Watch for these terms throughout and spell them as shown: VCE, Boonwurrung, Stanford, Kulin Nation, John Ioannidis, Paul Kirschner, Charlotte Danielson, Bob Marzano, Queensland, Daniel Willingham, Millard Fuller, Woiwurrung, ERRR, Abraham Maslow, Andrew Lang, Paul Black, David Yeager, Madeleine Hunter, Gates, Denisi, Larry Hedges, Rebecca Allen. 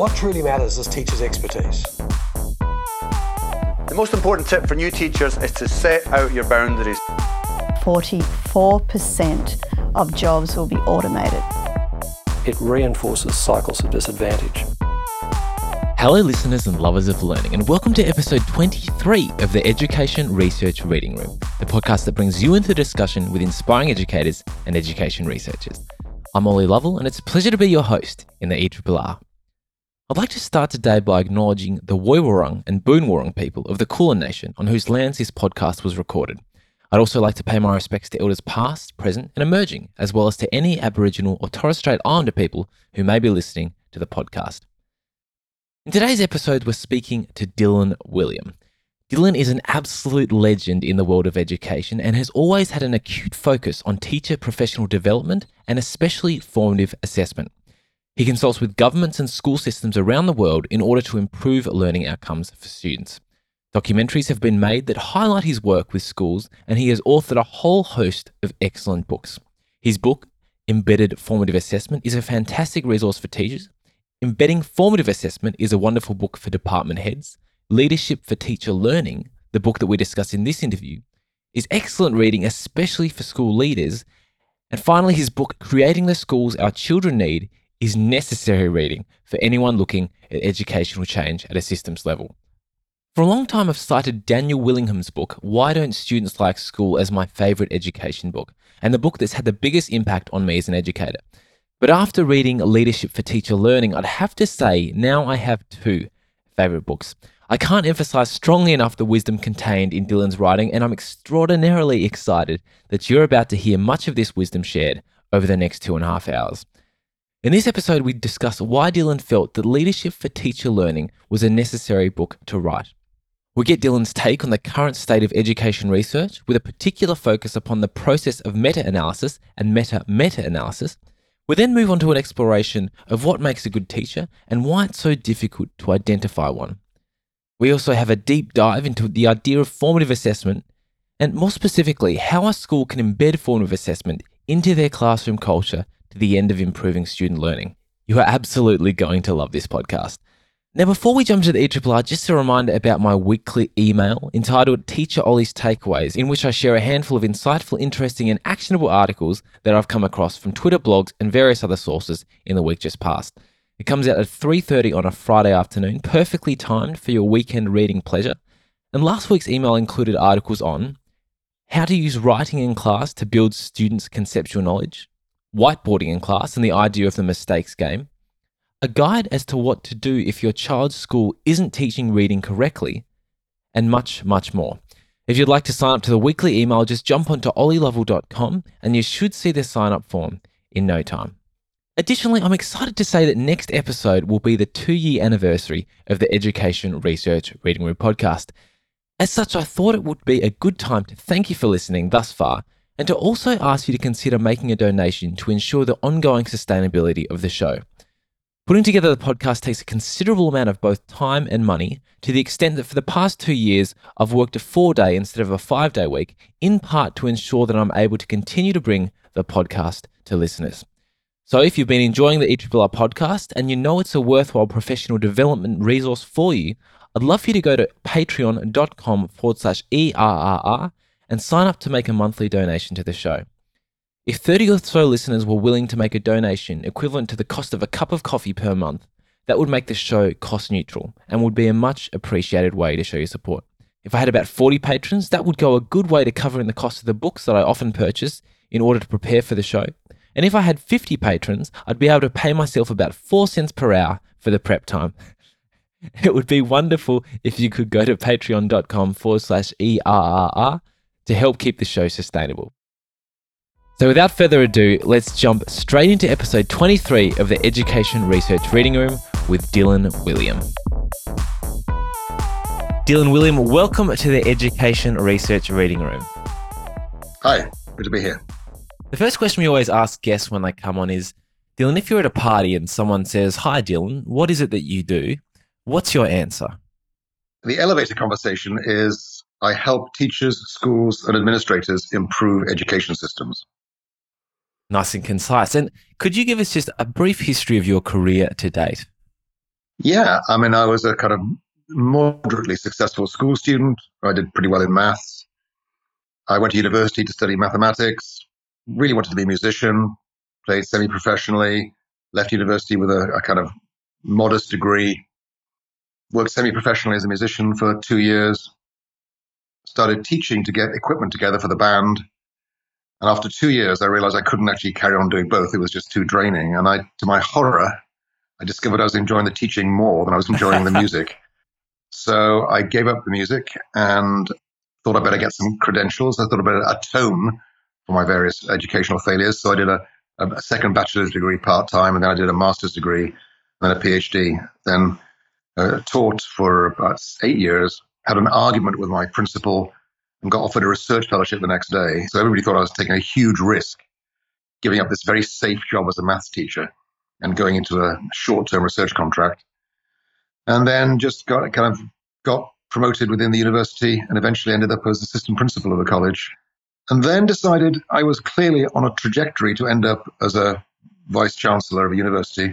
What truly matters is teachers' expertise. The most important tip for new teachers is to set out your boundaries. 44% of jobs will be automated. It reinforces cycles of disadvantage. Hello listeners and lovers of learning, and welcome to episode 23 of the Education Research Reading Room, the podcast that brings you into the discussion with inspiring educators and education researchers. I'm Ollie Lovell, and it's a pleasure to be your host in the ERRR. I'd like to start today by acknowledging the Woiwurrung and Boonwurrung people of the Kulin Nation on whose lands this podcast was recorded. I'd also like to pay my respects to elders past, present and emerging, as well as to any Aboriginal or Torres Strait Islander people who may be listening to the podcast. In today's episode, we're speaking to Dylan Wiliam. Dylan is an absolute legend in the world of education and has always had an acute focus on teacher professional development and especially formative assessment. He consults with governments and school systems around the world in order to improve learning outcomes for students. Documentaries have been made that highlight his work with schools, and he has authored a whole host of excellent books. His book, Embedded Formative Assessment, is a fantastic resource for teachers. Embedding Formative Assessment is a wonderful book for department heads. Leadership for Teacher Learning, the book that we discuss in this interview, is excellent reading, especially for school leaders. And finally, his book, Creating the Schools Our Children Need, is necessary reading for anyone looking at educational change at a systems level. For a long time, I've cited Daniel Willingham's book, Why Don't Students Like School, as my favourite education book, and the book that's had the biggest impact on me as an educator. But after reading Leadership for Teacher Learning, I'd have to say now I have two favourite books. I can't emphasise strongly enough the wisdom contained in Dylan's writing, and I'm extraordinarily excited that you're about to hear much of this wisdom shared over the next 2.5 hours. In this episode, we discuss why Dylan felt that Leadership for Teacher Learning was a necessary book to write. We get Dylan's take on the current state of education research, with a particular focus upon the process of meta-analysis and meta-meta-analysis. We then move on to an exploration of what makes a good teacher and why it's so difficult to identify one. We also have a deep dive into the idea of formative assessment and, more specifically, how a school can embed formative assessment into their classroom culture to the end of improving student learning. You are absolutely going to love this podcast. Now, before we jump to the ERRR, just a reminder about my weekly email entitled Teacher Ollie's Takeaways, in which I share a handful of insightful, interesting and actionable articles that I've come across from Twitter, blogs and various other sources in the week just past. It comes out at 3:30 on a Friday afternoon, perfectly timed for your weekend reading pleasure. And last week's email included articles on how to use writing in class to build students' conceptual knowledge, whiteboarding in class and the idea of the mistakes game, a guide as to what to do if your child's school isn't teaching reading correctly, and much, much more. If you'd like to sign up to the weekly email, just jump onto ollielovell.com and you should see the sign-up form in no time. Additionally, I'm excited to say that next episode will be the 2-year anniversary of the Education Research Reading Room podcast. As such, I thought it would be a good time to thank you for listening thus far, and to also ask you to consider making a donation to ensure the ongoing sustainability of the show. Putting together the podcast takes a considerable amount of both time and money, to the extent that for the past 2 years, I've worked a 4-day instead of a 5-day week, in part to ensure that I'm able to continue to bring the podcast to listeners. So if you've been enjoying the ERRR podcast and you know it's a worthwhile professional development resource for you, I'd love for you to go to patreon.com/ERRR and sign up to make a monthly donation to the show. If 30 or so listeners were willing to make a donation equivalent to the cost of a cup of coffee per month, that would make the show cost neutral and would be a much appreciated way to show your support. If I had about 40 patrons, that would go a good way to covering the cost of the books that I often purchase in order to prepare for the show. And if I had 50 patrons, I'd be able to pay myself about 4 cents per hour for the prep time. It would be wonderful if you could go to patreon.com/ERRR to help keep the show sustainable. So without further ado, let's jump straight into episode 23 of the Education Research Reading Room with Dylan Wiliam. Dylan Wiliam, welcome to the Education Research Reading Room. Hi, good to be here. The first question we always ask guests when they come on is, Dylan, if you're at a party and someone says, "Hi Dylan, what is it that you do?" what's your answer? The elevator conversation is, I help teachers, schools and administrators improve education systems. Nice and concise. And could you give us just a brief history of your career to date? Yeah, I mean, I was a kind of moderately successful school student. I did pretty well in maths. I went to university to study mathematics, really wanted to be a musician, played semi-professionally, left university with a kind of modest degree, worked semi-professionally as a musician for 2 years, started teaching to get equipment together for the band. And after 2 years, I realized I couldn't actually carry on doing both. It was just too draining. And to my horror, I discovered I was enjoying the teaching more than I was enjoying the music. So I gave up the music and thought I'd better get some credentials. I thought I'd better atone for my various educational failures. So I did a second bachelor's degree part-time, and then I did a master's degree, and then a PhD. Then taught for about 8 years, had an argument with my principal, and got offered a research fellowship the next day. So everybody thought I was taking a huge risk, giving up this very safe job as a maths teacher and going into a short-term research contract. And then just got promoted within the university and eventually ended up as assistant principal of a college. And then decided I was clearly on a trajectory to end up as a vice chancellor of a university.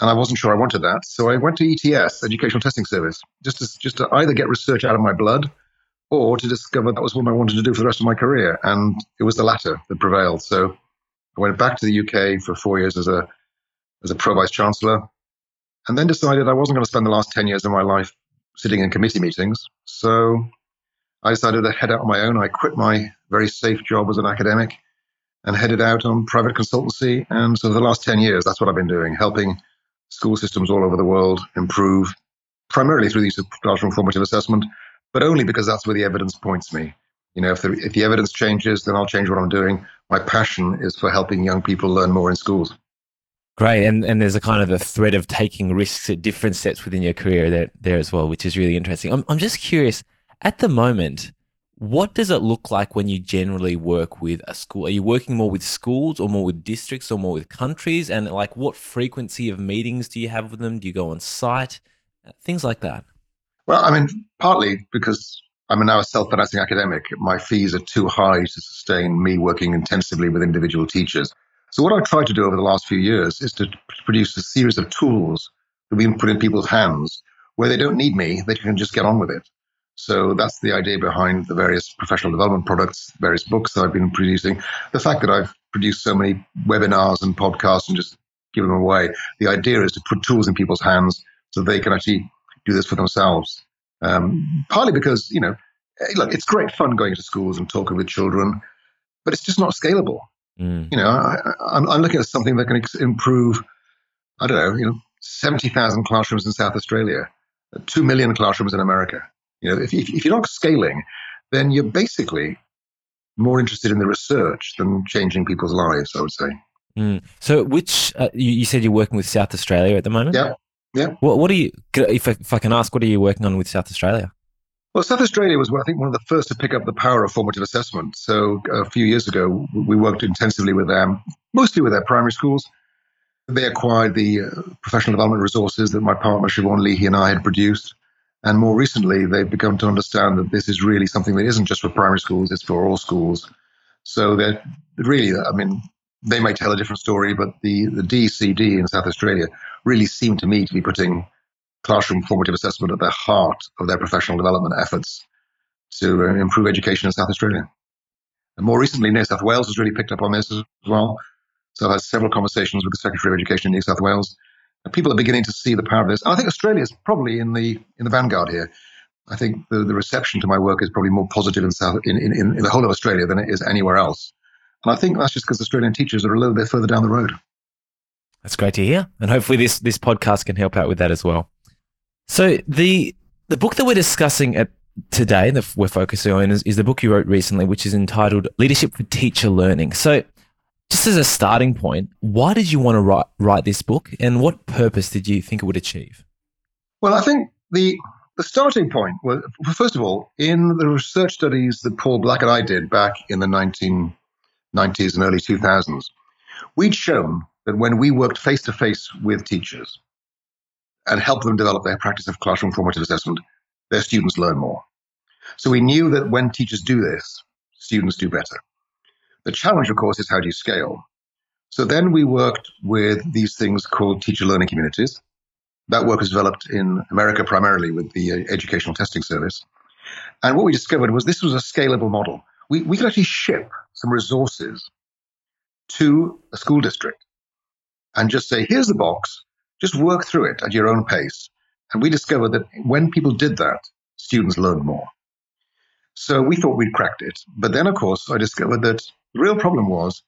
And I wasn't sure I wanted that. So I went to ETS, Educational Testing Service, just to either get research out of my blood or to discover that was what I wanted to do for the rest of my career. And it was the latter that prevailed. So I went back to the UK for 4 years as a pro-vice chancellor, and then decided I wasn't going to spend the last 10 years of my life sitting in committee meetings. So I decided to head out on my own. I quit my very safe job as an academic and headed out on private consultancy. And so the last 10 years, that's what I've been doing, helping school systems all over the world improve, primarily through the use of classroom formative assessment, but only because that's where the evidence points me. You know, if the evidence changes, then I'll change what I'm doing. My passion is for helping young people learn more in schools. Great. And there's a kind of a thread of taking risks at different steps within your career there as well, which is really interesting. I'm just curious, at the moment, what does it look like when you generally work with a school? Are you working more with schools or more with districts or more with countries? And like, what frequency of meetings do you have with them? Do you go on site? Things like that. Well, I mean, partly because I'm now a self-financing academic. My fees are too high to sustain me working intensively with individual teachers. So what I've tried to do over the last few years is to produce a series of tools that we can put in people's hands where they don't need me, they can just get on with it. So that's the idea behind the various professional development products, various books that I've been producing. The fact that I've produced so many webinars and podcasts and just given them away, the idea is to put tools in people's hands so they can actually do this for themselves. Partly because, you know, look, it's great fun going into schools and talking with children, but it's just not scalable. You know, I'm looking at something that can improve, 70,000 classrooms in South Australia, 2 million classrooms in America. You know, if you're not scaling, then you're basically more interested in the research than changing people's lives, I would say. So which, you said you're working with South Australia at the moment? Yeah. What are you, if I can ask, what are you working on with South Australia? Well, South Australia was, I think, one of the first to pick up the power of formative assessment. So a few years ago, we worked intensively with them, mostly with their primary schools. They acquired the professional development resources that my partner, Siobhan Leahy, and I had produced. And more recently, they've begun to understand that this is really something that isn't just for primary schools, it's for all schools. So they're really, I mean, they may tell a different story, but the DCD in South Australia really seemed to me to be putting classroom formative assessment at the heart of their professional development efforts to improve education in South Australia. And more recently, New South Wales has really picked up on this as well. So I've had several conversations with the Secretary of Education in New South Wales. And people are beginning to see the power of this. And I think Australia is probably in the vanguard here. I think the reception to my work is probably more positive in the whole of Australia than it is anywhere else. And I think that's just because Australian teachers are a little bit further down the road. That's great to hear. And hopefully this podcast can help out with that as well. So the book that we're discussing today, that we're focusing on, is the book you wrote recently, which is entitled Leadership for Teacher Learning. So just as a starting point, why did you want to write this book, and what purpose did you think it would achieve? Well, I think the starting point was, first of all, in the research studies that Paul Black and I did back in the 1990s and early 2000s, we'd shown that when we worked face-to-face with teachers and help them develop their practice of classroom formative assessment, their students learn more. So we knew that when teachers do this, students do better. The challenge, of course, is how do you scale? So then we worked with these things called teacher learning communities. That work was developed in America primarily with the Educational Testing Service. And what we discovered was this was a scalable model. We could actually ship some resources to a school district and just say, here's the box, just work through it at your own pace. And we discovered that when people did that, students learned more. So we thought we'd cracked it. But then, of course, I discovered that the real problem was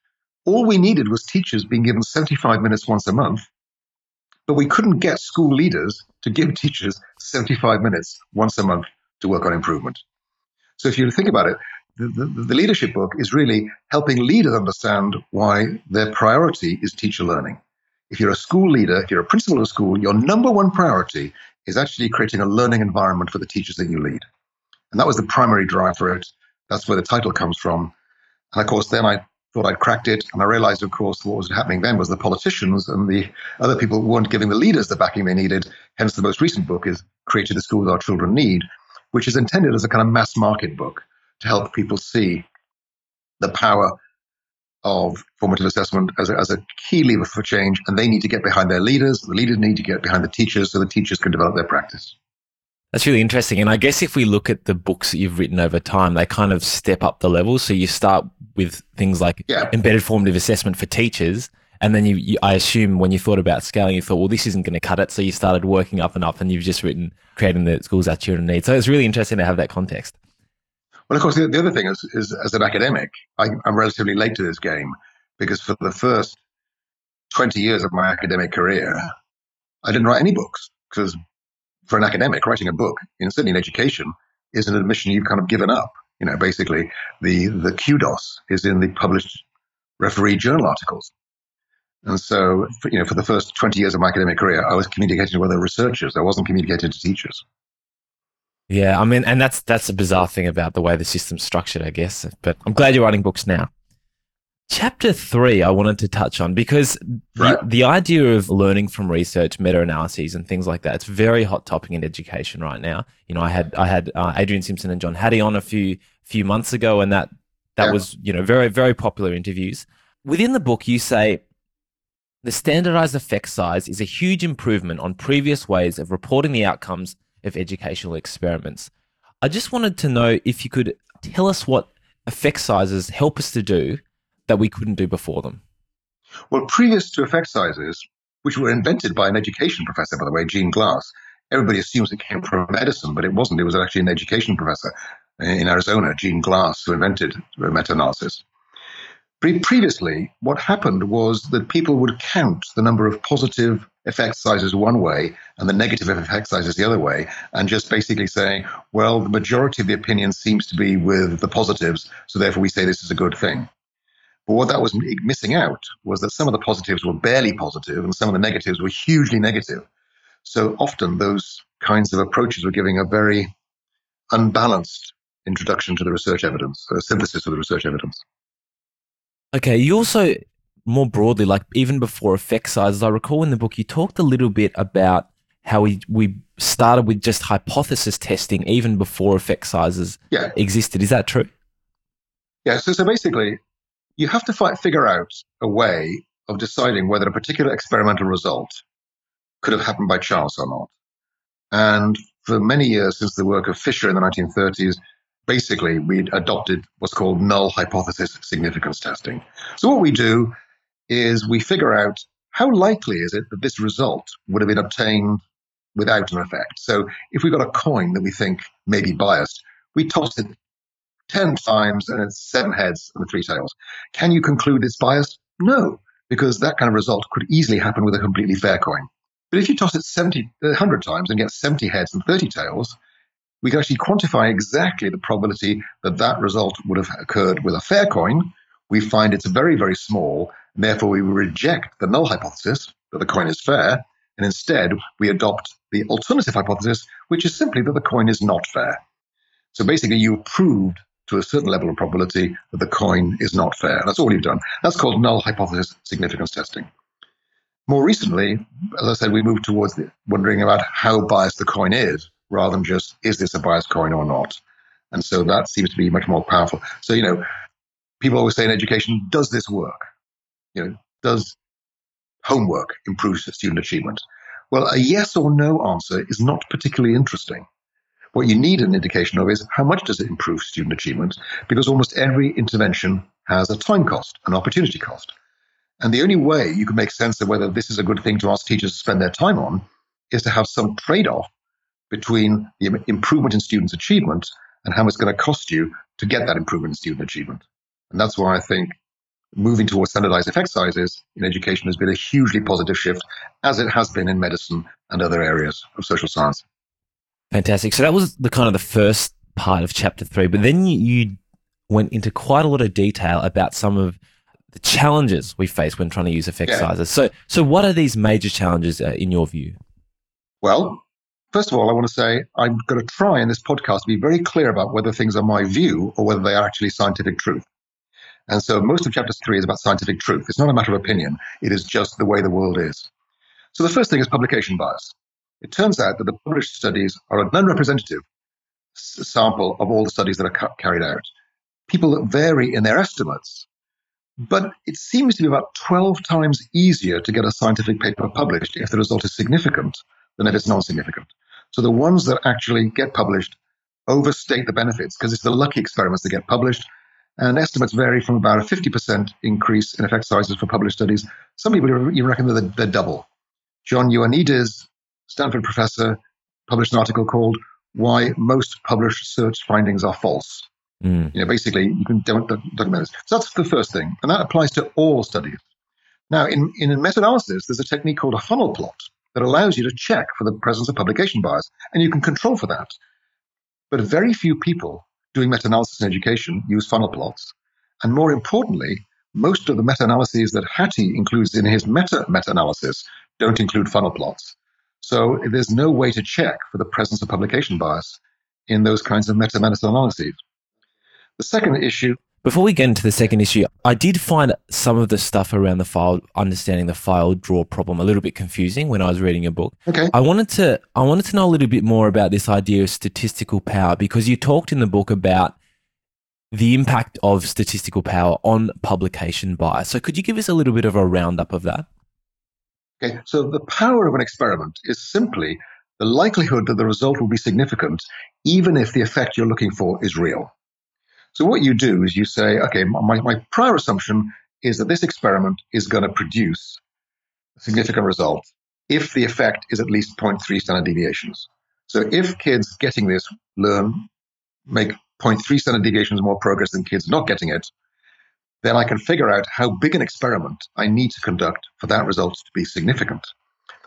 all we needed was teachers being given 75 minutes once a month, but we couldn't get school leaders to give teachers 75 minutes once a month to work on improvement. So if you think about it, the leadership book is really helping leaders understand why their priority is teacher learning. If you're a school leader, if you're a principal of a school, your number one priority is actually creating a learning environment for the teachers that you lead. And that was the primary drive for it. That's where the title comes from. And of course, then I thought I'd cracked it. And I realized, of course, what was happening then was the politicians and the other people weren't giving the leaders the backing they needed. Hence, the most recent book is Creating the Schools Our Children Need, which is intended as a kind of mass market book to help people see the power of formative assessment as a key lever for change. And they need to get behind their leaders. The leaders need to get behind the teachers so the teachers can develop their practice. That's really interesting. And I guess if we look at the books that you've written over time, they kind of step up the level. So you start with things like embedded formative assessment for teachers. And then you I assume when you thought about scaling, you thought, well, this isn't going to cut it. So you started working up and up, and you've just written Creating the Schools Our Children Need. So it's really interesting to have that context. Well, of course, the other thing is as an academic, I'm relatively late to this game because for the first 20 years of my academic career, I didn't write any books because for an academic, writing a book, certainly in education, is an admission you've kind of given up. Basically, the kudos is in the published referee journal articles. And so, for the first 20 years of my academic career, I was communicating with other researchers. I wasn't communicating to teachers. Yeah, I mean, and that's a bizarre thing about the way the system's structured, I guess. But I'm glad you're writing books now. Chapter 3 I wanted to touch on because the idea of learning from research, meta-analyses and things like that, it's a very hot topic in education right now. I had Adrian Simpson and John Hattie on a few months ago, and that was, very, very popular interviews. Within the book, you say, the standardized effect size is a huge improvement on previous ways of reporting the outcomes of educational experiments. I just wanted to know if you could tell us what effect sizes help us to do that we couldn't do before them. Well, previous to effect sizes, which were invented by an education professor, by the way, Gene Glass, everybody assumes it came from medicine, but it wasn't. It was actually an education professor in Arizona, Gene Glass, who invented meta-analysis. Previously, what happened was that people would count the number of positive effect sizes one way and the negative effect sizes the other way, and just basically saying, well, the majority of the opinion seems to be with the positives, so therefore we say this is a good thing. But what that was missing out was that some of the positives were barely positive and some of the negatives were hugely negative. So often those kinds of approaches were giving a very unbalanced introduction to the research evidence, a synthesis of the research evidence. Okay, you also, more broadly, like even before effect sizes, I recall in the book you talked a little bit about how we started with just hypothesis testing even before effect sizes existed. Is that true? Yeah, so basically, you have to figure out a way of deciding whether a particular experimental result could have happened by chance or not. And for many years since the work of Fisher in the 1930s, basically, we'd adopted what's called null hypothesis significance testing. So what we do is we figure out how likely is it that this result would have been obtained without an effect. So if we've got a coin that we think may be biased, we toss it 10 times and it's 7 heads and 3 tails. Can you conclude it's biased? No, because that kind of result could easily happen with a completely fair coin. But if you toss it 100 times and get 70 heads and 30 tails, we can actually quantify exactly the probability that that result would have occurred with a fair coin. We find it's very, very small, and therefore we reject the null hypothesis that the coin is fair, and instead we adopt the alternative hypothesis, which is simply that the coin is not fair. So basically you've proved to a certain level of probability that the coin is not fair. That's all you've done. That's called null hypothesis significance testing. More recently, as I said, we moved towards wondering about how biased the coin is, rather than just, is this a biased coin or not? And so that seems to be much more powerful. So, people always say in education, does this work? Does homework improve student achievement? Well, a yes or no answer is not particularly interesting. What you need an indication of is how much does it improve student achievement, because almost every intervention has a time cost, an opportunity cost. And the only way you can make sense of whether this is a good thing to ask teachers to spend their time on is to have some trade-off between the improvement in students' achievement and how much it's going to cost you to get that improvement in student achievement. And that's why I think moving towards standardized effect sizes in education has been a hugely positive shift, as it has been in medicine and other areas of social science. Fantastic. So that was the kind of the first part of chapter 3, but then you went into quite a lot of detail about some of the challenges we face when trying to use effect sizes. So what are these major challenges in your view? Well, first of all, I want to say I'm going to try in this podcast to be very clear about whether things are my view or whether they are actually scientific truth. And so most of chapter 3 is about scientific truth. It's not a matter of opinion. It is just the way the world is. So the first thing is publication bias. It turns out that the published studies are an unrepresentative sample of all the studies that are carried out. People vary in their estimates, but it seems to be about 12 times easier to get a scientific paper published if the result is significant than if it's non-significant. So the ones that actually get published overstate the benefits because it's the lucky experiments that get published, and estimates vary from about a 50% increase in effect sizes for published studies. Some people even reckon that they're double. John Ioannidis, Stanford professor, published an article called "Why Most Published Research Findings Are False." You know, basically, you can document this. So that's the first thing, and that applies to all studies. Now, in meta-analysis, there's a technique called a funnel plot that allows you to check for the presence of publication bias, and you can control for that. But very few people doing meta-analysis in education use funnel plots. And more importantly, most of the meta-analyses that Hattie includes in his meta-analysis don't include funnel plots. So there's no way to check for the presence of publication bias in those kinds of meta-analyses. The second issue... Before we get into the second issue, I did find some of the stuff around the file, understanding the file draw problem, a little bit confusing when I was reading your book. Okay. I wanted to know a little bit more about this idea of statistical power, because you talked in the book about the impact of statistical power on publication bias. So could you give us a little bit of a roundup of that? Okay. So the power of an experiment is simply the likelihood that the result will be significant, even if the effect you're looking for is real. So what you do is you say, okay, my prior assumption is that this experiment is going to produce a significant result if the effect is at least 0.3 standard deviations. So if kids getting this make 0.3 standard deviations more progress than kids not getting it, then I can figure out how big an experiment I need to conduct for that result to be significant.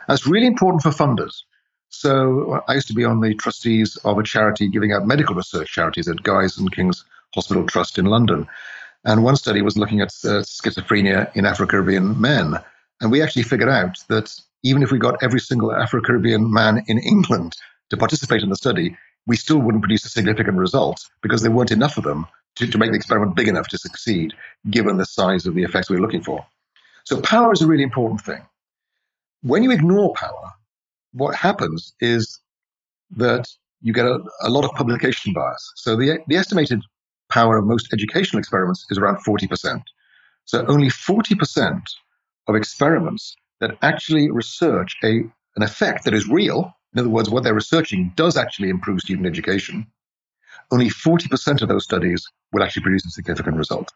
That's really important for funders. So I used to be on the trustees of a charity giving out medical research charities at Guy's and King's Hospital Trust in London. And one study was looking at schizophrenia in Afro-Caribbean men. And we actually figured out that even if we got every single Afro-Caribbean man in England to participate in the study, we still wouldn't produce a significant result because there weren't enough of them to make the experiment big enough to succeed, given the size of the effects we were looking for. So power is a really important thing. When you ignore power, what happens is that you get a lot of publication bias. So the estimated power of most educational experiments is around 40%. So only 40% of experiments that actually research an effect that is real, in other words, what they're researching does actually improve student education, only 40% of those studies will actually produce a significant result.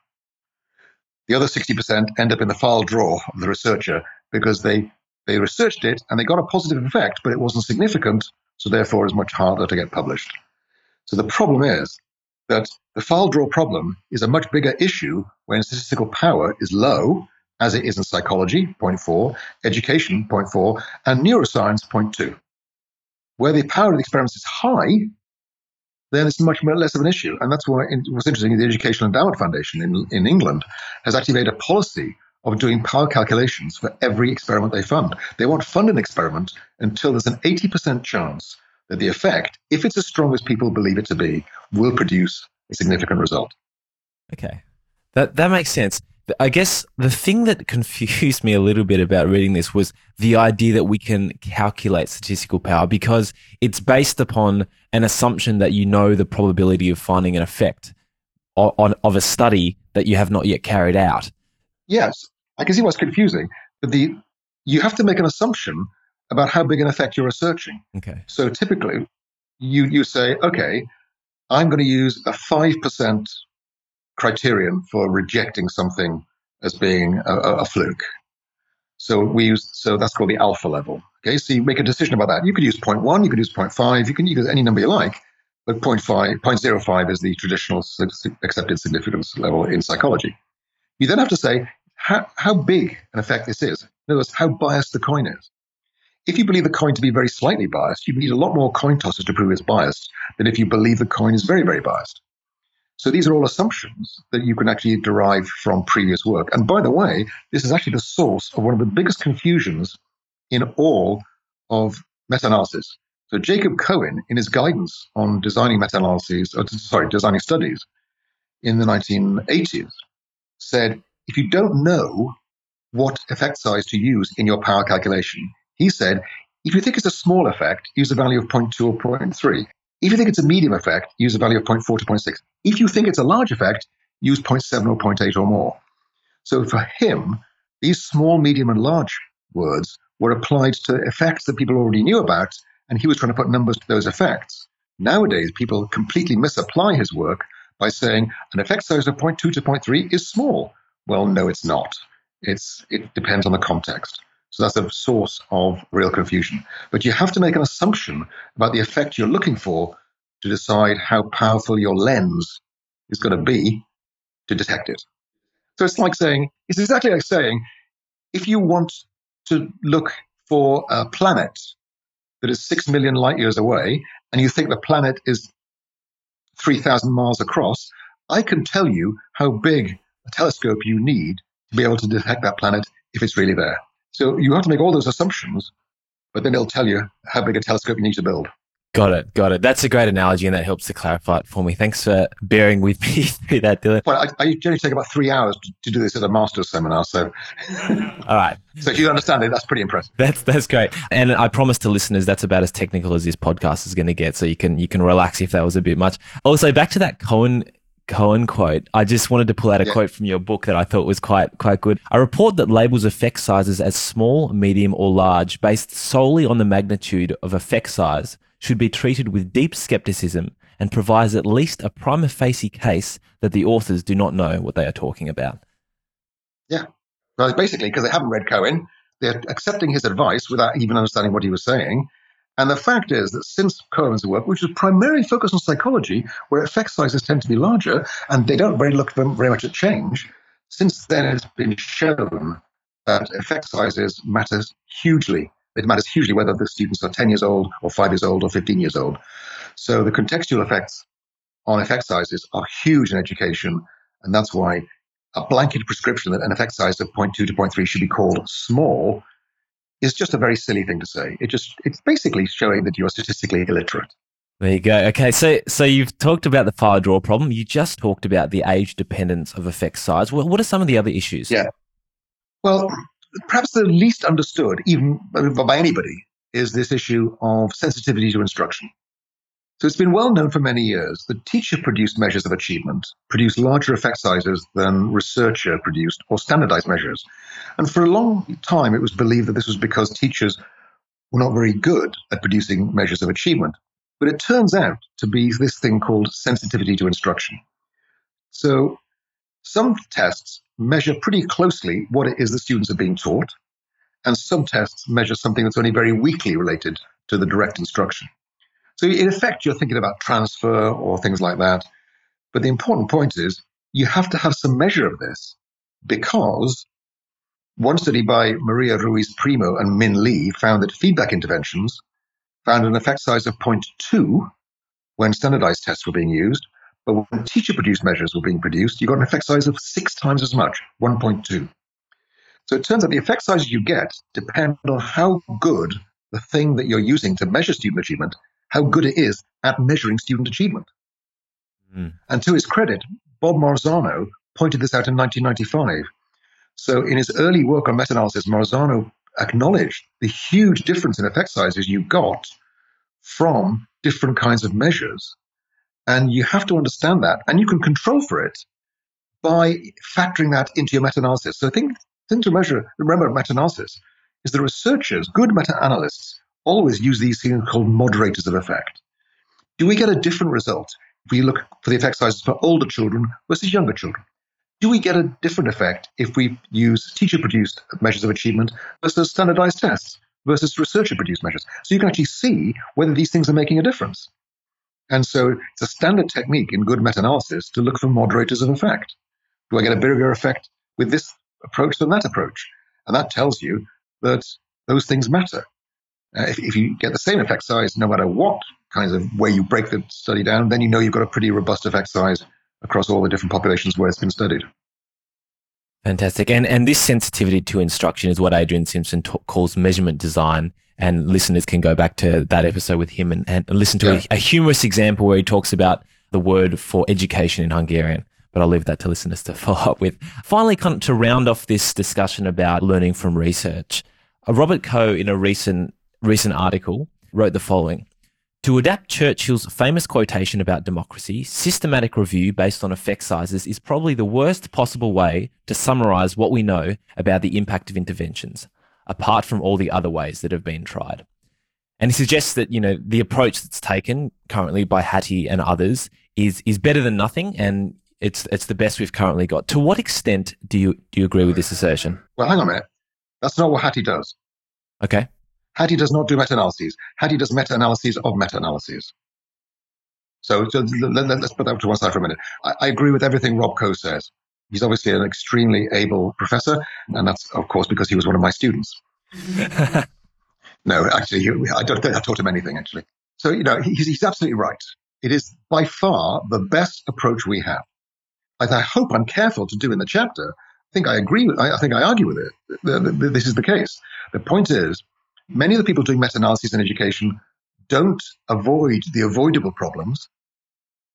The other 60% end up in the file drawer of the researcher because they researched it and they got a positive effect, but it wasn't significant, so therefore it's much harder to get published. So the problem is that the file draw problem is a much bigger issue when statistical power is low, as it is in psychology, 0.4, education, 0.4, and neuroscience, 0.2. Where the power of the experiments is high, then it's much less of an issue. And that's why what's interesting is the Educational Endowment Foundation in England has actually made a policy of doing power calculations for every experiment they fund. They won't fund an experiment until there's an 80% chance that the effect, if it's as strong as people believe it to be, will produce a significant result. Okay. That makes sense. I guess the thing that confused me a little bit about reading this was the idea that we can calculate statistical power, because it's based upon an assumption that you know the probability of finding an effect of a study that you have not yet carried out. Yes. I can see what's confusing. But you have to make an assumption about how big an effect you're researching. Okay. So typically, you say, okay, I'm going to use a 5% criterion for rejecting something as being a fluke. So that's called the alpha level. Okay, so you make a decision about that. You could use 0.1, you could use 0.5, you can use any number you like, but 0.5, 0.05 is the traditional accepted significance level in psychology. You then have to say how big an effect this is. In other words, how biased the coin is. If you believe the coin to be very slightly biased, you need a lot more coin tosses to prove it's biased than if you believe the coin is very, very biased. So these are all assumptions that you can actually derive from previous work. And by the way, this is actually the source of one of the biggest confusions in all of meta-analysis. So Jacob Cohen, in his guidance on designing designing studies in the 1980s, said, if you don't know what effect size to use in your power calculation, he said, if you think it's a small effect, use a value of 0.2 or 0.3. If you think it's a medium effect, use a value of 0.4 to 0.6. If you think it's a large effect, use 0.7 or 0.8 or more. So for him, these small, medium, and large words were applied to effects that people already knew about, and he was trying to put numbers to those effects. Nowadays, people completely misapply his work by saying an effect size of 0.2 to 0.3 is small. Well, no, it's not. It depends on the context. So that's a source of real confusion. But you have to make an assumption about the effect you're looking for to decide how powerful your lens is going to be to detect it. So it's exactly like saying, if you want to look for a planet that is 6 million light years away, and you think the planet is 3,000 miles across, I can tell you how big a telescope you need to be able to detect that planet if it's really there. So you have to make all those assumptions, but then it'll tell you how big a telescope you need to build. Got it. That's a great analogy, and that helps to clarify it for me. Thanks for bearing with me through that, Dylan. Well, I generally take about 3 hours to do this at a master's seminar, so... All right. So if you understand it, that's pretty impressive. That's great. And I promise to listeners, that's about as technical as this podcast is going to get, so you can relax if that was a bit much. Also, back to that Cohen quote. I just wanted to pull out a quote from your book that I thought was quite good. A report that labels effect sizes as small, medium, or large based solely on the magnitude of effect size should be treated with deep skepticism and provides at least a prima facie case that the authors do not know what they are talking about. Yeah. Well, basically, because they haven't read Cohen, they're accepting his advice without even understanding what he was saying. And the fact is that since Cohen's work, which is primarily focused on psychology, where effect sizes tend to be larger and they don't really look very much at change, since then it's been shown that effect sizes matter hugely. It matters hugely whether the students are 10 years old or 5 years old or 15 years old. So the contextual effects on effect sizes are huge in education, and that's why a blanket prescription that an effect size of 0.2 to 0.3 should be called small is just a very silly thing to say. It's basically showing that you are statistically illiterate. There you go. Okay, so you've talked about the fire draw problem. You just talked about the age dependence of effect size. What are some of the other issues? Yeah. Well, perhaps the least understood, even by anybody, is this issue of sensitivity to instruction. So it's been well known for many years that teacher-produced measures of achievement produce larger effect sizes than researcher-produced or standardized measures. And for a long time, it was believed that this was because teachers were not very good at producing measures of achievement. But it turns out to be this thing called sensitivity to instruction. So some tests measure pretty closely what it is the students are being taught, and some tests measure something that's only very weakly related to the direct instruction. So in effect, you're thinking about transfer or things like that. But the important point is you have to have some measure of this, because one study by Maria Ruiz-Primo and Min Lee found that feedback interventions found an effect size of 0.2 when standardized tests were being used. But when teacher-produced measures were being produced, you got an effect size of 6 times as much, 1.2. So it turns out the effect sizes you get depend on how good the thing that you're using to measure student achievement, how good it is at measuring student achievement. Mm. And to his credit, Bob Marzano pointed this out in 1995. So in his early work on meta-analysis, Marzano acknowledged the huge difference in effect sizes you got from different kinds of measures. And you have to understand that, and you can control for it by factoring that into your meta-analysis. So the thing to remember about meta-analysis is that researchers, good meta-analysts, always use these things called moderators of effect. Do we get a different result if we look for the effect sizes for older children versus younger children? Do we get a different effect if we use teacher-produced measures of achievement versus standardized tests versus researcher-produced measures? So you can actually see whether these things are making a difference. And so it's a standard technique in good meta-analysis to look for moderators of effect. Do I get a bigger effect with this approach than that approach? And that tells you that those things matter. If you get the same effect size, no matter what kinds of way you break the study down, then you know you've got a pretty robust effect size across all the different populations where it's been studied. Fantastic. And this sensitivity to instruction is what Adrian Simpson calls measurement design. And listeners can go back to that episode with him and listen to a humorous example where he talks about the word for education in Hungarian. But I'll leave that to listeners to follow up with. Finally, to round off this discussion about learning from research, Robert Coe, in a recent article, wrote the following. To adapt Churchill's famous quotation about democracy, systematic review based on effect sizes is probably the worst possible way to summarise what we know about the impact of interventions, apart from all the other ways that have been tried. And he suggests that, the approach that's taken currently by Hattie and others is better than nothing, and it's the best we've currently got. To what extent do you agree with this assertion? Well, hang on a minute. That's not what Hattie does. Okay. Hattie does not do meta-analyses. Hattie does meta-analyses of meta-analyses. So let's put that to one side for a minute. I agree with everything Rob Coe says. He's obviously an extremely able professor, and that's, of course, because he was one of my students. No, actually, I don't think I taught him anything, actually. So, he's absolutely right. It is by far the best approach we have. I hope I'm careful to do in the chapter. I think I argue with it. This is the case. The point is, many of the people doing meta-analyses in education don't avoid the avoidable problems,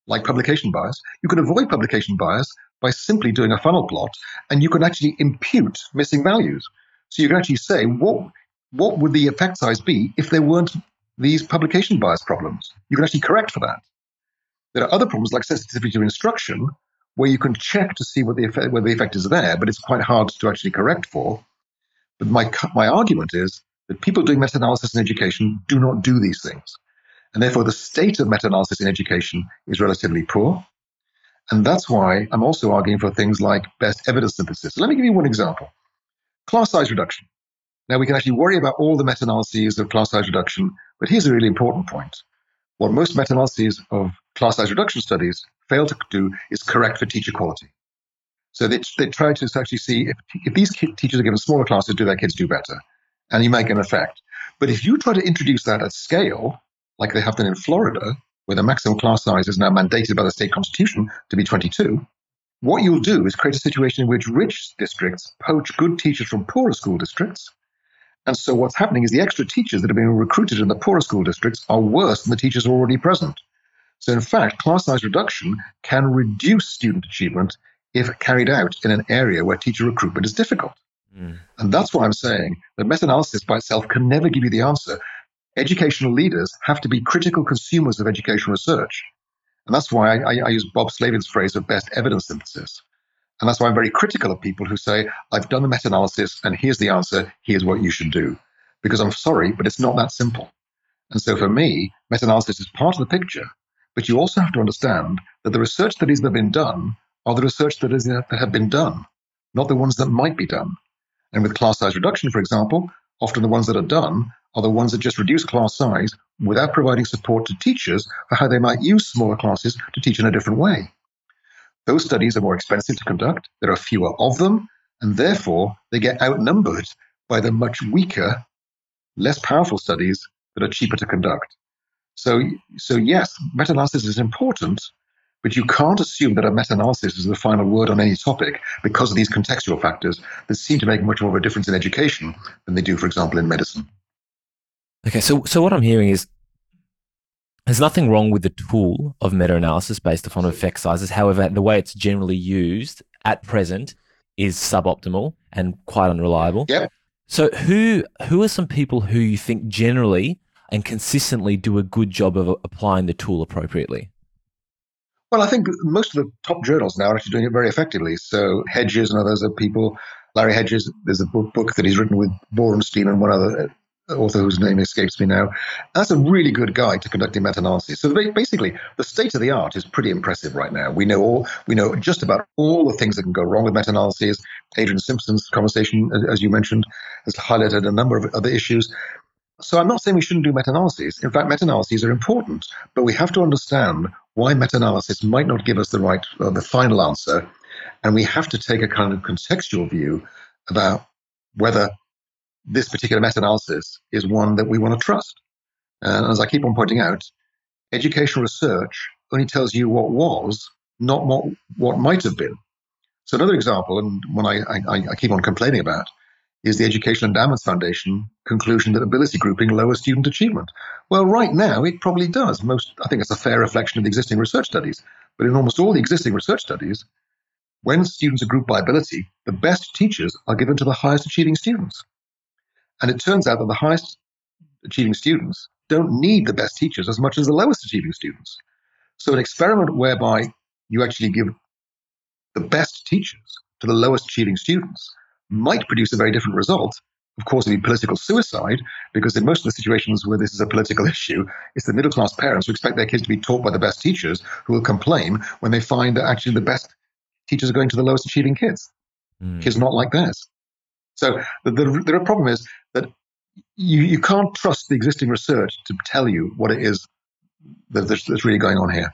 like publication bias. You can avoid publication bias by simply doing a funnel plot, and you can actually impute missing values. So you can actually say, what would the effect size be if there weren't these publication bias problems? You can actually correct for that. There are other problems like sensitivity to instruction, where you can check to see whether the effect is there, but it's quite hard to actually correct for. But my argument is, that people doing meta-analysis in education do not do these things. And therefore, the state of meta-analysis in education is relatively poor. And that's why I'm also arguing for things like best evidence synthesis. So let me give you one example. Class size reduction. Now, we can actually worry about all the meta-analyses of class size reduction, but here's a really important point. What most meta-analyses of class size reduction studies fail to do is correct for teacher quality. So they try to actually see if these teachers are given smaller classes, do their kids do better? And you make an effect. But if you try to introduce that at scale, like they have done in Florida, where the maximum class size is now mandated by the state constitution to be 22, what you'll do is create a situation in which rich districts poach good teachers from poorer school districts. And so what's happening is the extra teachers that are being recruited in the poorer school districts are worse than the teachers already present. So in fact, class size reduction can reduce student achievement if carried out in an area where teacher recruitment is difficult. And that's why I'm saying that meta-analysis by itself can never give you the answer. Educational leaders have to be critical consumers of educational research. And that's why I use Bob Slavin's phrase of best evidence synthesis. And that's why I'm very critical of people who say, I've done the meta-analysis and here's the answer, here's what you should do. Because I'm sorry, but it's not that simple. And so for me, meta-analysis is part of the picture, but you also have to understand that the research studies that have been done are the research studies that have been done, not the ones that might be done. And with class size reduction, for example, often the ones that are done are the ones that just reduce class size without providing support to teachers for how they might use smaller classes to teach in a different way. Those studies are more expensive to conduct, there are fewer of them, and therefore they get outnumbered by the much weaker, less powerful studies that are cheaper to conduct. So yes, meta-analysis is important, but you can't assume that a meta-analysis is the final word on any topic because of these contextual factors that seem to make much more of a difference in education than they do, for example, in medicine. Okay, so what I'm hearing is there's nothing wrong with the tool of meta-analysis based upon effect sizes. However, the way it's generally used at present is suboptimal and quite unreliable. Yep. So who are some people who you think generally and consistently do a good job of applying the tool appropriately? Well, I think most of the top journals now are actually doing it very effectively. So Hedges and others are people. Larry Hedges, there's a book that he's written with Borenstein and one other author whose name escapes me now. That's a really good guide to conducting meta-analysis. So basically, the state of the art is pretty impressive right now. We know just about all the things that can go wrong with meta-analyses. Adrian Simpson's conversation, as you mentioned, has highlighted a number of other issues. So I'm not saying we shouldn't do meta-analyses. In fact, meta-analyses are important, but we have to understand why meta-analysis might not give us the right, the final answer, and we have to take a kind of contextual view about whether this particular meta-analysis is one that we want to trust. And as I keep on pointing out, educational research only tells you what was, not what might have been. So another example, and one I keep on complaining about, is the Educational Endowment Foundation conclusion that ability grouping lowers student achievement. Well, right now, it probably does. I think it's a fair reflection of the existing research studies. But in almost all the existing research studies, when students are grouped by ability, the best teachers are given to the highest achieving students. And it turns out that the highest achieving students don't need the best teachers as much as the lowest achieving students. So an experiment whereby you actually give the best teachers to the lowest achieving students might produce a very different result. Of course, it'd be political suicide, because in most of the situations where this is a political issue, it's the middle-class parents who expect their kids to be taught by the best teachers who will complain when they find that actually the best teachers are going to the lowest achieving kids. Kids not like theirs. So the problem is that you can't trust the existing research to tell you what it is that's really going on here.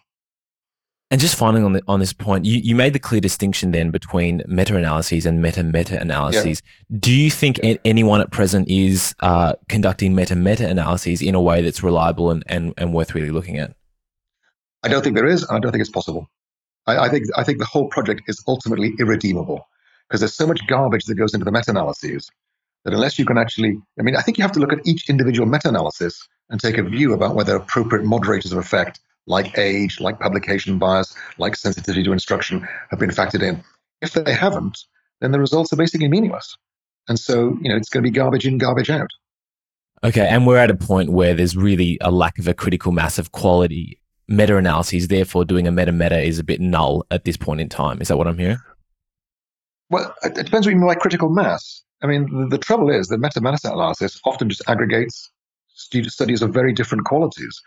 And just finally on this point, you made the clear distinction then between meta-analyses and meta-meta-analyses. Yeah. Do you think anyone at present is conducting meta-meta-analyses in a way that's reliable and worth really looking at? I don't think there is, and I don't think it's possible. I think the whole project is ultimately irredeemable, because there's so much garbage that goes into the meta-analyses that unless you can actually, I think you have to look at each individual meta-analysis and take a view about whether appropriate moderators of effect, like age, like publication bias, like sensitivity to instruction, have been factored in. If they haven't, then the results are basically meaningless. And so, it's going to be garbage in, garbage out. Okay, and we're at a point where there's really a lack of a critical mass of quality meta-analyses. Therefore, doing a meta-meta is a bit null at this point in time. Is that what I'm hearing? Well, it depends what you mean by critical mass. The trouble is that meta-analysis often just aggregates studies of very different qualities.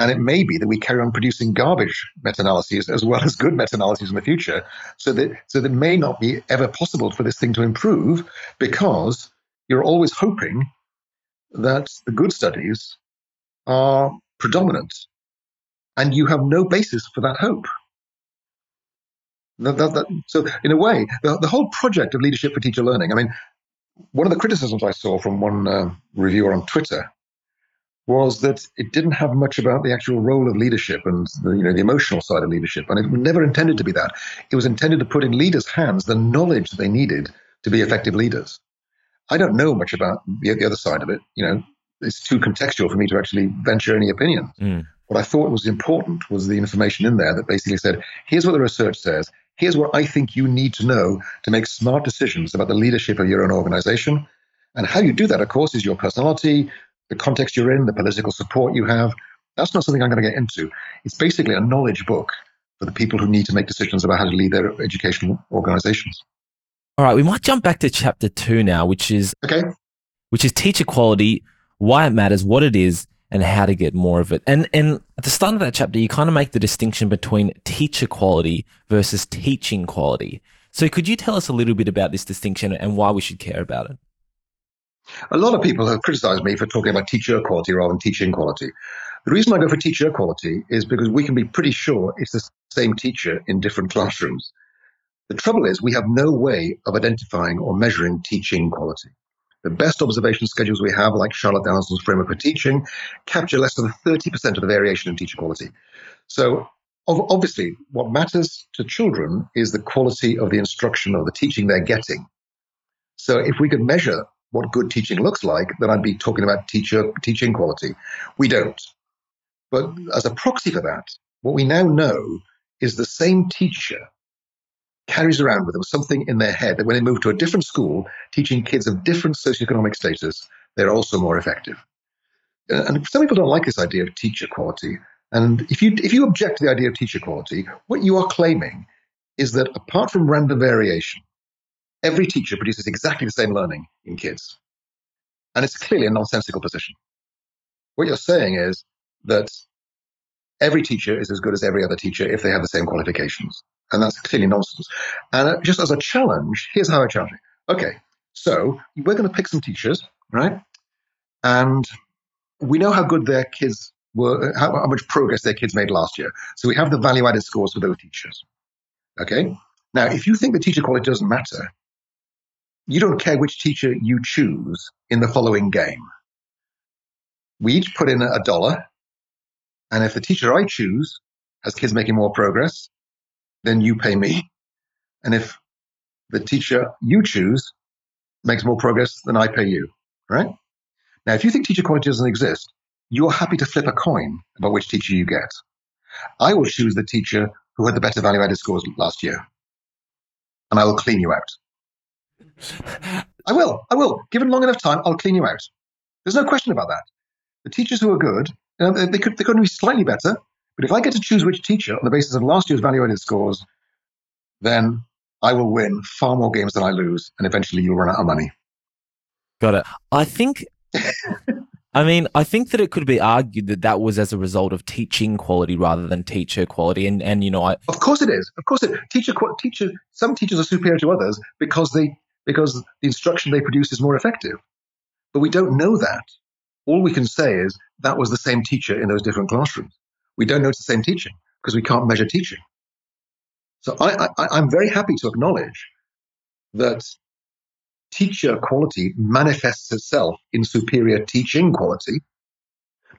And it may be that we carry on producing garbage meta-analyses as well as good meta-analyses in the future. So that it may not be ever possible for this thing to improve, because you're always hoping that the good studies are predominant. And you have no basis for that hope. So in a way, the whole project of Leadership for Teacher Learning, one of the criticisms I saw from one reviewer on Twitter was that it didn't have much about the actual role of leadership and the emotional side of leadership. And it was never intended to be that. It was intended to put in leaders' hands the knowledge they needed to be effective leaders. I don't know much about the other side of it. It's too contextual for me to actually venture any opinion. What I thought was important was the information in there that basically said, here's what the research says. Here's what I think you need to know to make smart decisions about the leadership of your own organization. And how you do that, of course, is your personality, the context you're in, the political support you have. That's not something I'm going to get into. It's basically a knowledge book for the people who need to make decisions about how to lead their educational organizations. All right, we might jump back to chapter 2 now, which is teacher quality, why it matters, what it is, and how to get more of it. And at the start of that chapter, you kind of make the distinction between teacher quality versus teaching quality. So could you tell us a little bit about this distinction and why we should care about it? A lot of people have criticized me for talking about teacher quality rather than teaching quality. The reason I go for teacher quality is because we can be pretty sure it's the same teacher in different classrooms. The trouble is we have no way of identifying or measuring teaching quality. The best observation schedules we have, like Charlotte Donaldson's Framework for Teaching, capture less than 30% of the variation in teacher quality. So obviously what matters to children is the quality of the instruction or the teaching they're getting. So if we could measure what good teaching looks like, then I'd be talking about teaching quality. We don't. But as a proxy for that, what we now know is the same teacher carries around with them something in their head that when they move to a different school, teaching kids of different socioeconomic status, they're also more effective. And some people don't like this idea of teacher quality. And if you object to the idea of teacher quality, what you are claiming is that apart from random variation, every teacher produces exactly the same learning in kids. And it's clearly a nonsensical position. What you're saying is that every teacher is as good as every other teacher if they have the same qualifications. And that's clearly nonsense. And just as a challenge, here's how I challenge it. Okay, so we're going to pick some teachers, right? And we know how good their kids were, how much progress their kids made last year. So we have the value-added scores for those teachers, okay? Now, if you think the teacher quality doesn't matter, you don't care which teacher you choose in the following game. We each put in $1, and if the teacher I choose has kids making more progress, then you pay me. And if the teacher you choose makes more progress, then I pay you, right? Now, if you think teacher quality doesn't exist, you're happy to flip a coin about which teacher you get. I will choose the teacher who had the better value-added scores last year, and I will clean you out. I will. Given long enough time, I'll clean you out. There's no question about that. The teachers who are good, you know, they could be slightly better, but if I get to choose which teacher on the basis of last year's value-added scores, then I will win far more games than I lose, and eventually you'll run out of money. Got it. I think that it could be argued that that was as a result of teaching quality rather than teacher quality. And you know, of course it is. Of course it is. Some teachers are superior to others because the instruction they produce is more effective. But we don't know that. All we can say is that was the same teacher in those different classrooms. We don't know it's the same teaching because we can't measure teaching. So I'm very happy to acknowledge that teacher quality manifests itself in superior teaching quality.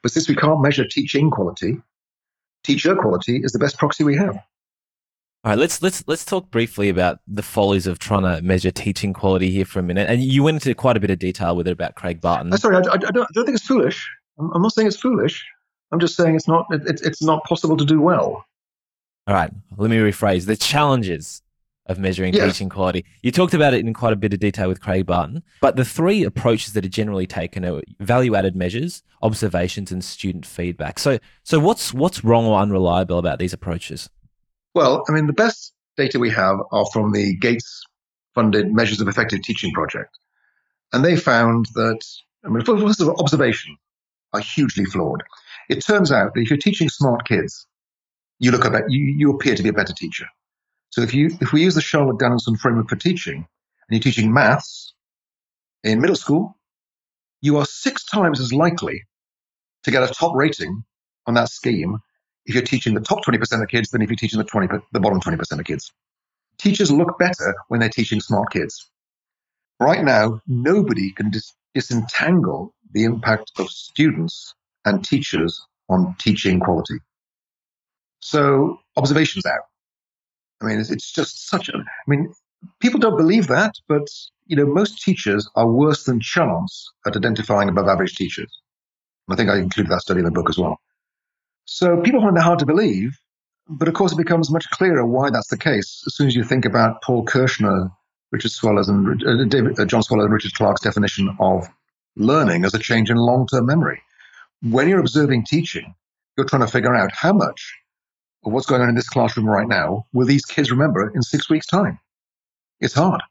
But since we can't measure teaching quality, teacher quality is the best proxy we have. All right, let's talk briefly about the follies of trying to measure teaching quality here for a minute. And you went into quite a bit of detail with it about Craig Barton. I'm sorry, I don't think it's foolish. I'm not saying it's foolish. I'm just saying it's not possible to do well. All right, let me rephrase. The challenges of measuring teaching quality. You talked about it in quite a bit of detail with Craig Barton, but the three approaches that are generally taken are value-added measures, observations, and student feedback. So what's wrong or unreliable about these approaches? Well, I mean, the best data we have are from the Gates-funded Measures of Effective Teaching Project. And they found that, I mean, first of all, observations are hugely flawed. It turns out that if you're teaching smart kids, you appear to be a better teacher. So if we use the Charlotte Danielson framework for teaching, and you're teaching maths in middle school, you are 6 times as likely to get a top rating on that scheme if you're teaching the top 20% of kids than if you're teaching the bottom 20% of kids. Teachers look better when they're teaching smart kids. Right now, nobody can disentangle the impact of students and teachers on teaching quality. So observations out. I mean, it's just people don't believe that, but, you know, most teachers are worse than chance at identifying above average teachers. And I think I included that study in the book as well. So people find it hard to believe, but of course it becomes much clearer why that's the case as soon as you think about Paul Kirschner, Richard Sweller's and John Sweller and Richard Clark's definition of learning as a change in long-term memory. When you're observing teaching, you're trying to figure out how much of what's going on in this classroom right now will these kids remember in 6 weeks' time. It's hard.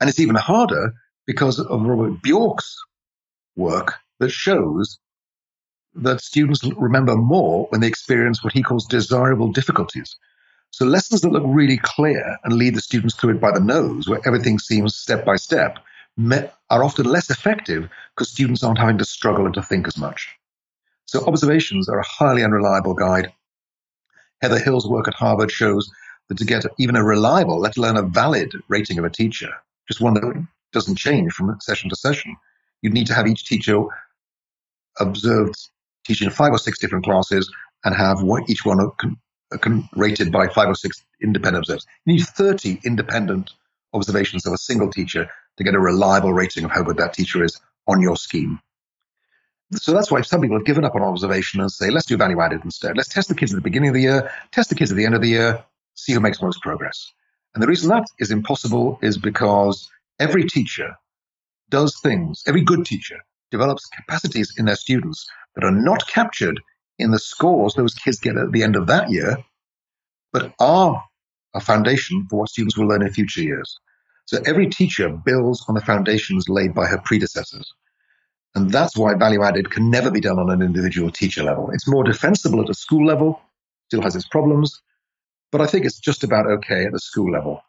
And it's even harder because of Robert Bjork's work that shows that students remember more when they experience what he calls desirable difficulties. So lessons that look really clear and lead the students through it by the nose, where everything seems step by step, are often less effective because students aren't having to struggle and to think as much. So observations are a highly unreliable guide. Heather Hill's work at Harvard shows that to get even a reliable, let alone a valid rating of a teacher, just one that doesn't change from session to session, you need to have each teacher observed teaching 5 or 6 different classes and have each one rated by 5 or 6 independent observers. You need 30 independent observations of a single teacher to get a reliable rating of how good that teacher is on your scheme. So that's why some people have given up on observation and say, let's do value-added instead. Let's test the kids at the beginning of the year, test the kids at the end of the year, see who makes most progress. And the reason that is impossible is because every teacher does things, every good teacher develops capacities in their students that are not captured in the scores those kids get at the end of that year, but are a foundation for what students will learn in future years. So every teacher builds on the foundations laid by her predecessors. And that's why value added can never be done on an individual teacher level. It's more defensible at a school level, still has its problems, but I think it's just about okay at the school level.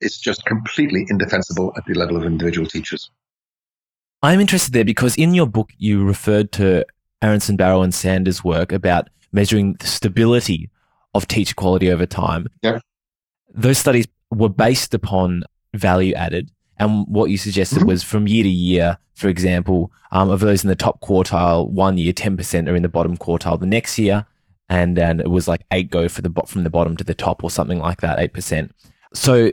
It's just completely indefensible at the level of individual teachers. I'm interested there because in your book, you referred to Aaronson, Barrow and Sanders' work about measuring the stability of teacher quality over time. Yeah. Those studies were based upon value added. And what you suggested was from year to year, for example, of those in the top quartile, 1 year, 10% are in the bottom quartile the next year. And then it was like 8 go from the bottom to the top or something like that, 8%. So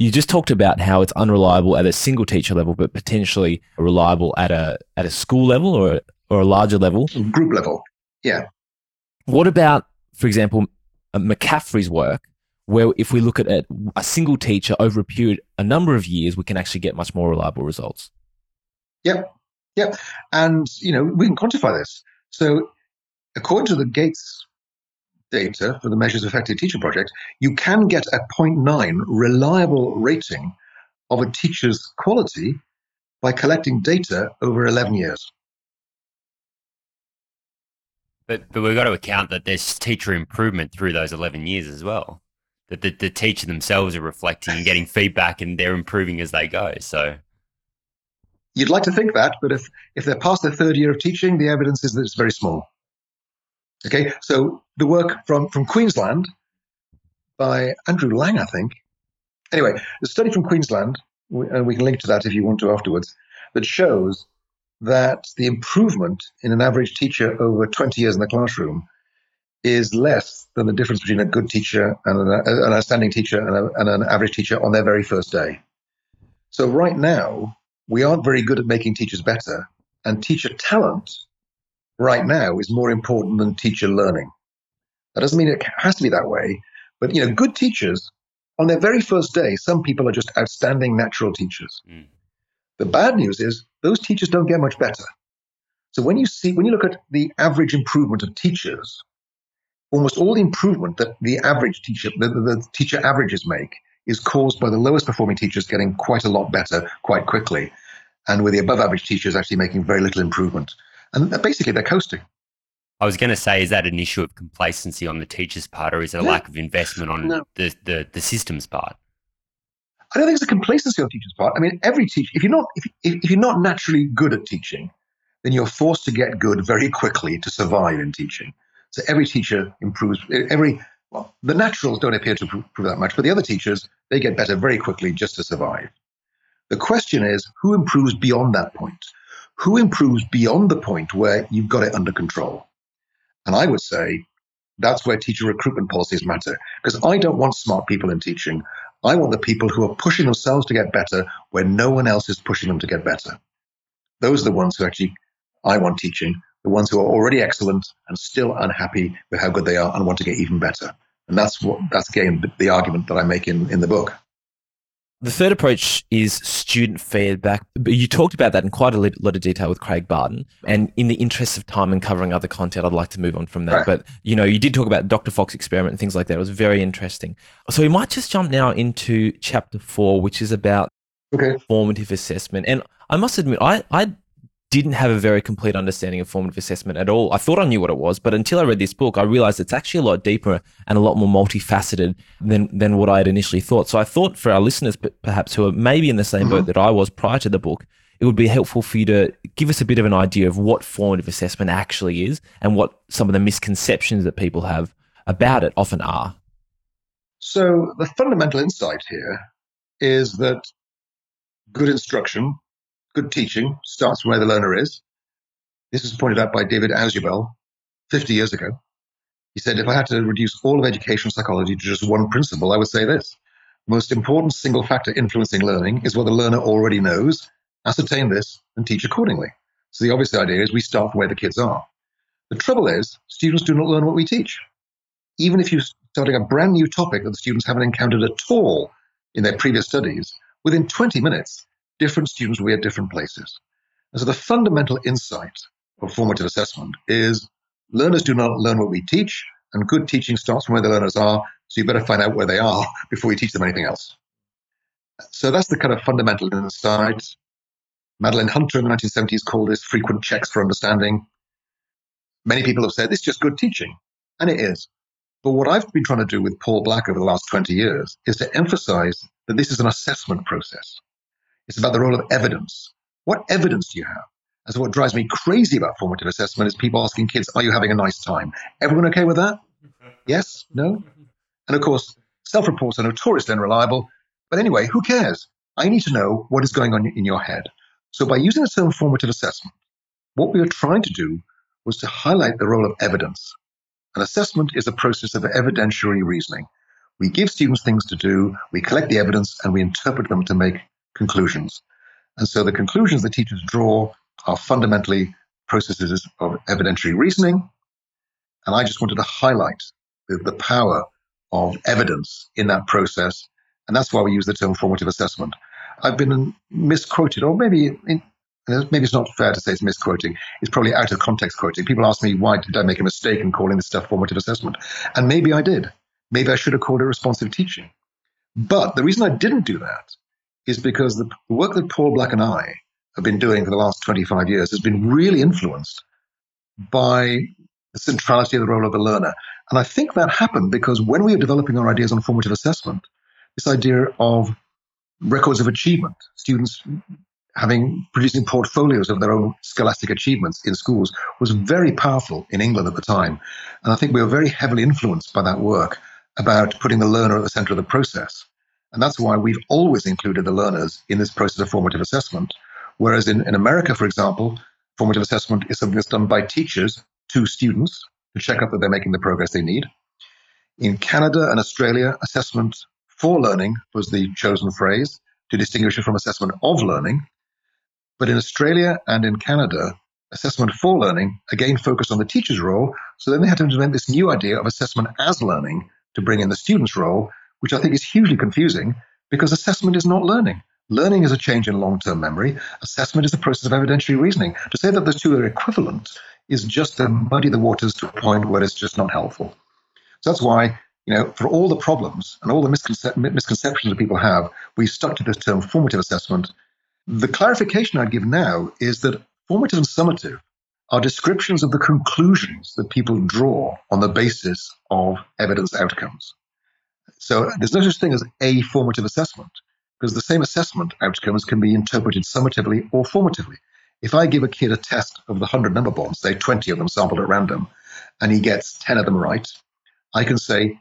you just talked about how it's unreliable at a single teacher level, but potentially reliable at a school level or a larger level. Group level, yeah. What about, for example, McCaffrey's work, where if we look at a single teacher over a number of years, we can actually get much more reliable results? Yep. And, we can quantify this. So according to the Gates data for the Measures of Effective Teaching Project, you can get a 0.9 reliable rating of a teacher's quality by collecting data over 11 years. But we've got to account that there's teacher improvement through those 11 years as well, that the teacher themselves are reflecting and getting feedback and they're improving as they go. So you'd like to think that, but if they're past their third year of teaching, the evidence is that it's very small. Okay, so the work from Queensland by Andrew Lang, I think. Anyway, the study from Queensland, and we can link to that if you want to afterwards, that shows that the improvement in an average teacher over 20 years in the classroom is less than the difference between a good teacher and an outstanding teacher and an average teacher on their very first day. So right now, we aren't very good at making teachers better, and teacher talent right now is more important than teacher learning. That doesn't mean it has to be that way, but good teachers, on their very first day, some people are just outstanding natural teachers. Mm. The bad news is those teachers don't get much better. So when you look at the average improvement of teachers, almost all the improvement that the teacher averages make is caused by the lowest performing teachers getting quite a lot better quite quickly, and with the above average teachers actually making very little improvement. And basically they're coasting. I was going to say, is that an issue of complacency on the teacher's part, or is it a lack of investment on the system's part? I don't think it's a complacency on the teacher's part. I mean, every teacher, if you're not naturally good at teaching, then you're forced to get good very quickly to survive in teaching. So every teacher improves. The naturals don't appear to improve that much, but the other teachers, they get better very quickly just to survive. The question is, who improves beyond that point? Who improves beyond the point where you've got it under control? And I would say that's where teacher recruitment policies matter, because I don't want smart people in teaching. I want the people who are pushing themselves to get better when no one else is pushing them to get better. Those are the ones who actually I want teaching, the ones who are already excellent and still unhappy with how good they are and want to get even better. And that's again the argument that I make in the book. The third approach is student feedback. But you talked about that in quite a lot of detail with Craig Barton. And in the interest of time and covering other content, I'd like to move on from that. Right. But, you did talk about Dr. Fox's experiment and things like that. It was very interesting. So we might just jump now into chapter 4, which is about formative assessment. And I must admit, I didn't have a very complete understanding of formative assessment at all. I thought I knew what it was, but until I read this book, I realized it's actually a lot deeper and a lot more multifaceted than what I had initially thought. So I thought for our listeners, perhaps, who are maybe in the same boat that I was prior to the book, it would be helpful for you to give us a bit of an idea of what formative assessment actually is and what some of the misconceptions that people have about it often are. So the fundamental insight here is that good instruction, good teaching starts where the learner is. This was pointed out by David Ausubel 50 years ago. He said, if I had to reduce all of educational psychology to just one principle, I would say this. The most important single factor influencing learning is what the learner already knows. Ascertain this and teach accordingly. So the obvious idea is we start where the kids are. The trouble is students do not learn what we teach. Even if you're starting a brand new topic that the students haven't encountered at all in their previous studies, within 20 minutes, different students will be at different places. And so the fundamental insight of formative assessment is learners do not learn what we teach, and good teaching starts from where the learners are, so you better find out where they are before you teach them anything else. So that's the kind of fundamental insight. Madeleine Hunter in the 1970s called this frequent checks for understanding. Many people have said it's just good teaching, and it is. But what I've been trying to do with Paul Black over the last 20 years is to emphasize that this is an assessment process. It's about the role of evidence. What evidence do you have? And so what drives me crazy about formative assessment is people asking kids, are you having a nice time? Everyone okay with that? Yes? No? And of course, self-reports are notoriously unreliable. But anyway, who cares? I need to know what is going on in your head. So by using the term formative assessment, what we were trying to do was to highlight the role of evidence. An assessment is a process of evidentiary reasoning. We give students things to do, we collect the evidence, and we interpret them to make conclusions. And so the conclusions that teachers draw are fundamentally processes of evidentiary reasoning. And I just wanted to highlight the power of evidence in that process. And that's why we use the term formative assessment. I've been misquoted, or maybe it's not fair to say it's misquoting. It's probably out of context quoting. People ask me, why did I make a mistake in calling this stuff formative assessment? And maybe I did. Maybe I should have called it responsive teaching. But the reason I didn't do that is because the work that Paul Black and I have been doing for the last 25 years has been really influenced by the centrality of the role of the learner. And I think that happened because when we were developing our ideas on formative assessment, this idea of records of achievement, students producing portfolios of their own scholastic achievements in schools, was very powerful in England at the time. And I think we were very heavily influenced by that work about putting the learner at the center of the process. And that's why we've always included the learners in this process of formative assessment. Whereas in America, for example, formative assessment is something that's done by teachers to students to check up that they're making the progress they need. In Canada and Australia, assessment for learning was the chosen phrase to distinguish it from assessment of learning. But in Australia and in Canada, assessment for learning, again, focused on the teacher's role. So then they had to invent this new idea of assessment as learning to bring in the student's role, which I think is hugely confusing because assessment is not learning. Learning is a change in long-term memory. Assessment is a process of evidentiary reasoning. To say that the two are equivalent is just to muddy the waters to a point where it's just not helpful. So that's why, for all the problems and all the misconceptions that people have, we've stuck to this term formative assessment. The clarification I'd give now is that formative and summative are descriptions of the conclusions that people draw on the basis of evidence outcomes. So there's no such thing as a formative assessment, because the same assessment outcomes can be interpreted summatively or formatively. If I give a kid a test of the 100 number bonds, say 20 of them sampled at random, and he gets 10 of them right, I can say,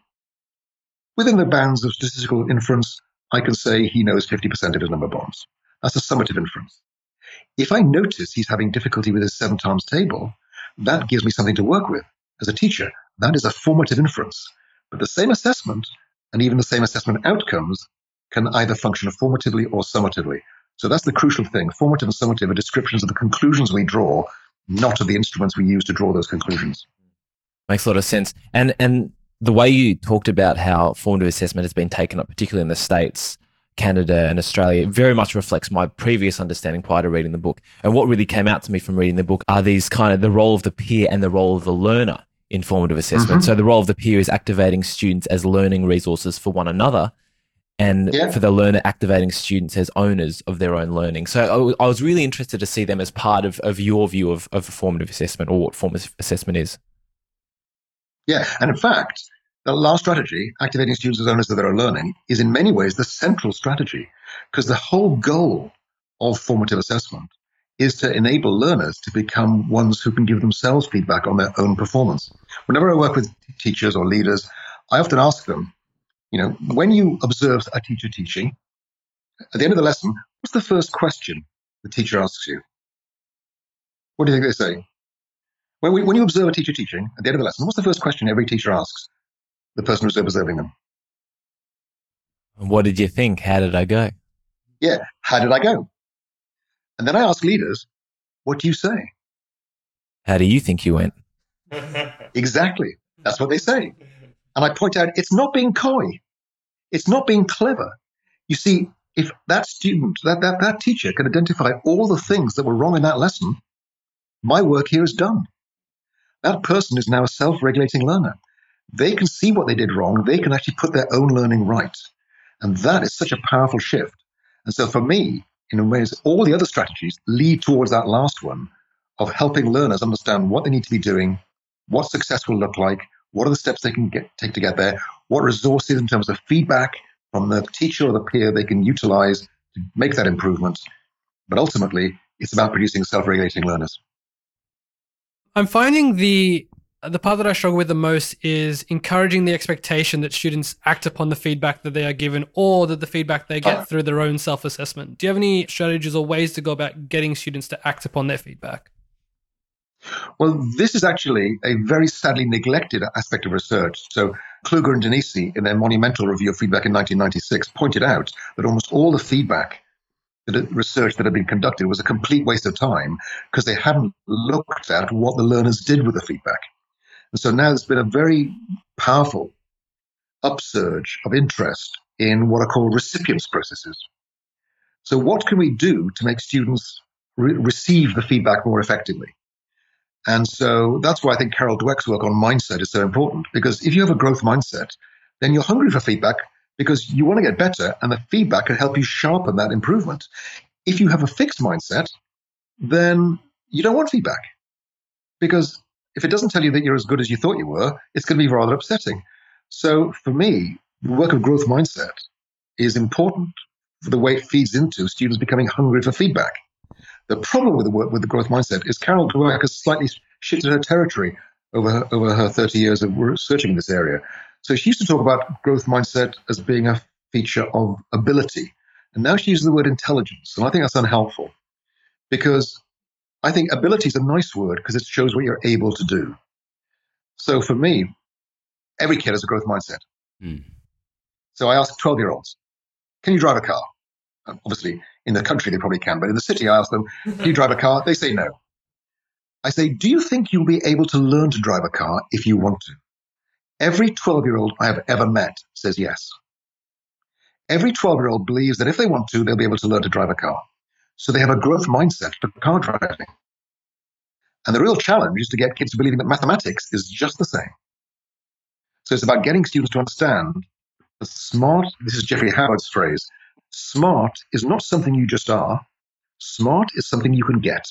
within the bounds of statistical inference, I can say he knows 50% of his number bonds. That's a summative inference. If I notice he's having difficulty with his 7 times table, that gives me something to work with as a teacher. That is a formative inference. But the same assessment and even the same assessment outcomes can either function formatively or summatively. So that's the crucial thing. Formative and summative are descriptions of the conclusions we draw, not of the instruments we use to draw those conclusions. Makes a lot of sense. And the way you talked about how formative assessment has been taken up, particularly in the States, Canada and Australia, it very much reflects my previous understanding prior to reading the book. And what really came out to me from reading the book are these kind of the role of the peer and the role of the learner in formative assessment. Mm-hmm. So the role of the peer is activating students as learning resources for one another, and for the learner, activating students as owners of their own learning. So I was really interested to see them as part of your view of formative assessment, or what formative assessment is. Yeah, and in fact, the last strategy, activating students as owners of their own learning, is in many ways the central strategy, because the whole goal of formative assessment is to enable learners to become ones who can give themselves feedback on their own performance. Whenever I work with teachers or leaders, I often ask them, when you observe a teacher teaching, at the end of the lesson, what's the first question the teacher asks you? What do you think they say? When you observe a teacher teaching, at the end of the lesson, what's the first question every teacher asks the person who's observing them? What did you think? How did I go? Yeah, how did I go? And then I ask leaders, what do you say? How do you think you went? Exactly. That's what they say. And I point out, it's not being coy. It's not being clever. You see, if that student, that teacher can identify all the things that were wrong in that lesson, my work here is done. That person is now a self-regulating learner. They can see what they did wrong. They can actually put their own learning right. And that is such a powerful shift. And so for me, in ways, all the other strategies lead towards that last one of helping learners understand what they need to be doing, what success will look like, what are the steps they can take to get there, what resources in terms of feedback from the teacher or the peer they can utilize to make that improvement. But ultimately, it's about producing self-regulating learners. I'm finding the part that I struggle with the most is encouraging the expectation that students act upon the feedback that they are given or that the feedback they get through their own self-assessment. Do you have any strategies or ways to go about getting students to act upon their feedback? Well, this is actually a very sadly neglected aspect of research. So Kluger and Denisi, in their monumental review of feedback in 1996, pointed out that almost all the feedback research that had been conducted was a complete waste of time because they hadn't looked at what the learners did with the feedback. And so now there's been a very powerful upsurge of interest in what are called recipients processes. So what can we do to make students receive the feedback more effectively? And so that's why I think Carol Dweck's work on mindset is so important, because if you have a growth mindset, then you're hungry for feedback because you want to get better and the feedback can help you sharpen that improvement. If you have a fixed mindset, then you don't want feedback because if it doesn't tell you that you're as good as you thought you were, it's going to be rather upsetting. So for me, the work of growth mindset is important for the way it feeds into students becoming hungry for feedback. The problem with the work with the growth mindset is Carol Dweck has slightly shifted her territory over her 30 years of researching this area. So she used to talk about growth mindset as being a feature of ability. And now she uses the word intelligence. And I think that's unhelpful because I think ability is a nice word because it shows what you're able to do. So for me, every kid has a growth mindset. Mm. So I ask 12-year-olds, can you drive a car? Obviously, in the country, they probably can. But in the city, I ask them, do you drive a car? They say no. I say, do you think you'll be able to learn to drive a car if you want to? Every 12-year-old I have ever met says yes. Every 12-year-old believes that if they want to, they'll be able to learn to drive a car. So they have a growth mindset for car driving. And the real challenge is to get kids believing that mathematics is just the same. So it's about getting students to understand that smart, this is Jeffrey Howard's phrase, smart is not something you just are. Smart is something you can get.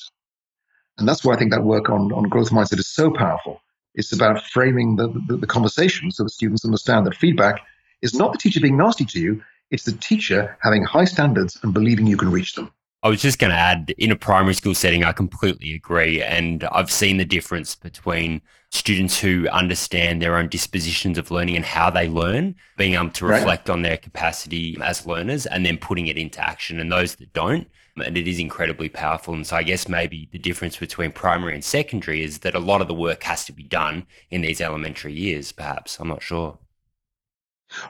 And that's why I think that work on growth mindset is so powerful. It's about framing the conversation so that students understand that feedback is not the teacher being nasty to you, it's the teacher having high standards and believing you can reach them. I was just going to add, in a primary school setting, I completely agree. And I've seen the difference between students who understand their own dispositions of learning and how they learn, being able to reflect on their capacity as learners and then putting it into action, and those that don't. And it is incredibly powerful. And so I guess maybe the difference between primary and secondary is that a lot of the work has to be done in these elementary years, perhaps. I'm not sure.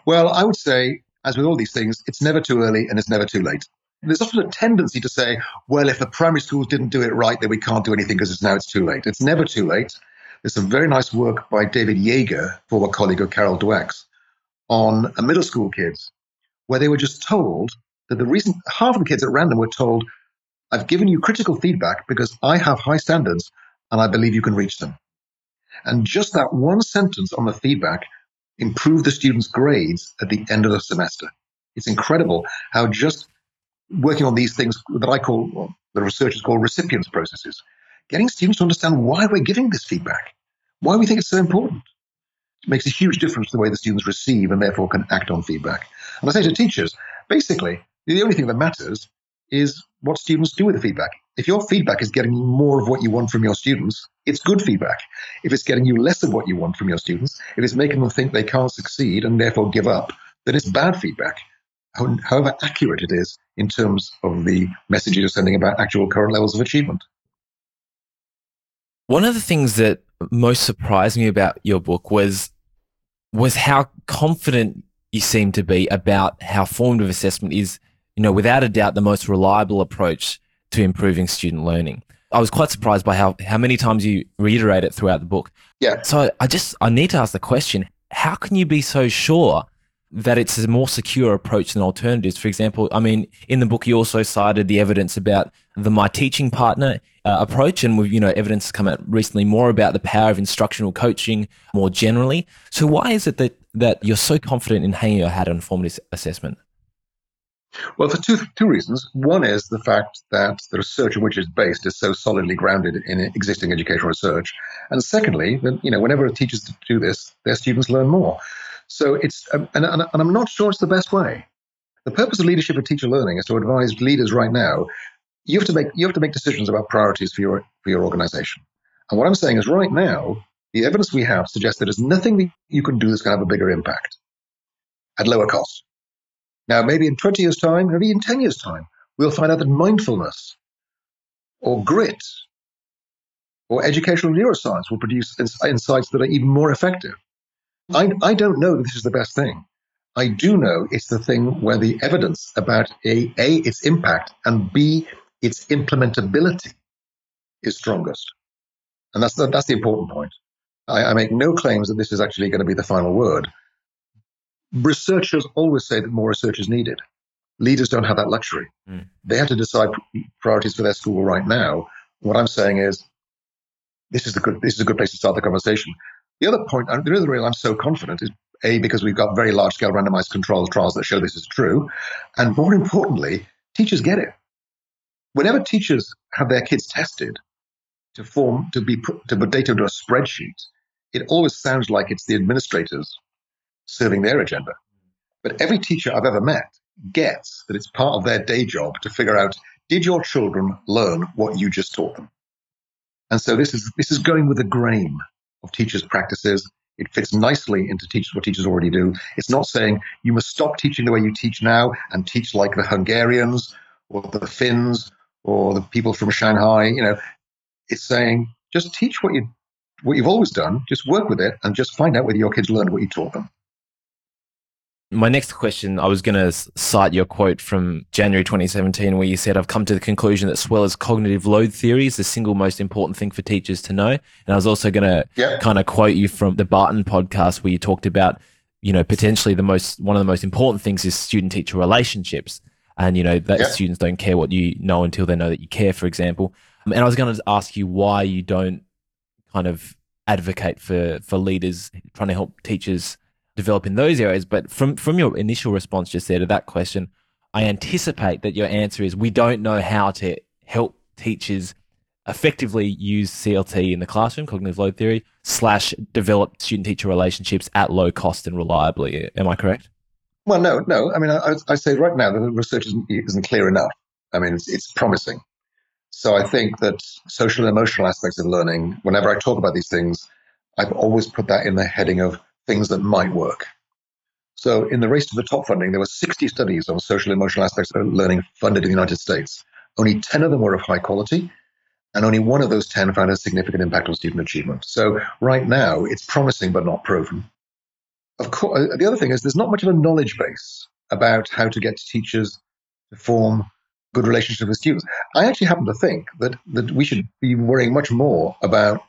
Well, I would say, as with all these things, it's never too early and it's never too late. There's often a tendency to say, well, if the primary schools didn't do it right, then we can't do anything because now it's too late. It's never too late. There's some very nice work by David Yeager, former colleague of Carol Dweck's, on middle school kids, where they were just told that the reason half of the kids at random were told, I've given you critical feedback because I have high standards and I believe you can reach them. And just that one sentence on the feedback improved the students' grades at the end of the semester. It's incredible how just working on these things that I call, well, the researchers call recipients processes, getting students to understand why we're giving this feedback, why we think it's so important. It makes a huge difference to the way the students receive and therefore can act on feedback. And I say to teachers, basically, the only thing that matters is what students do with the feedback. If your feedback is getting more of what you want from your students, it's good feedback. If it's getting you less of what you want from your students, if it's making them think they can't succeed and therefore give up, then it's bad feedback, however accurate it is in terms of the message you're sending about actual current levels of achievement. One of the things that most surprised me about your book was how confident you seem to be about how formative assessment is, you know, without a doubt, the most reliable approach to improving student learning. I was quite surprised by how many times you reiterate it throughout the book. Yeah. So I need to ask the question, how can you be so sure that it's a more secure approach than alternatives? For example, I mean, in the book, you also cited the evidence about the My Teaching Partner approach, and we've, you know, evidence has come out recently more about the power of instructional coaching more generally. So why is it that you're so confident in hanging your hat on formative assessment? Well, for two reasons. One is the fact that the research on which it's based is so solidly grounded in existing educational research. And secondly, that, you know, whenever teachers do this, their students learn more. So it's, and I'm not sure it's the best way. The purpose of leadership of teacher learning is to advise leaders right now, you have to make decisions about priorities for your organization. And what I'm saying is right now, the evidence we have suggests that there's nothing that you can do that's going to have a bigger impact at lower cost. Now, maybe in 20 years' time, maybe in 10 years' time, we'll find out that mindfulness or grit or educational neuroscience will produce insights that are even more effective. I don't know that this is the best thing. I do know it's the thing where the evidence about A, its impact, and B, its implementability is strongest. And that's the important point. I make no claims that this is actually going to be the final word. Researchers always say that more research is needed. Leaders don't have that luxury. They have to decide priorities for their school right now. What I'm saying is, this is a good place to start the conversation. The other point, the other reason I'm so confident is, A, because we've got very large-scale randomized controlled trials that show this is true, and more importantly, teachers get it. Whenever teachers have their kids tested to put data into a spreadsheet, it always sounds like it's the administrators serving their agenda. But every teacher I've ever met gets that it's part of their day job to figure out, did your children learn what you just taught them? And so this is going with the grain of teachers' practices. It fits nicely into what teachers already do. It's not saying you must stop teaching the way you teach now and teach like the Hungarians or the Finns or the people from Shanghai. You know, it's saying just teach what you've always done, just work with it, and just find out whether your kids learned what you taught them. My next question, I was going to cite your quote from January 2017 where you said, "I've come to the conclusion that Sweller's cognitive load theory is the single most important thing for teachers to know." And I was also going to kind of quote you from the Barton podcast where you talked about, you know, potentially one of the most important things is student-teacher relationships. And, you know, that students don't care what you know until they know that you care, for example. And I was going to ask you why you don't kind of advocate for leaders trying to help teachers develop in those areas, but from your initial response just there to that question, I anticipate that your answer is we don't know how to help teachers effectively use CLT in the classroom, cognitive load theory, / develop student-teacher relationships at low cost and reliably. Am I correct? Well, no. I mean, I say right now that the research isn't clear enough. I mean, it's promising. So I think that social and emotional aspects of learning, whenever I talk about these things, I've always put that in the heading of things that might work. So in the race to the top funding, there were 60 studies on social emotional aspects of learning funded in the United States. Only 10 of them were of high quality, and only one of those 10 found a significant impact on student achievement. So right now, it's promising but not proven. Of course, the other thing is there's not much of a knowledge base about how to get teachers to form good relationships with students. I actually happen to think that we should be worrying much more about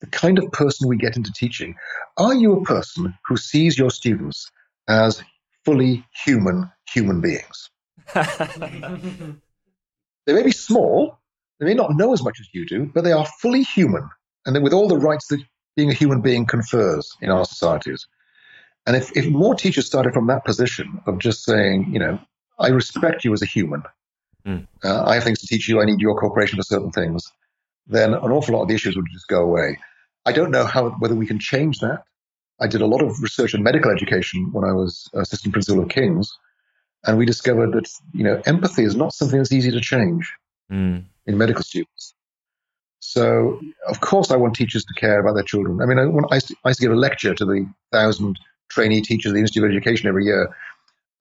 the kind of person we get into teaching. Are you a person who sees your students as fully human beings? They may be small, they may not know as much as you do, but they are fully human, and then with all the rights that being a human being confers in our societies. And if more teachers started from that position of just saying, you know, I respect you as a human, I have things to teach you, I need your cooperation for certain things, then an awful lot of the issues would just go away. I don't know whether we can change that. I did a lot of research in medical education when I was assistant principal of King's, and we discovered that, you know, empathy is not something that's easy to change in medical students. So, of course, I want teachers to care about their children. I mean, I used to give a lecture to the 1,000 trainee teachers at the Institute of Education every year,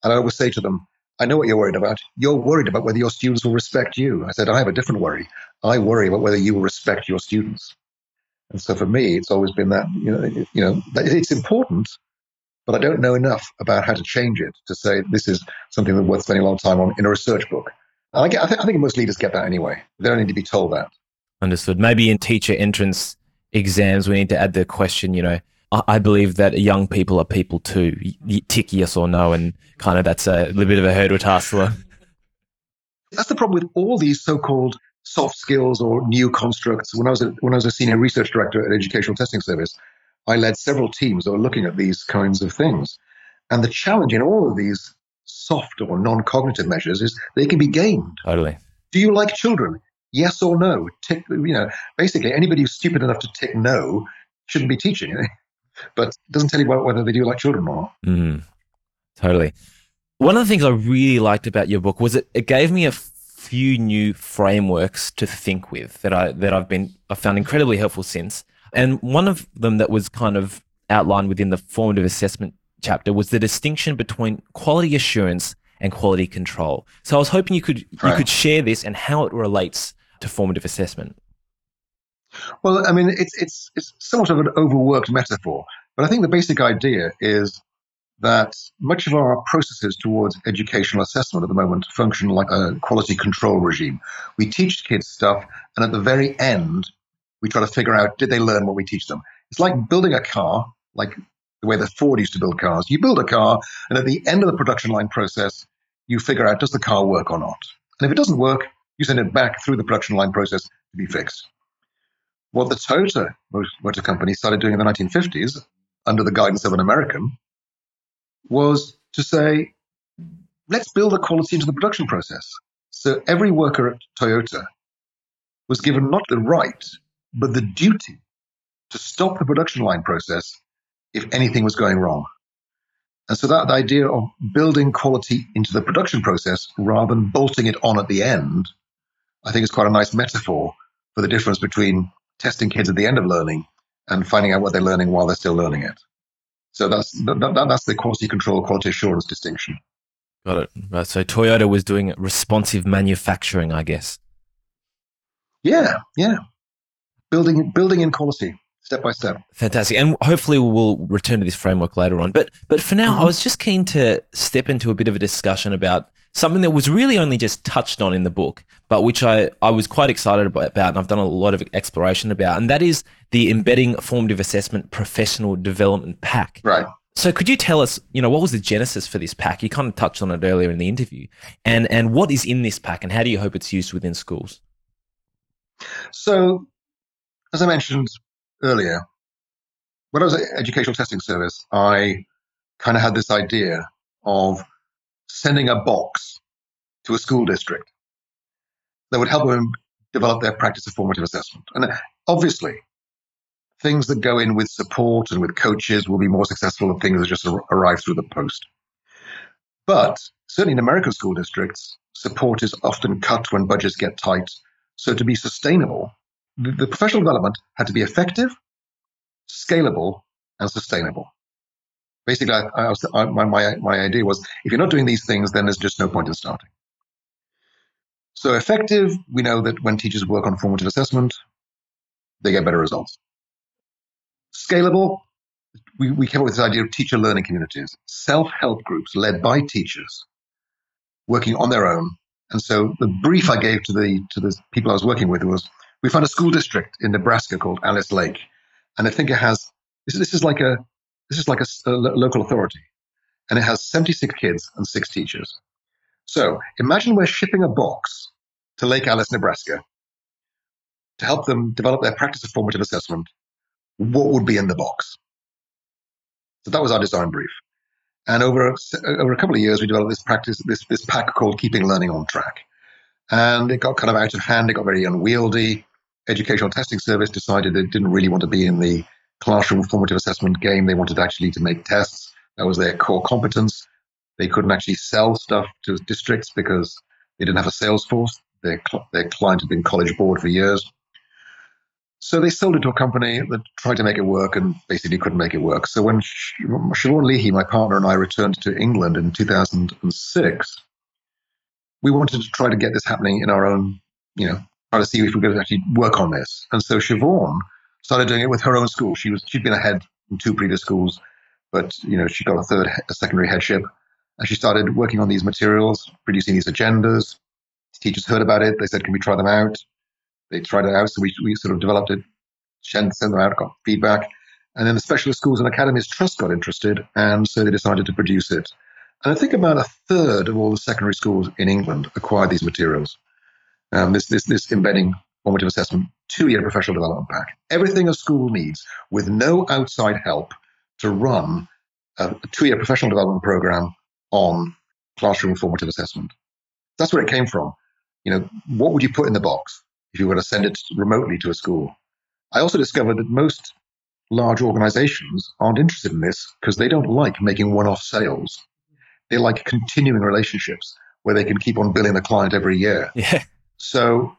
and I always say to them, I know what you're worried about. You're worried about whether your students will respect you. I said, I have a different worry. I worry about whether you will respect your students. And so for me, it's always been that, you know, it's important, but I don't know enough about how to change it to say this is something that's worth spending a lot of time on in a research book. And I think most leaders get that anyway. They don't need to be told that. Understood. Maybe in teacher entrance exams, we need to add the question, you know, I believe that young people are people too. Tick yes or no, and kind of that's a little bit of a hurdle task for them. That's the problem with all these so-called soft skills or new constructs. When I was a senior research director at Educational Testing Service, I led several teams that were looking at these kinds of things. And the challenge in all of these soft or non-cognitive measures is they can be gamed. Totally. Do you like children? Yes or no? Tick. You know, basically anybody who's stupid enough to tick no shouldn't be teaching. But it doesn't tell you whether they do like children or not. Mm, totally. One of the things I really liked about your book was it gave me a few new frameworks to think with that I've found incredibly helpful since. And one of them that was kind of outlined within the formative assessment chapter was the distinction between quality assurance and quality control. So I was hoping you could share this and how it relates to formative assessment. Well, I mean, it's somewhat of an overworked metaphor, but I think the basic idea is that much of our processes towards educational assessment at the moment function like a quality control regime. We teach kids stuff, and at the very end, we try to figure out, did they learn what we teach them? It's like building a car, like the way that Ford used to build cars. You build a car, and at the end of the production line process, you figure out, does the car work or not? And if it doesn't work, you send it back through the production line process to be fixed. What the Toyota Motor Company started doing in the 1950s, under the guidance of an American, was to say, let's build a quality into the production process. So every worker at Toyota was given not the right, but the duty to stop the production line process if anything was going wrong. And so that idea of building quality into the production process rather than bolting it on at the end, I think is quite a nice metaphor for the difference between testing kids at the end of learning and finding out what they're learning while they're still learning it. So that's the quality control, quality assurance distinction. Got it. Right, so Toyota was doing responsive manufacturing, I guess. Yeah. Building in quality, step by step. Fantastic. And hopefully we'll return to this framework later on. But for now, I was just keen to step into a bit of a discussion about something that was really only just touched on in the book, but which I was quite excited about and I've done a lot of exploration about, and that is the Embedding Formative Assessment Professional Development Pack. Right. So could you tell us, what was the genesis for this pack? You kind of touched on it earlier in the interview. And what is in this pack and how do you hope it's used within schools? So, as I mentioned earlier, when I was at Educational Testing Service, I kind of had this idea of sending a box to a school district that would help them develop their practice of formative assessment. And obviously, things that go in with support and with coaches will be more successful than things that just arrive through the post. But certainly in American school districts, support is often cut when budgets get tight. So to be sustainable, the professional development had to be effective, scalable, and sustainable. Basically, my idea was, if you're not doing these things, then there's just no point in starting. So effective, we know that when teachers work on formative assessment, they get better results. Scalable, we came up with this idea of teacher learning communities, self-help groups led by teachers working on their own. And so the brief I gave to the people I was working with was, we found a school district in Nebraska called Alice Lake, and I think it has, this is like a local authority, and it has 76 kids and 6 teachers. So imagine we're shipping a box to Lake Alice, Nebraska, to help them develop their practice of formative assessment. What would be in the box? So that was our design brief. And over a couple of years, we developed this pack called Keeping Learning on Track. And it got kind of out of hand. It got very unwieldy. Educational Testing Service decided they didn't really want to be in the classroom formative assessment game. They wanted actually to make tests. That was their core competence. They couldn't actually sell stuff to districts because they didn't have a sales force. Their client had been College Board for years. So they sold it to a company that tried to make it work and basically couldn't make it work. So when Siobhan Leahy, my partner, and I returned to England in 2006, we wanted to try to get this happening in our own, try to see if we could actually work on this. And so Siobhan started doing it with her own school. She'd been a head in 2 previous schools, but she got a secondary headship, and she started working on these materials, producing these agendas. Teachers heard about it. They said, "Can we try them out?" They tried it out, so we sort of developed it, sent them out, got feedback, and then the Specialist Schools and Academies Trust got interested, and so they decided to produce it. And I think about a third of all the secondary schools in England acquired these materials. This Embedding Formative Assessment 2-year professional development pack. Everything a school needs with no outside help to run a 2-year professional development program on classroom formative assessment. That's where it came from. You know, what would you put in the box if you were to send it remotely to a school? I also discovered that most large organizations aren't interested in this because they don't like making one-off sales. They like continuing relationships where they can keep on billing the client every year. Yeah. So,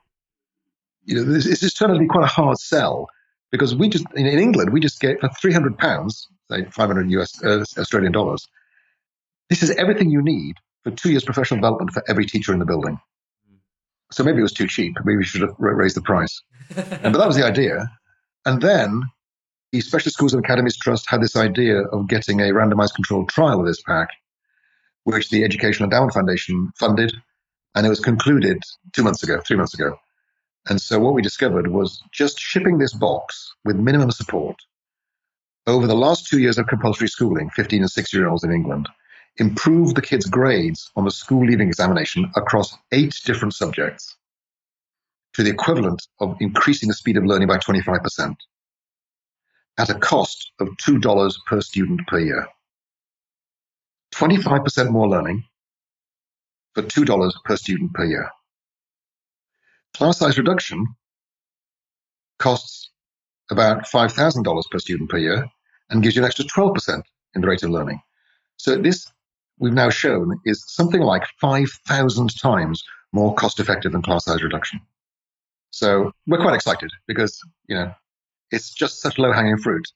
you know, this is turned out to be quite a hard sell because we just, in England, we just get for £300, say 500 US Australian dollars. This is everything you need for 2 years professional development for every teacher in the building. So maybe it was too cheap. Maybe we should have raised the price. But that was the idea. And then the Special Schools and Academies Trust had this idea of getting a randomized controlled trial of this pack, which the Educational Endowment Foundation funded. And it was concluded 3 months ago. And so what we discovered was just shipping this box with minimum support over the last 2 years of compulsory schooling, 15 and 6-year-olds in England, improved the kids' grades on the school leaving examination across 8 different subjects to the equivalent of increasing the speed of learning by 25% at a cost of $2 per student per year. 25% more learning for $2 per student per year. Class size reduction costs about $5,000 per student per year and gives you an extra 12% in the rate of learning. So this, we've now shown, is something like 5,000 times more cost-effective than class size reduction. So we're quite excited because, you know, it's just such low-hanging fruit.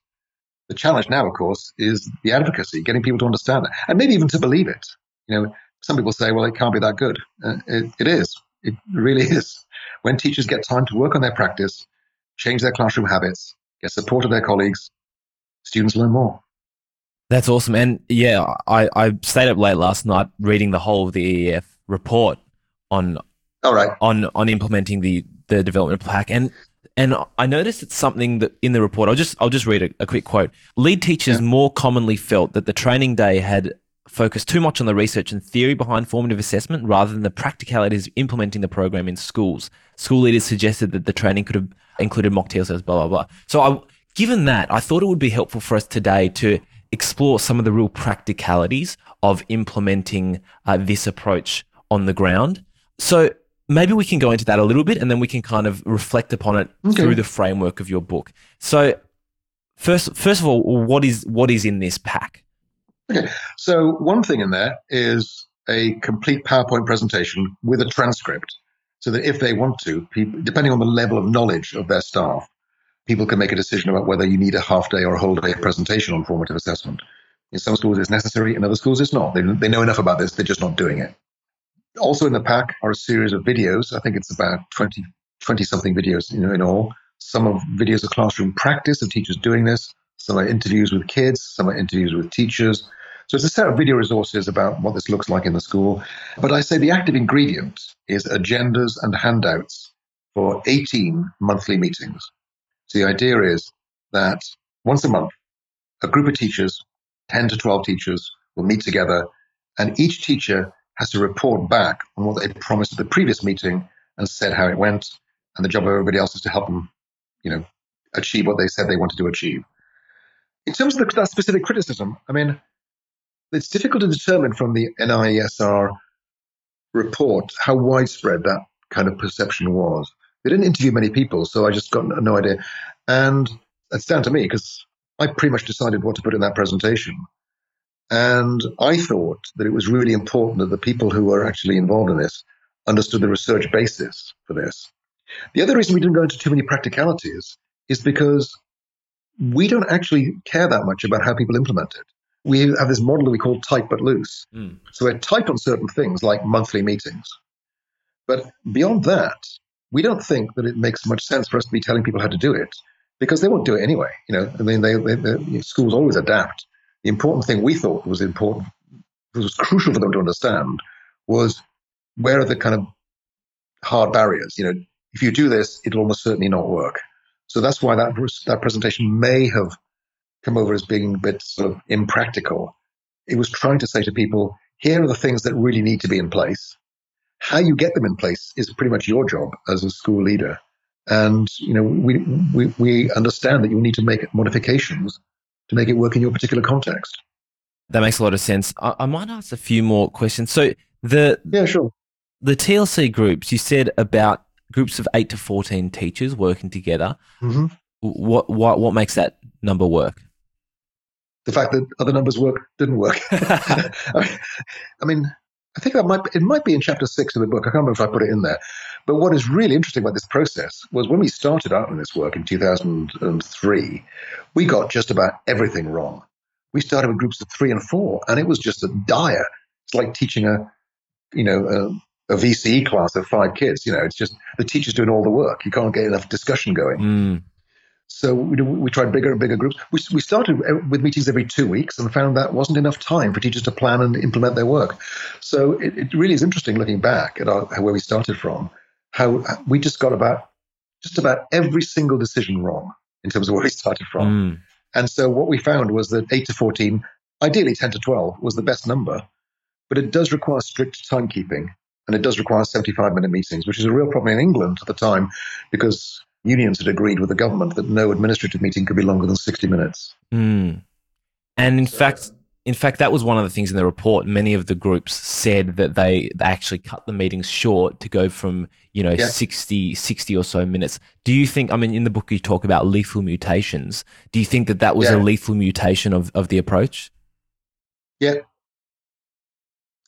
The challenge now, of course, is the advocacy, getting people to understand it and maybe even to believe it. You know, some people say, well, it can't be that good. It is. It really is. When teachers get time to work on their practice, change their classroom habits, get support of their colleagues, students learn more. That's awesome. And yeah, I stayed up late last night reading the whole of the EEF report on implementing the development pack. And I noticed it's something that in the report, I'll just read a quick quote. Lead teachers more commonly felt that the training day had focused too much on the research and theory behind formative assessment rather than the practicalities of implementing the program in schools. School leaders suggested that the training could have included mock TSLs, blah, blah, blah. So given that, I thought it would be helpful for us today to explore some of the real practicalities of implementing this approach on the ground. So maybe we can go into that a little bit and then we can kind of reflect upon it through the framework of your book. So first of all, what is in this pack? Okay, so one thing in there is a complete PowerPoint presentation with a transcript so that if they want to, people, depending on the level of knowledge of their staff, people can make a decision about whether you need a half day or a whole day of presentation on formative assessment. In some schools it's necessary, in other schools it's not. They know enough about this, they're just not doing it. Also in the pack are a series of videos. I think it's about 20-something videos in all. Some are videos of classroom practice of teachers doing this. Some are interviews with kids, some are interviews with teachers. So it's a set of video resources about what this looks like in the school. But I say the active ingredient is agendas and handouts for 18 monthly meetings. So the idea is that once a month, a group of teachers, 10 to 12 teachers, will meet together, and each teacher has to report back on what they promised at the previous meeting and said how it went, and the job of everybody else is to help them, achieve what they said they wanted to achieve. In terms of that specific criticism, I mean, it's difficult to determine from the NIESR report how widespread that kind of perception was. They didn't interview many people, so I just got no idea. And it's down to me because I pretty much decided what to put in that presentation. And I thought that it was really important that the people who were actually involved in this understood the research basis for this. The other reason we didn't go into too many practicalities is because we don't actually care that much about how people implement it. We have this model that we call tight but loose. Mm. So we're tight on certain things like monthly meetings. But beyond that, we don't think that it makes much sense for us to be telling people how to do it because they won't do it anyway. Schools always adapt. The important thing we thought was important, was crucial for them to understand, was where are the kind of hard barriers? If you do this, it'll almost certainly not work. So that's why that presentation may have come over as being a bit sort of impractical. It was trying to say to people, here are the things that really need to be in place. How you get them in place is pretty much your job as a school leader. And, we understand that you need to make modifications to make it work in your particular context. That makes a lot of sense. I might ask a few more questions. So the TLC groups, you said about groups of 8 to 14 teachers working together. Mm-hmm. What makes that number work? The fact that other numbers didn't work. I mean, I think it might be in chapter 6 of the book. I can't remember if I put it in there. But what is really interesting about this process was when we started out in this work in 2003, we got just about everything wrong. We started with groups of 3 and 4, and it was just a dire. It's like teaching a VCE class of 5 kids. You know, it's just the teacher's doing all the work. You can't get enough discussion going. Mm. So we tried bigger and bigger groups. We started with meetings every 2 weeks and found that wasn't enough time for teachers to plan and implement their work. So it really is interesting looking back at where we started from, how we just got just about every single decision wrong in terms of where we started from. Mm. And so what we found was that 8 to 14, ideally 10 to 12, was the best number. But it does require strict timekeeping, and it does require 75-minute meetings, which is a real problem in England at the time because unions had agreed with the government that no administrative meeting could be longer than 60 minutes. Mm. And in fact, that was one of the things in the report. Many of the groups said that they actually cut the meetings short to go from 60 or so minutes. Do you think, I mean, in the book you talk about lethal mutations. Do you think that was a lethal mutation of the approach? Yeah.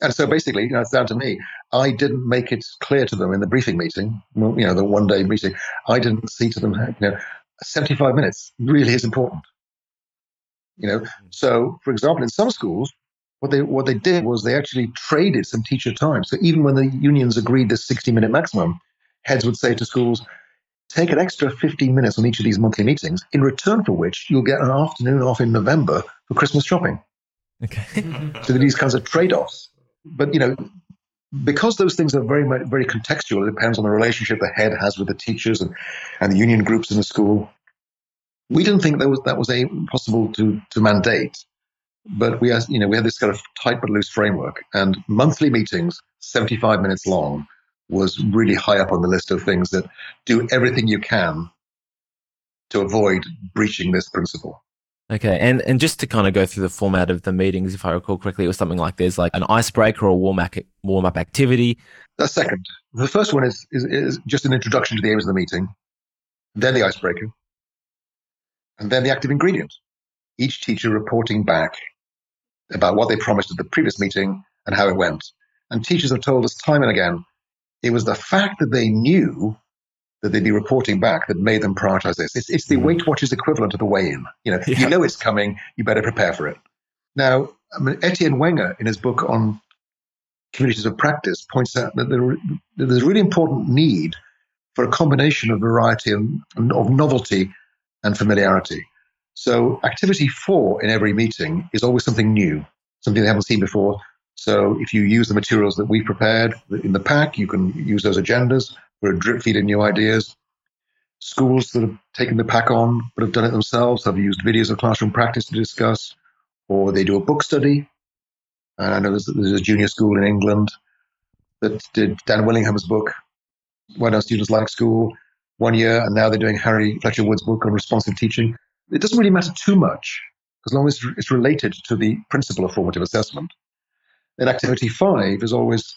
And so basically, it's down to me. I didn't make it clear to them in the briefing meeting, the one-day meeting. I didn't see to them, 75 minutes really is important. So for example, in some schools, what they did was they actually traded some teacher time. So even when the unions agreed this 60-minute maximum, heads would say to schools, take an extra 15 minutes on each of these monthly meetings, in return for which you'll get an afternoon off in November for Christmas shopping. Okay. So these kinds of trade-offs. But, because those things are very, very contextual, it depends on the relationship the head has with the teachers and the union groups in the school. We didn't think that was possible to mandate, but we had this kind of tight but loose framework. And monthly meetings, 75 minutes long, was really high up on the list of things that do everything you can to avoid breaching this principle. Okay, and just to kind of go through the format of the meetings, if I recall correctly, it was something like there's like an icebreaker or a warm-up activity. The second. The first one is just an introduction to the aims of the meeting, then the icebreaker, and then the active ingredient. Each teacher reporting back about what they promised at the previous meeting and how it went. And teachers have told us time and again, it was the fact that they knew that they'd be reporting back that made them prioritize this. It's the Weight Watchers equivalent of the weigh-in. It's coming, you better prepare for it. Now, Etienne Wenger, in his book on communities of practice, points out that there's a really important need for a combination of variety and of novelty and familiarity. So activity 4 in every meeting is always something new, something they haven't seen before. So if you use the materials that we've prepared in the pack, you can use those agendas. We're a drip feed of new ideas. Schools that have taken the pack on but have done it themselves have used videos of classroom practice to discuss, or they do a book study. And I know there's a junior school in England that did Dan Willingham's book, Why Don't Students Like School, one year, and now they're doing Harry Fletcher Wood's book on responsive teaching. It doesn't really matter too much as long as it's related to the principle of formative assessment. Then activity 5 is always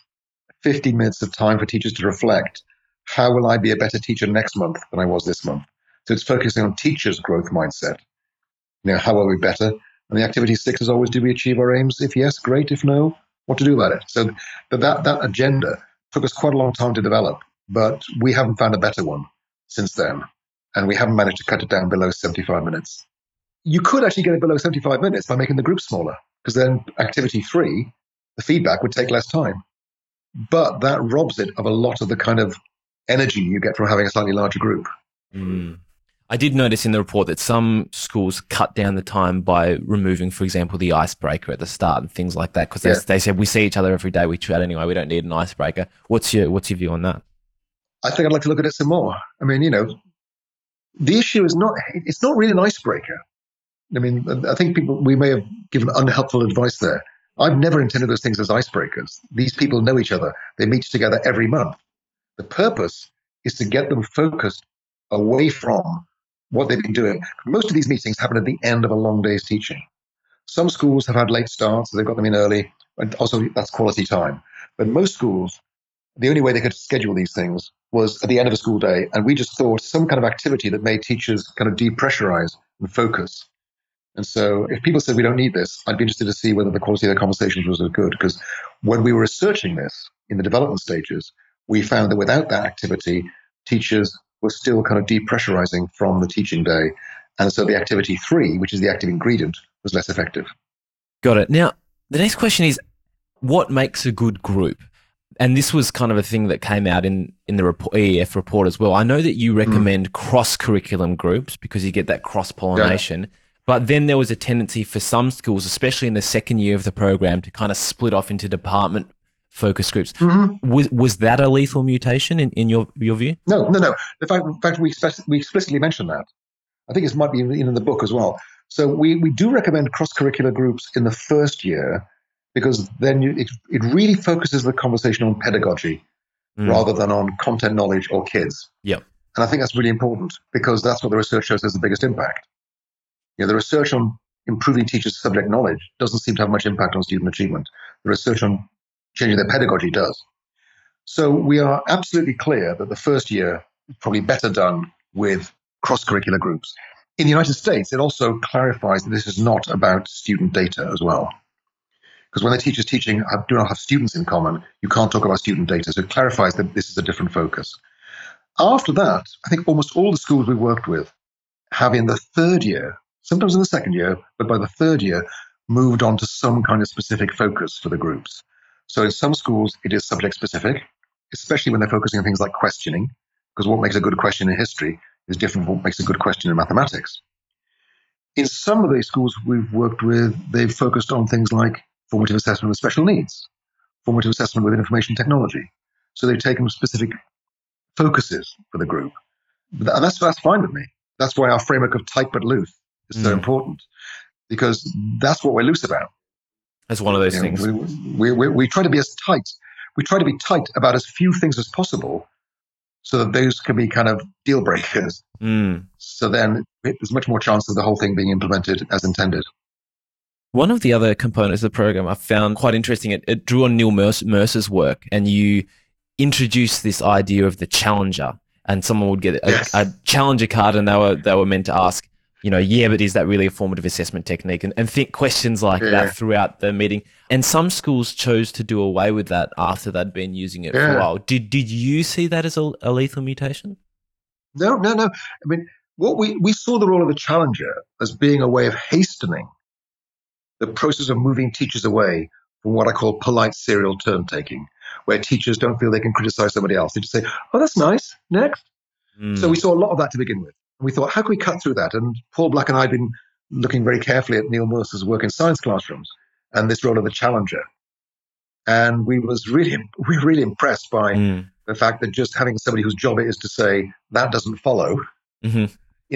15 minutes of time for teachers to reflect. How will I be a better teacher next month than I was this month? So it's focusing on teachers' growth mindset. How are we better? And the activity 6 is always, do we achieve our aims? If yes, great. If no, what to do about it? So that agenda took us quite a long time to develop, but we haven't found a better one since then. And we haven't managed to cut it down below 75 minutes. You could actually get it below 75 minutes by making the group smaller, because then activity 3, the feedback would take less time. But that robs it of a lot of the kind of energy you get from having a slightly larger group. Mm. I did notice in the report that some schools cut down the time by removing, for example, the icebreaker at the start and things like that, because they said, we see each other every day, we chat anyway, we don't need an icebreaker. What's your view on that? I think I'd like to look at it some more. I mean, the issue is it's not really an icebreaker. I mean, I think we may have given unhelpful advice there. I've never intended those things as icebreakers. These people know each other. They meet together every month. The purpose is to get them focused away from what they've been doing. Most of these meetings happen at the end of a long day's teaching. Some schools have had late starts, so they've got them in early, and also that's quality time. But most schools, the only way they could schedule these things was at the end of a school day, and we just thought some kind of activity that made teachers kind of depressurize and focus. And so if people said we don't need this, I'd be interested to see whether the quality of their conversations was as good, because when we were researching this in the development stages, we found that without that activity, teachers were still kind of depressurizing from the teaching day. And so the activity 3, which is the active ingredient, was less effective. Got it. Now, the next question is, what makes a good group? And this was kind of a thing that came out in the report, EEF report as well. I know that you recommend cross-curriculum groups because you get that cross-pollination. Yeah. But then there was a tendency for some schools, especially in the second year of the program, to kind of split off into department focus groups. Mm-hmm. Was that a lethal mutation in your view? No. In fact, we explicitly mentioned that. I think it might be in the book as well. So we do recommend cross-curricular groups in the first year, because then it really focuses the conversation on pedagogy rather than on content knowledge or kids. Yeah. And I think that's really important, because that's what the research shows has the biggest impact. You know, the research on improving teachers' subject knowledge doesn't seem to have much impact on student achievement. The research on changing their pedagogy does. So we are absolutely clear that the first year is probably better done with cross-curricular groups. In the United States, it also clarifies that this is not about student data as well. Because when the teachers teaching do not have students in common, you can't talk about student data. So it clarifies that this is a different focus. After that, I think almost all the schools we worked with have in the third year, sometimes in the second year, but by the third year, moved on to some kind of specific focus for the groups. So in some schools, it is subject specific, especially when they're focusing on things like questioning, because what makes a good question in history is different from what makes a good question in mathematics. In some of the schools we've worked with, they've focused on things like formative assessment with special needs, formative assessment with information technology. So they've taken specific focuses for the group. And that's fine with me. That's why our framework of tight but loose is so important, because that's what we're loose about. That's one of those things. We try to be as tight. We try to be tight about as few things as possible so that those can be kind of deal breakers. So then there's much more chance of the whole thing being implemented as intended. One of the other components of the program I found quite interesting, it drew on Neil Mercer's work, and you introduced this idea of the challenger, and someone would get a challenger card, and they were meant to ask, you know, yeah, but is that really a formative assessment technique? And think questions like that throughout the meeting. And some schools chose to do away with that after they'd been using it for a while. Did you see that as a lethal mutation? No. I mean, what we saw the role of the challenger as being a way of hastening the process of moving teachers away from what I call polite serial turn taking, where teachers don't feel they can criticize somebody else. They just say, oh, that's nice, next. So we saw a lot of that to begin with. And we thought, how can we cut through that? And Paul Black and I had been looking very carefully at Neil Mercer's work in science classrooms and this role of the challenger. And we were really impressed by the fact that just having somebody whose job it is to say, that doesn't follow in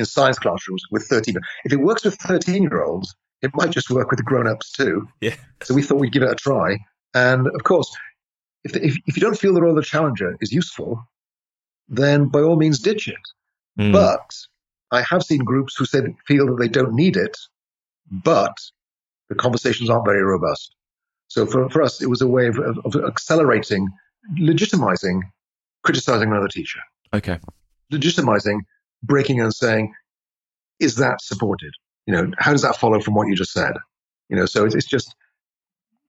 science classrooms with 13. If it works with 13-year-olds, it might just work with the grown-ups too. Yeah. So we thought we'd give it a try. And of course, if you don't feel the role of the challenger is useful, then by all means ditch it. But I have seen groups who feel that they don't need it, but the conversations aren't very robust. So for us, it was a way of accelerating, legitimizing, criticizing another teacher. Okay. Legitimizing, breaking and saying, is that supported? You know, how does that follow from what you just said? You know, so it's just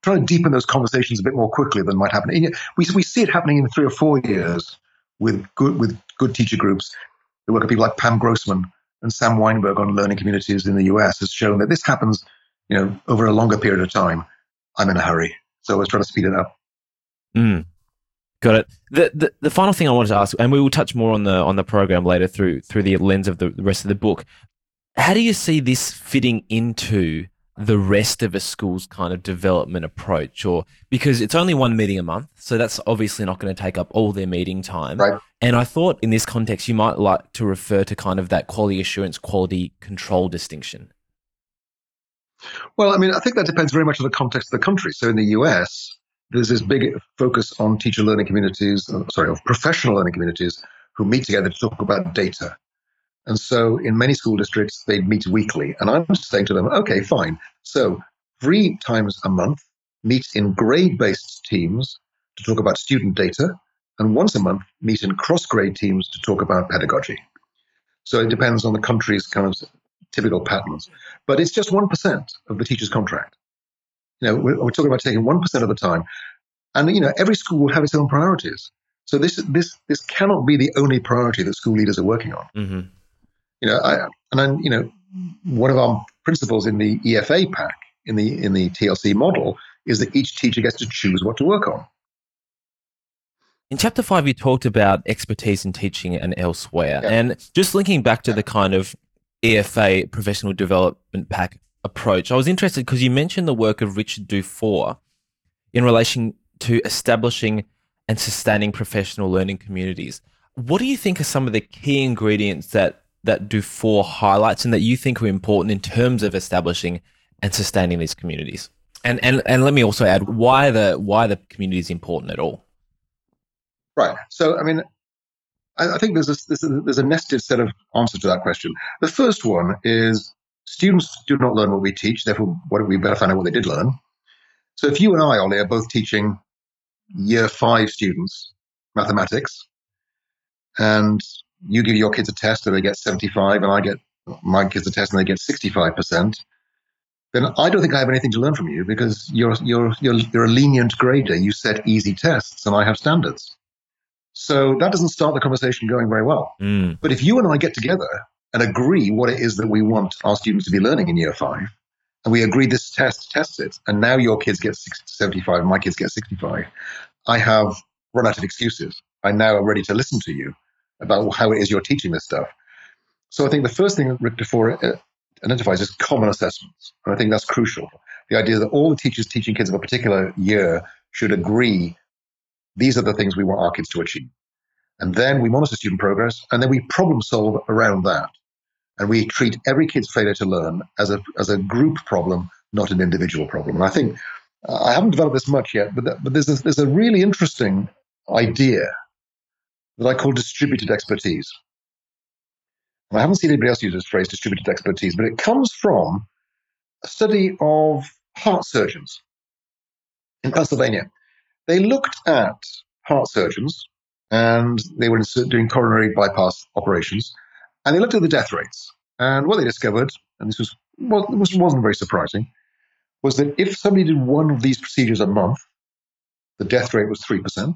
trying to deepen those conversations a bit more quickly than might happen. We see it happening in 3 or 4 years with good teacher groups. The work of people like Pam Grossman and Sam Weinberg on learning communities in the US has shown that this happens, you know, over a longer period of time. I'm in a hurry, so I was trying to speed it up. Got it. The final thing I wanted to ask, and we will touch more on the program later through the lens of the rest of the book. How do you see this fitting into the rest of a school's kind of development approach? Or because it's only one meeting a month, so that's obviously not going to take up all their meeting time. Right. And I thought in this context, you might like to refer to kind of that quality assurance, quality control distinction. Well, I mean, I think that depends very much on the context of the country. So in the US, there's this big focus on professional learning communities who meet together to talk about data. And so in many school districts, they'd meet weekly. And I'm just saying to them, okay, fine. So 3 times a month, meet in grade-based teams to talk about student data, and once a month meet in cross-grade teams to talk about pedagogy. So it depends on the country's kind of typical patterns. But it's just 1% of the teacher's contract. You know, we're talking about taking 1% of the time. And, you know, every school will have its own priorities. So this cannot be the only priority that school leaders are working on. Mm-hmm. You know, one of our principles in the EFA pack, in the TLC model, is that each teacher gets to choose what to work on. In Chapter 5, you talked about expertise in teaching and elsewhere. Yeah. And just linking back to the kind of EFA professional development pack approach, I was interested because you mentioned the work of Richard Dufour in relation to establishing and sustaining professional learning communities. What do you think are some of the key ingredients that Dufour highlights and that you think are important in terms of establishing and sustaining these communities? And let me also add why the community is important at all. Right. So, I mean, I think there's a nested set of answers to that question. The first one is students do not learn what we teach, therefore, what we better find out what they did learn. So if you and I, Ollie, are both teaching year 5 students mathematics, and you give your kids a test and they get 75, and I get my kids a test and they get 65%, then I don't think I have anything to learn from you because you're a lenient grader. You set easy tests and I have standards. So that doesn't start the conversation going very well. Mm. But if you and I get together and agree what it is that we want our students to be learning in year 5, and we agree this test it, and now your kids get 75 and my kids get 65, I have run out of excuses. I now am ready to listen to you about how it is you're teaching this stuff. So I think the first thing that Rick Dufour identifies is common assessments. And I think that's crucial. The idea that all the teachers teaching kids of a particular year should agree these are the things we want our kids to achieve. And then we monitor student progress, and then we problem solve around that. And we treat every kid's failure to learn as a group problem, not an individual problem. And I think, I haven't developed this much yet, but there's a really interesting idea that I call distributed expertise. And I haven't seen anybody else use this phrase, distributed expertise, but it comes from a study of heart surgeons in Pennsylvania. They looked at heart surgeons, and they were doing coronary bypass operations, and they looked at the death rates. And what they discovered, and this wasn't very surprising, was that if somebody did one of these procedures a month, the death rate was 3%.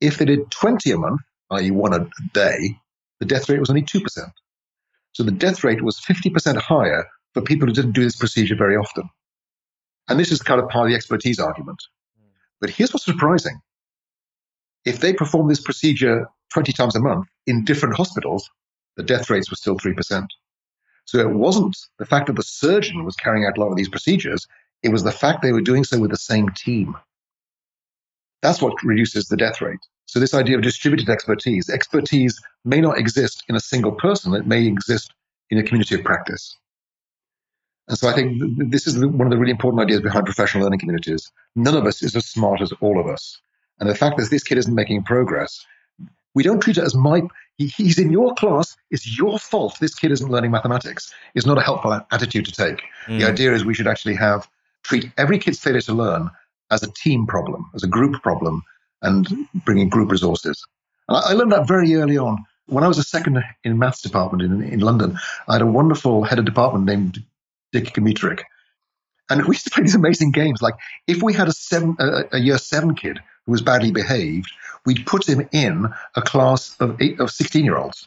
If they did 20 a month, i.e. one a day, the death rate was only 2%. So the death rate was 50% higher for people who didn't do this procedure very often. And this is kind of part of the expertise argument. But here's what's surprising. If they performed this procedure 20 times a month in different hospitals, the death rates were still 3%. So it wasn't the fact that the surgeon was carrying out a lot of these procedures, it was the fact they were doing so with the same team. That's what reduces the death rate. So this idea of distributed expertise may not exist in a single person, it may exist in a community of practice. And so I think this is one of the really important ideas behind professional learning communities. None of us is as smart as all of us. And the fact that this kid isn't making progress, we don't treat it as he's in your class, it's your fault this kid isn't learning mathematics. It's not a helpful attitude to take. Mm. The idea is we should actually treat every kid's failure to learn as a team problem, as a group problem, and bringing group resources. And I learned that very early on. When I was a second in maths department in London, I had a wonderful head of department named Dick Kmitrick. And we used to play these amazing games. Like if we had a year 7 kid who was badly behaved, we'd put him in a class of 16-year-olds,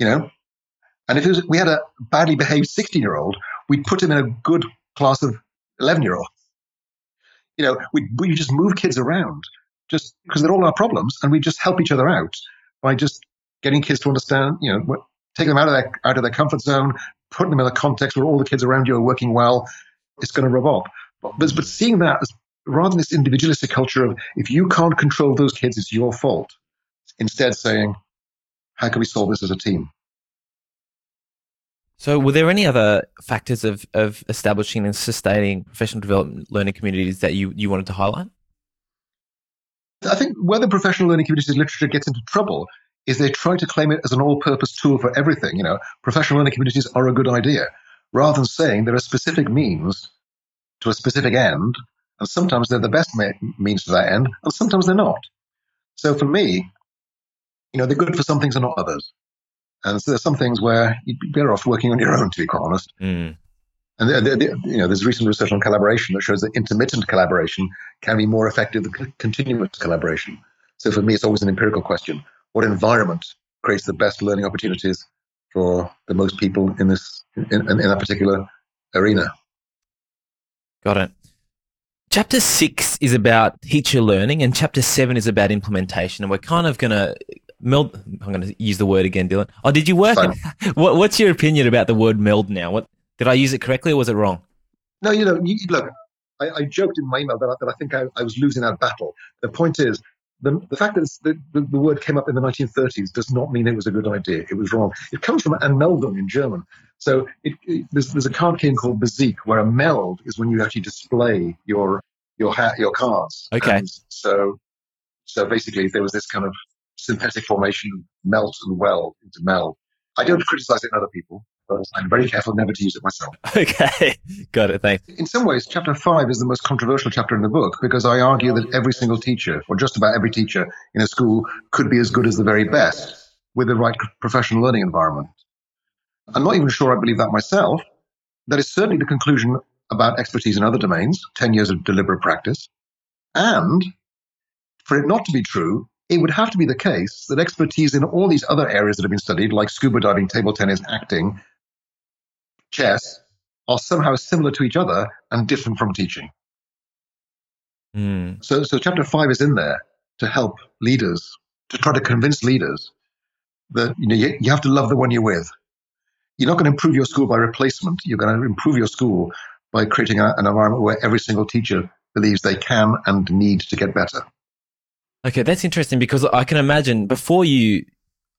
you know? And if we had a badly behaved 16-year-old, we'd put him in a good class of 11-year-olds. You know, we just move kids around just because they're all our problems, and we just help each other out by just getting kids to understand, you know, take them out of their comfort zone, putting them in a context where all the kids around you are working well. It's going to rub off. But seeing that as rather than this individualistic culture of if you can't control those kids, it's your fault. Instead saying, how can we solve this as a team? So were there any other factors of establishing and sustaining professional development learning communities that you wanted to highlight? I think where the professional learning communities literature gets into trouble is they try to claim it as an all-purpose tool for everything. You know, professional learning communities are a good idea, rather than saying there are specific means to a specific end, and sometimes they're the best means to that end, and sometimes they're not. So for me, you know, they're good for some things and not others. And so there's some things where you'd be better off working on your own, to be quite honest. Mm. And you know, there's recent research on collaboration that shows that intermittent collaboration can be more effective than continuous collaboration. So for me, it's always an empirical question. What environment creates the best learning opportunities for the most people in this in that particular arena? Got it. Chapter 6 is about teacher learning, and Chapter 7 is about implementation. And we're kind of going to meld. I'm going to use the word again, Dylan. Oh, did you work? What's your opinion about the word meld now? What did I use it correctly, or was it wrong? No, you know, look. I joked in my email that I think I was losing that battle. The point is, the fact that the word came up in the 1930s does not mean it was a good idea. It was wrong. It comes from Anmeldung in German. So there's a card game called Bezique where a meld is when you actually display your cards. Okay. And so basically there was this kind of synthetic formation, melt and weld into meld. I don't criticize it in other people, but I'm very careful never to use it myself. Okay. Got it. Thanks. In some ways, Chapter 5 is the most controversial chapter in the book because I argue that every single teacher, or just about every teacher in a school, could be as good as the very best with the right professional learning environment. I'm not even sure I believe that myself. That is certainly the conclusion about expertise in other domains, 10 years of deliberate practice. And for it not to be true, it would have to be the case that expertise in all these other areas that have been studied, like scuba diving, table tennis, acting, chess, are somehow similar to each other and different from teaching. Mm. So Chapter 5 is in there to help leaders, to try to convince leaders that you have to love the one you're with. You're not going to improve your school by replacement. You're going to improve your school by creating an environment where every single teacher believes they can and need to get better. Okay, that's interesting because I can imagine before you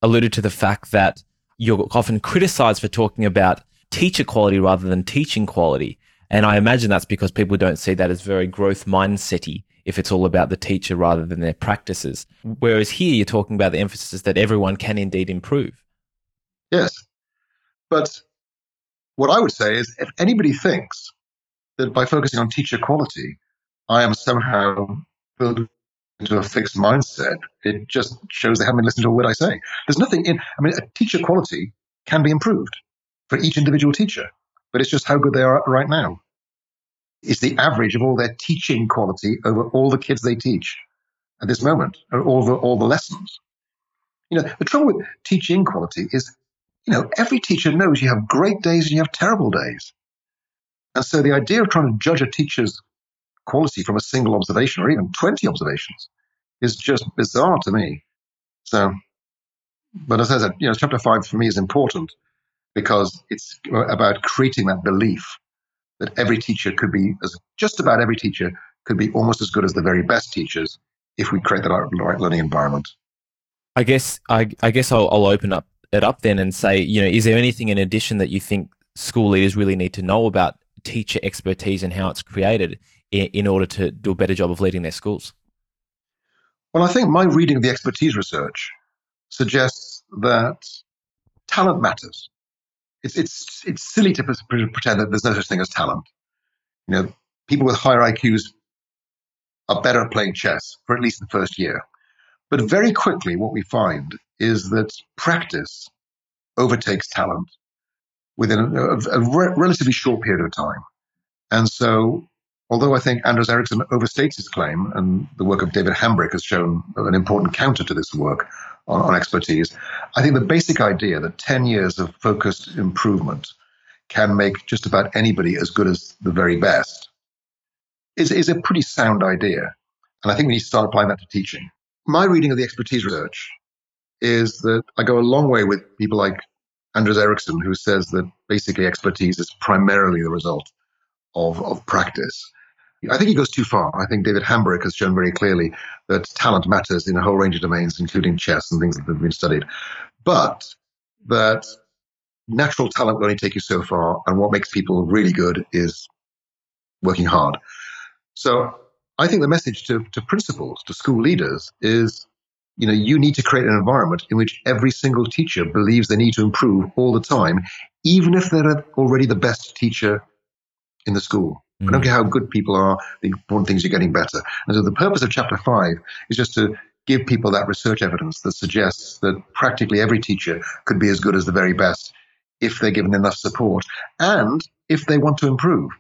alluded to the fact that you're often criticized for talking about teacher quality rather than teaching quality. And I imagine that's because people don't see that as very growth mindset-y if it's all about the teacher rather than their practices. Whereas here you're talking about the emphasis that everyone can indeed improve. Yes. But what I would say is if anybody thinks that by focusing on teacher quality, I am somehow building into a fixed mindset, it just shows they haven't listened to a word I say. There's nothing in, I mean, teacher quality can be improved for each individual teacher, but it's just how good they are right now. It's the average of all their teaching quality over all the kids they teach at this moment, or over all the lessons. You know, the trouble with teaching quality is, you know, every teacher knows you have great days and you have terrible days. And so the idea of trying to judge a teacher's quality from a single observation or even 20 observations is just bizarre to me. So, but as I said, you know, Chapter 5 for me is important because it's about creating that belief that just about every teacher could be almost as good as the very best teachers if we create that right learning environment. I guess I'll open up it up then and say, you know, is there anything in addition that you think school leaders really need to know about teacher expertise and how it's created in order to do a better job of leading their schools? Well, I think my reading of the expertise research suggests that talent matters. It's silly to pretend that there's no such thing as talent. You know, people with higher IQs are better at playing chess for at least the first year. But very quickly, what we find is that practice overtakes talent within a relatively short period of time. And so, although I think Anders Ericsson overstates his claim, and the work of David Hambrick has shown an important counter to this work on expertise, I think the basic idea that 10 years of focused improvement can make just about anybody as good as the very best is a pretty sound idea. And I think we need to start applying that to teaching. My reading of the expertise research is that I go a long way with people like Anders Ericsson, who says that basically expertise is primarily the result of practice. I think he goes too far. I think David Hambrick has shown very clearly that talent matters in a whole range of domains, including chess and things that have been studied. But that natural talent will only take you so far, and what makes people really good is working hard. So I think the message to principals, to school leaders is, you know, you need to create an environment in which every single teacher believes they need to improve all the time, even if they're already the best teacher in the school. I don't care how good people are, the important things are getting better. And so the purpose of Chapter 5 is just to give people that research evidence that suggests that practically every teacher could be as good as the very best if they're given enough support and if they want to improve.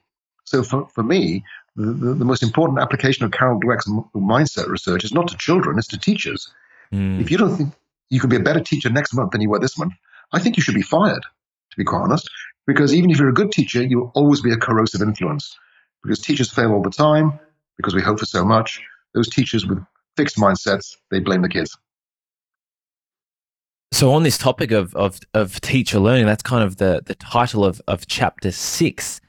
So for me, the most important application of Carol Dweck's mindset research is not to children, it's to teachers. If you don't think you can be a better teacher next month than you were this month, I think you should be fired, to be quite honest, because even if you're a good teacher, you will always be a corrosive influence. Because teachers fail all the time, because we hope for so much. Those teachers with fixed mindsets, they blame the kids. So on this topic of teacher learning, that's kind of the title of Chapter 6.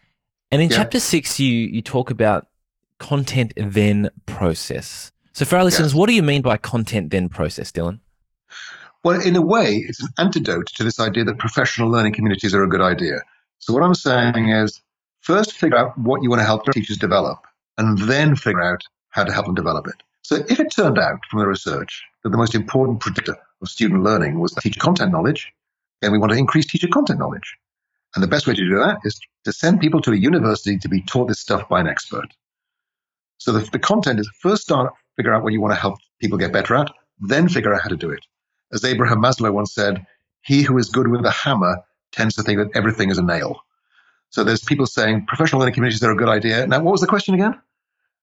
And in Chapter 6, you talk about content then process. So for our listeners, what do you mean by content then process, Dylan? Well, in a way, it's an antidote to this idea that professional learning communities are a good idea. So what I'm saying is, first, figure out what you want to help teachers develop, and then figure out how to help them develop it. So if it turned out from the research that the most important predictor of student learning was teacher content knowledge, then we want to increase teacher content knowledge. And the best way to do that is to send people to a university to be taught this stuff by an expert. So the content is first figure out what you want to help people get better at, then figure out how to do it. As Abraham Maslow once said, he who is good with a hammer tends to think that everything is a nail. So there's people saying professional learning communities are a good idea. Now, what was the question again?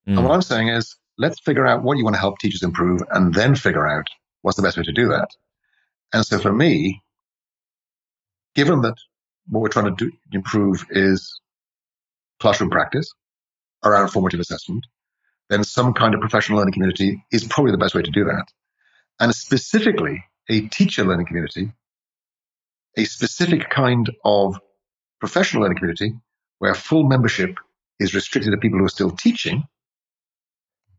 And what I'm saying is, let's figure out what you want to help teachers improve and then figure out what's the best way to do that. And so for me, given that what we're trying to do, improve is classroom practice around formative assessment, then some kind of professional learning community is probably the best way to do that. And specifically, a teacher learning community, a specific kind of professional learning community where full membership is restricted to people who are still teaching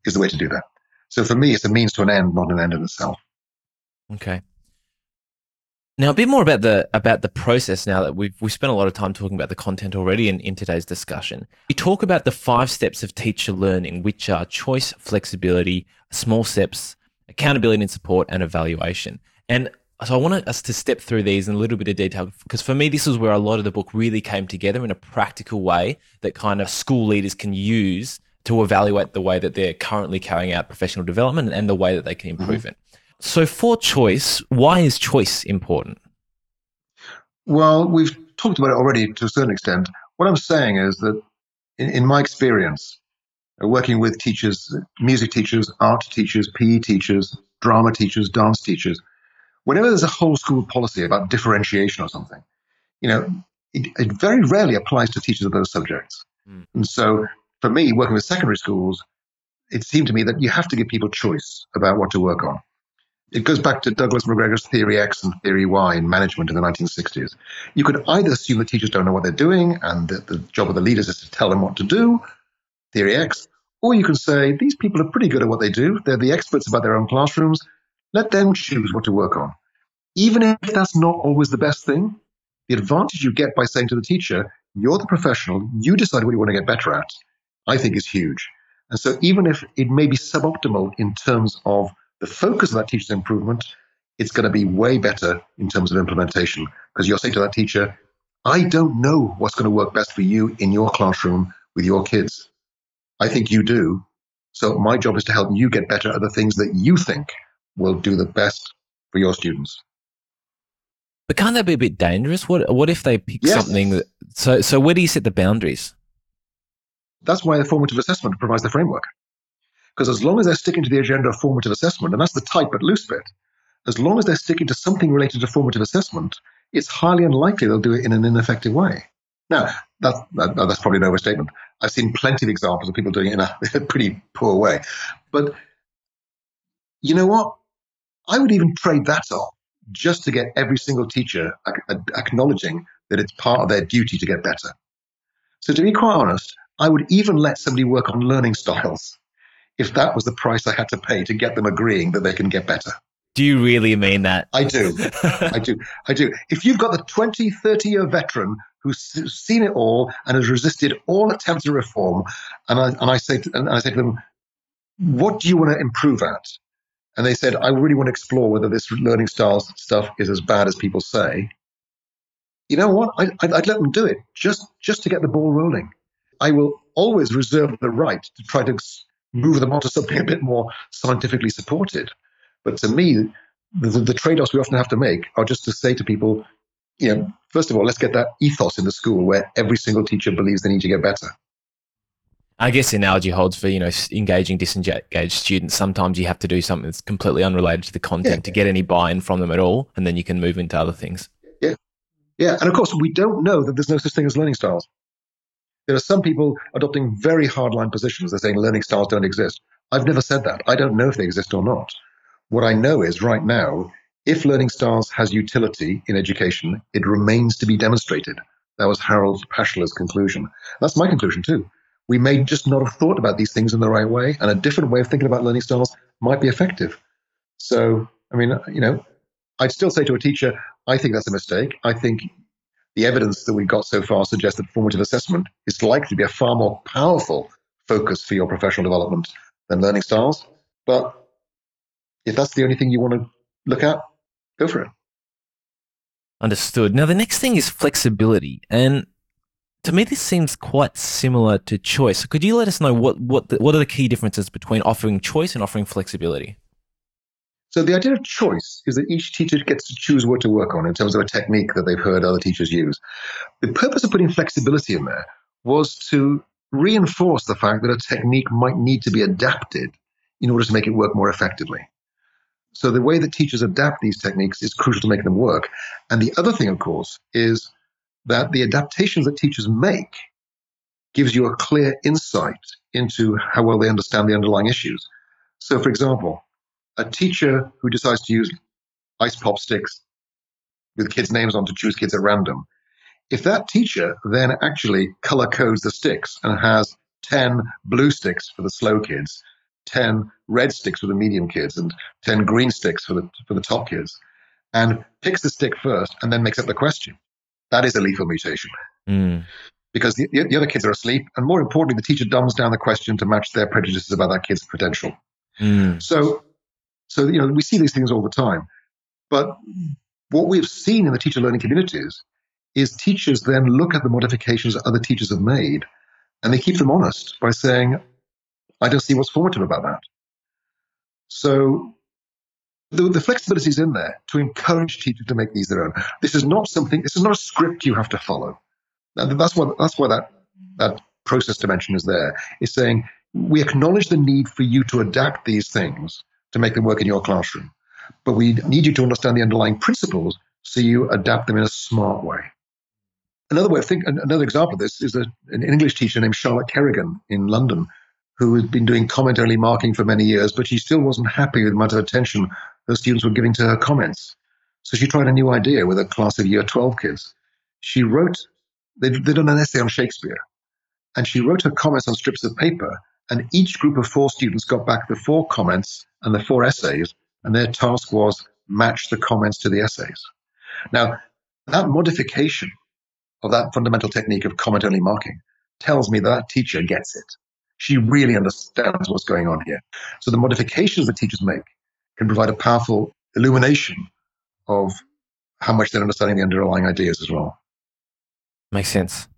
is the way to do that. So for me, it's a means to an end, not an end in itself. Okay. Now, a bit more about the process now that we've spent a lot of time talking about the content already in today's discussion. We talk about the 5 steps of teacher learning, which are choice, flexibility, small steps, accountability and support, and evaluation. And so I wanted us to step through these in a little bit of detail, because for me, this is where a lot of the book really came together in a practical way that kind of school leaders can use to evaluate the way that they're currently carrying out professional development and the way that they can improve it. So for choice, why is choice important? Well, we've talked about it already to a certain extent. What I'm saying is that in my experience, working with teachers, music teachers, art teachers, PE teachers, drama teachers, dance teachers, whenever there's a whole school policy about differentiation or something, it very rarely applies to teachers of those subjects. And so for me, working with secondary schools, it seemed to me that you have to give people choice about what to work on. It goes back to Douglas McGregor's Theory X and Theory Y in management in the 1960s. You could either assume that teachers don't know what they're doing and that the job of the leaders is to tell them what to do, Theory X, or you can say, these people are pretty good at what they do. They're the experts about their own classrooms. Let them choose what to work on. Even if that's not always the best thing, the advantage you get by saying to the teacher, you're the professional, you decide what you want to get better at, I think is huge. And so even if it may be suboptimal in terms of the focus of that teacher's improvement, it's going to be way better in terms of implementation, because you're saying to that teacher, I don't know what's going to work best for you in your classroom with your kids. I think you do. So my job is to help you get better at the things that you think will do the best for your students. But can't that be a bit dangerous? What if they pick something that, so where do you set the boundaries? That's why the formative assessment provides the framework. Because as long as they're sticking to the agenda of formative assessment, and that's the tight but loose bit, as long as they're sticking to something related to formative assessment, it's highly unlikely they'll do it in an ineffective way. Now, that's probably an overstatement. I've seen plenty of examples of people doing it in a pretty poor way. But you know what? I would even trade that off just to get every single teacher acknowledging that it's part of their duty to get better. So to be quite honest, I would even let somebody work on learning styles if that was the price I had to pay to get them agreeing that they can get better. Do you really mean that? I do. I do. If you've got the 20, 30-year veteran who's seen it all and has resisted all attempts at reform, and I say to them, what do you want to improve at? And they said, I really want to explore whether this learning styles stuff is as bad as people say. You know what? I'd let them do it just to get the ball rolling. I will always reserve the right to try to move them on to something a bit more scientifically supported. But to me, the trade-offs we often have to make are just to say to people, you know, first of all, let's get that ethos in the school where every single teacher believes they need to get better. I guess the analogy holds for, you know, engaging, disengaged students. Sometimes you have to do something that's completely unrelated to the content to get any buy-in from them at all, and then you can move into other things. Yeah. Yeah. And of course, we don't know that there's no such thing as learning styles. There are some people adopting very hardline positions. They're saying learning styles don't exist. I've never said that. I don't know if they exist or not. What I know is right now, if learning styles has utility in education, it remains to be demonstrated. That was Harold Paschler's conclusion. That's my conclusion too. We may just not have thought about these things in the right way, and a different way of thinking about learning styles might be effective. So, I mean, you know, I'd still say to a teacher, I think that's a mistake. I think the evidence that we've got so far suggests that formative assessment is likely to be a far more powerful focus for your professional development than learning styles. But if that's the only thing you want to look at, go for it. Understood. Now, the next thing is flexibility. And to me, this seems quite similar to choice. Could you let us know what are the key differences between offering choice and offering flexibility? So the idea of choice is that each teacher gets to choose what to work on in terms of a technique that they've heard other teachers use. The purpose of putting flexibility in there was to reinforce the fact that a technique might need to be adapted in order to make it work more effectively. So the way that teachers adapt these techniques is crucial to make them work. And the other thing, of course, is that the adaptations that teachers make gives you a clear insight into how well they understand the underlying issues. So, for example, a teacher who decides to use ice pop sticks with kids' names on to choose kids at random, if that teacher then actually color codes the sticks and has 10 blue sticks for the slow kids, 10 red sticks for the medium kids, and 10 green sticks for the top kids, and picks the stick first and then makes up the question, that is a lethal mutation. Because the other kids are asleep, and more importantly, the teacher dumbs down the question to match their prejudices about that kid's potential. So, you know, we see these things all the time. But what we've seen in the teacher learning communities is teachers then look at the modifications that other teachers have made, and they keep them honest by saying, I don't see what's formative about that. So the flexibility is in there to encourage teachers to make these their own. This is not a script you have to follow. That's why that process dimension is there. It's saying, we acknowledge the need for you to adapt these things to make them work in your classroom, but we need you to understand the underlying principles so you adapt them in a smart way. Another example of this is an English teacher named Charlotte Kerrigan in London, who had been doing comment-only marking for many years, but she still wasn't happy with the amount of attention her students were giving to her comments. So she tried a new idea with a class of Year 12 kids. They'd done an essay on Shakespeare, and she wrote her comments on strips of paper, and each group of 4 students got back the 4 comments and the 4 essays, and their task was match the comments to the essays. Now, that modification of that fundamental technique of comment-only marking tells me that teacher gets it. She really understands what's going on here. So the modifications that teachers make can provide a powerful illumination of how much they're understanding the underlying ideas as well. Makes sense.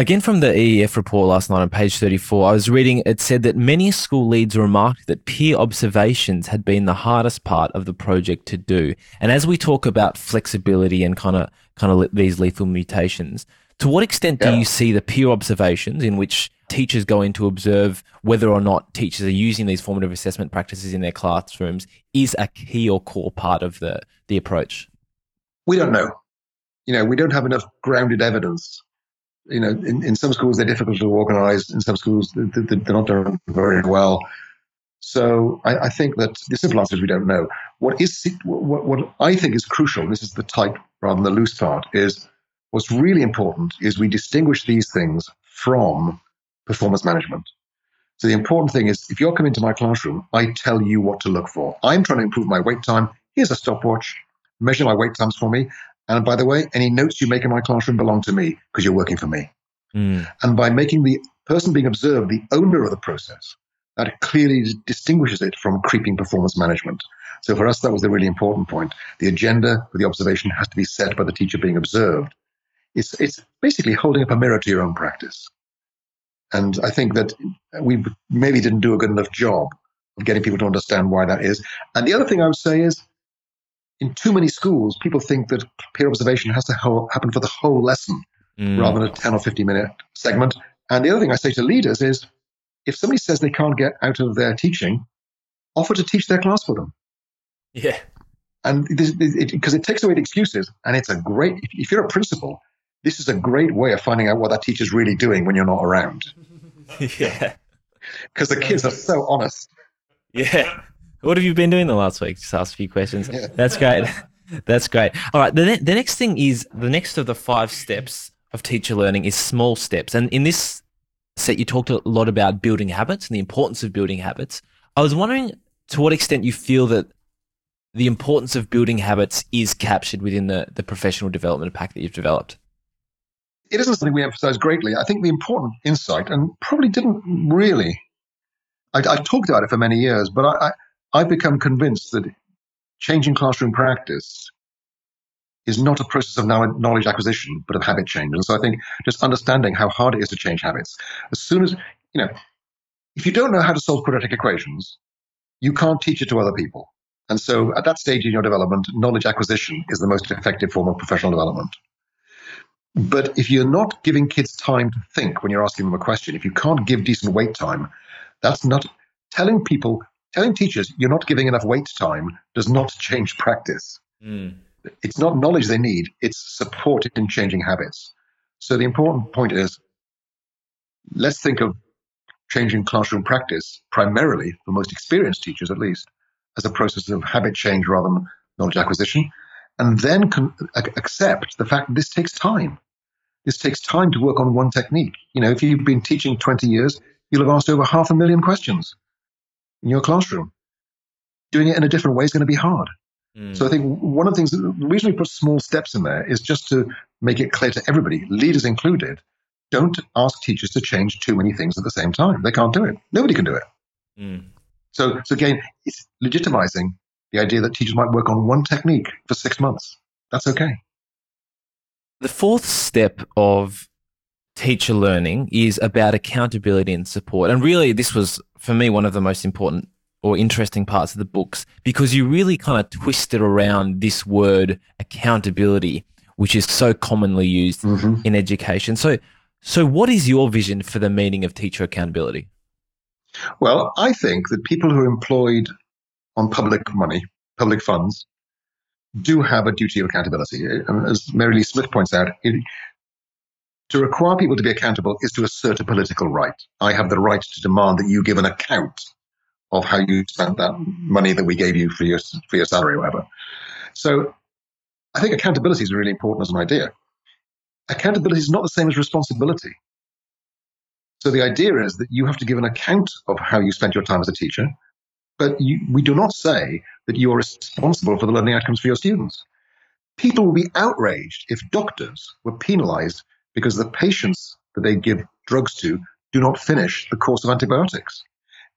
Again, from the EEF report last night on page 34, I was reading, it said that many school leads remarked that peer observations had been the hardest part of the project to do. And as we talk about flexibility and kind of these lethal mutations, to what extent do you see the peer observations in which teachers go in to observe whether or not teachers are using these formative assessment practices in their classrooms is a key or core part of the approach? We don't know. You know, we don't have enough grounded evidence. You know, in some schools, they're difficult to organize. In some schools, they're not done very well. So I think that the simple answer is we don't know. What I think is crucial, and this is the tight rather than the loose part, is what's really important is we distinguish these things from performance management. So the important thing is, if you're coming to my classroom, I tell you what to look for. I'm trying to improve my wait time. Here's a stopwatch. Measure my wait times for me. And by the way, any notes you make in my classroom belong to me because you're working for me. And by making the person being observed the owner of the process, that clearly distinguishes it from creeping performance management. So for us, that was the really important point. The agenda for the observation has to be set by the teacher being observed. It's basically holding up a mirror to your own practice. And I think that we maybe didn't do a good enough job of getting people to understand why that is. And the other thing I would say is, in too many schools, people think that peer observation has to happen for the whole lesson rather than a 10 or 15-minute segment. And the other thing I say to leaders is, if somebody says they can't get out of their teaching, offer to teach their class for them. Yeah. And because it takes away the excuses, and it's a great, if you're a principal, this is a great way of finding out what that teacher's really doing when you're not around. Yeah. Because the kids are so honest. Yeah. What have you been doing the last week? Just ask a few questions. Yeah. That's great. That's great. All right. The next thing is, the next of the 5 steps of teacher learning is small steps. And in this set, you talked a lot about building habits and the importance of building habits. I was wondering to what extent you feel that the importance of building habits is captured within the professional development pack that you've developed. It isn't something we emphasize greatly. I think the important insight, and probably didn't really, I've talked about it for many years, but I've become convinced that changing classroom practice is not a process of knowledge acquisition, but of habit change. And so I think just understanding how hard it is to change habits. As soon as, you know, if you don't know how to solve quadratic equations, you can't teach it to other people. And so at that stage in your development, knowledge acquisition is the most effective form of professional development. But if you're not giving kids time to think when you're asking them a question, if you can't give decent wait time, that's not telling teachers you're not giving enough wait time does not change practice. It's not knowledge they need, it's support in changing habits. So the important point is, let's think of changing classroom practice, primarily for most experienced teachers at least, as a process of habit change rather than knowledge acquisition, and then accept the fact that this takes time. This takes time to work on one technique. You know, if you've been teaching 20 years, you'll have asked over 500,000 questions in your classroom. Doing it in a different way is going to be hard. So I think one of the things, the reason we put small steps in there is just to make it clear to everybody, leaders included, don't ask teachers to change too many things at the same time. They can't do it. Nobody can do it. So again, it's legitimizing the idea that teachers might work on one technique for 6 months. That's okay. The 4th step of teacher learning is about accountability and support. And really, this was, for me, one of the most important or interesting parts of the books, because you really kind of twisted around this word accountability, which is so commonly used in education. So what is your vision for the meaning of teacher accountability? Well, I think that people who are employed on public money, public funds, do have a duty of accountability. And as Mary Lee Smith points out, to require people to be accountable is to assert a political right. I have the right to demand that you give an account of how you spent that money that we gave you for your salary or whatever. So I think accountability is really important as an idea. Accountability is not the same as responsibility. So the idea is that you have to give an account of how you spent your time as a teacher, but we do not say that you are responsible for the learning outcomes for your students. People will be outraged if doctors were penalized because the patients that they give drugs to do not finish the course of antibiotics.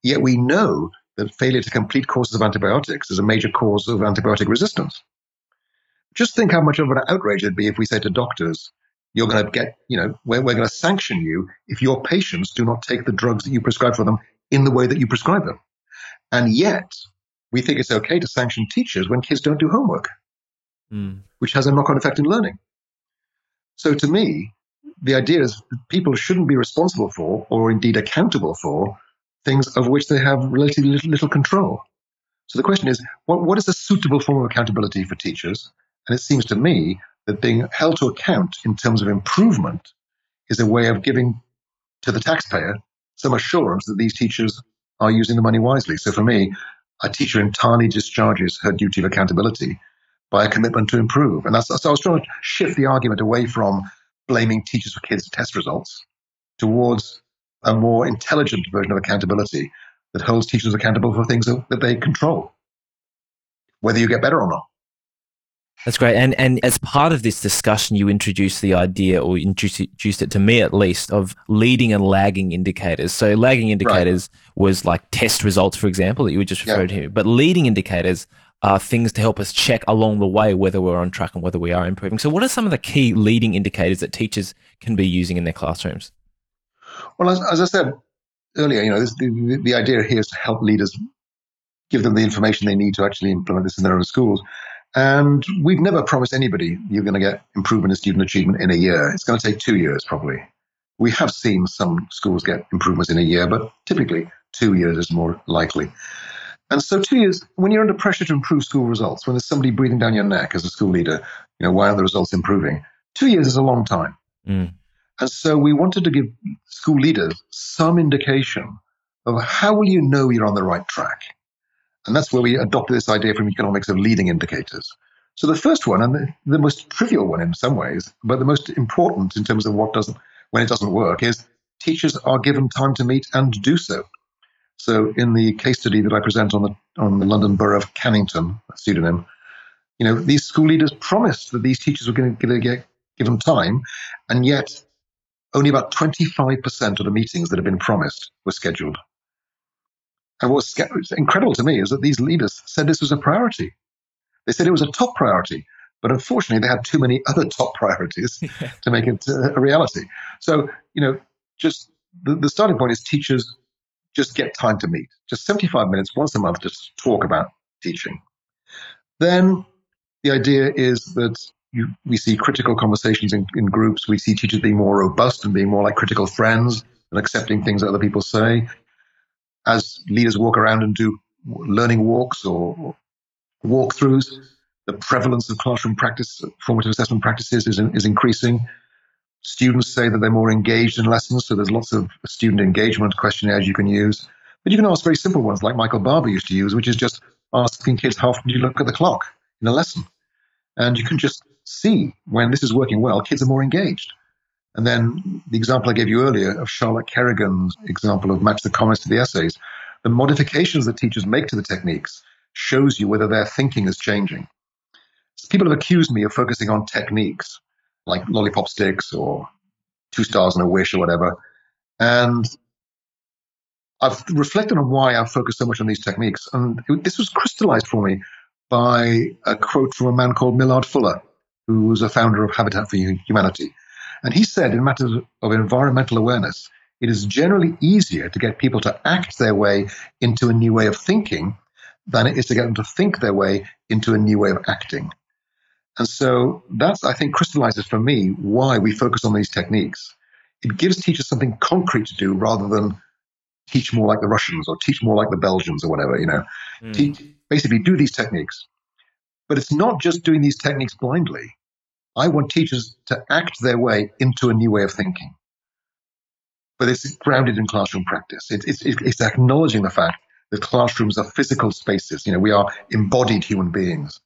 Yet we know that failure to complete courses of antibiotics is a major cause of antibiotic resistance. Just think how much of an outrage it'd be if we said to doctors, you're going to get, you know, we're going to sanction you if your patients do not take the drugs that you prescribe for them in the way that you prescribe them. And yet, we think it's okay to sanction teachers when kids don't do homework, which has a knock-on effect in learning. So to me, the idea is that people shouldn't be responsible for, or indeed accountable for, things of which they have relatively little control. So the question is, what is a suitable form of accountability for teachers? And it seems to me that being held to account in terms of improvement is a way of giving to the taxpayer some assurance that these teachers are using the money wisely. So for me, a teacher entirely discharges her duty of accountability by a commitment to improve. And so I was trying to shift the argument away from blaming teachers for kids' test results towards a more intelligent version of accountability that holds teachers accountable for things that they control, whether you get better or not. That's great. And as part of this discussion, you introduced the idea, or introduced it to me at least, of leading and lagging indicators. So lagging indicators was like test results, for example, that you were just referred to. But leading indicators are things to help us check along the way whether we're on track and whether we are improving. So what are some of the key leading indicators that teachers can be using in their classrooms? Well, as I said earlier, the idea here is to help leaders, give them the information they need to actually implement this in their own schools. And we've never promised anybody you're going to get improvement in student achievement in a year. It's going to take 2 years probably. We have seen some schools get improvements in a year, but typically 2 years is more likely. And so 2 years, when you're under pressure to improve school results, when there's somebody breathing down your neck as a school leader, why aren't the results improving? 2 years is a long time. Mm. And so we wanted to give school leaders some indication of how will you know you're on the right track? And that's where we adopted this idea from economics of leading indicators. So the first one, and the most trivial one in some ways, but the most important in terms of when it doesn't work, is teachers are given time to meet and do so. So in the case study that I present on the London Borough of Cannington, a pseudonym, these school leaders promised that these teachers were going to get given time, and yet only about 25% of the meetings that had been promised were scheduled. And what's incredible to me is that these leaders said this was a priority. They said it was a top priority, but unfortunately they had too many other top priorities to make it a reality. So, just the starting point is teachers just get time to meet, just 75 minutes once a month just to talk about teaching. Then the idea is that we see critical conversations in groups. We see teachers being more robust and being more like critical friends and accepting things that other people say. As leaders walk around and do learning walks or walkthroughs, the prevalence of classroom practice, formative assessment practices is increasing. Students say that they're more engaged in lessons, so there's lots of student engagement questionnaires you can use. But you can ask very simple ones like Michael Barber used to use, which is just asking kids, how often do you look at the clock in a lesson? And you can just see when this is working well, kids are more engaged. And then the example I gave you earlier of Charlotte Kerrigan's example of match the comments to the essays, the modifications that teachers make to the techniques shows you whether their thinking is changing. So people have accused me of focusing on techniques like lollipop sticks or 2 stars and a wish or whatever. And I've reflected on why I've focused so much on these techniques. And this was crystallized for me by a quote from a man called Millard Fuller, who was a founder of Habitat for Humanity. And he said, in matters of environmental awareness, it is generally easier to get people to act their way into a new way of thinking than it is to get them to think their way into a new way of acting. And so that's, I think, crystallizes for me why we focus on these techniques. It gives teachers something concrete to do rather than teach more like the Russians or teach more like the Belgians or whatever, Mm. Basically do these techniques. But it's not just doing these techniques blindly. I want teachers to act their way into a new way of thinking. But it's grounded in classroom practice. It's acknowledging the fact that classrooms are physical spaces. We are embodied human beings.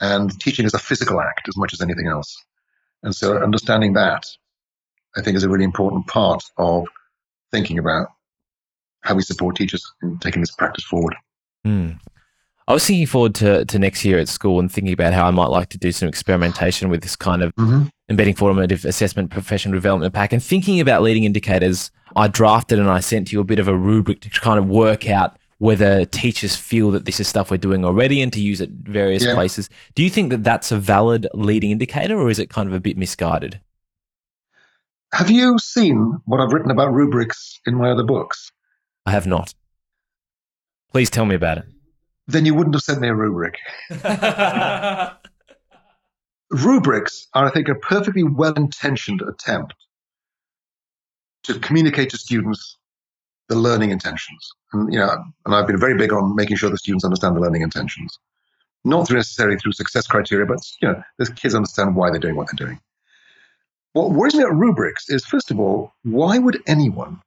And teaching is a physical act as much as anything else. And so understanding that, I think, is a really important part of thinking about how we support teachers in taking this practice forward. Mm. I was thinking forward to next year at school and thinking about how I might like to do some experimentation with this kind of embedding formative assessment professional development pack, and thinking about leading indicators. I drafted and I sent you a bit of a rubric to kind of work out whether teachers feel that this is stuff we're doing already and to use at various places. Do you think that that's a valid leading indicator, or is it kind of a bit misguided? Have you seen what I've written about rubrics in my other books? I have not. Please tell me about it. Then you wouldn't have sent me a rubric. Rubrics are, I think, a perfectly well-intentioned attempt to communicate to students the learning intentions. And I've been very big on making sure the students understand the learning intentions. Not necessarily through success criteria, but, the kids understand why they're doing what they're doing. What worries me about rubrics is, first of all, why would anyone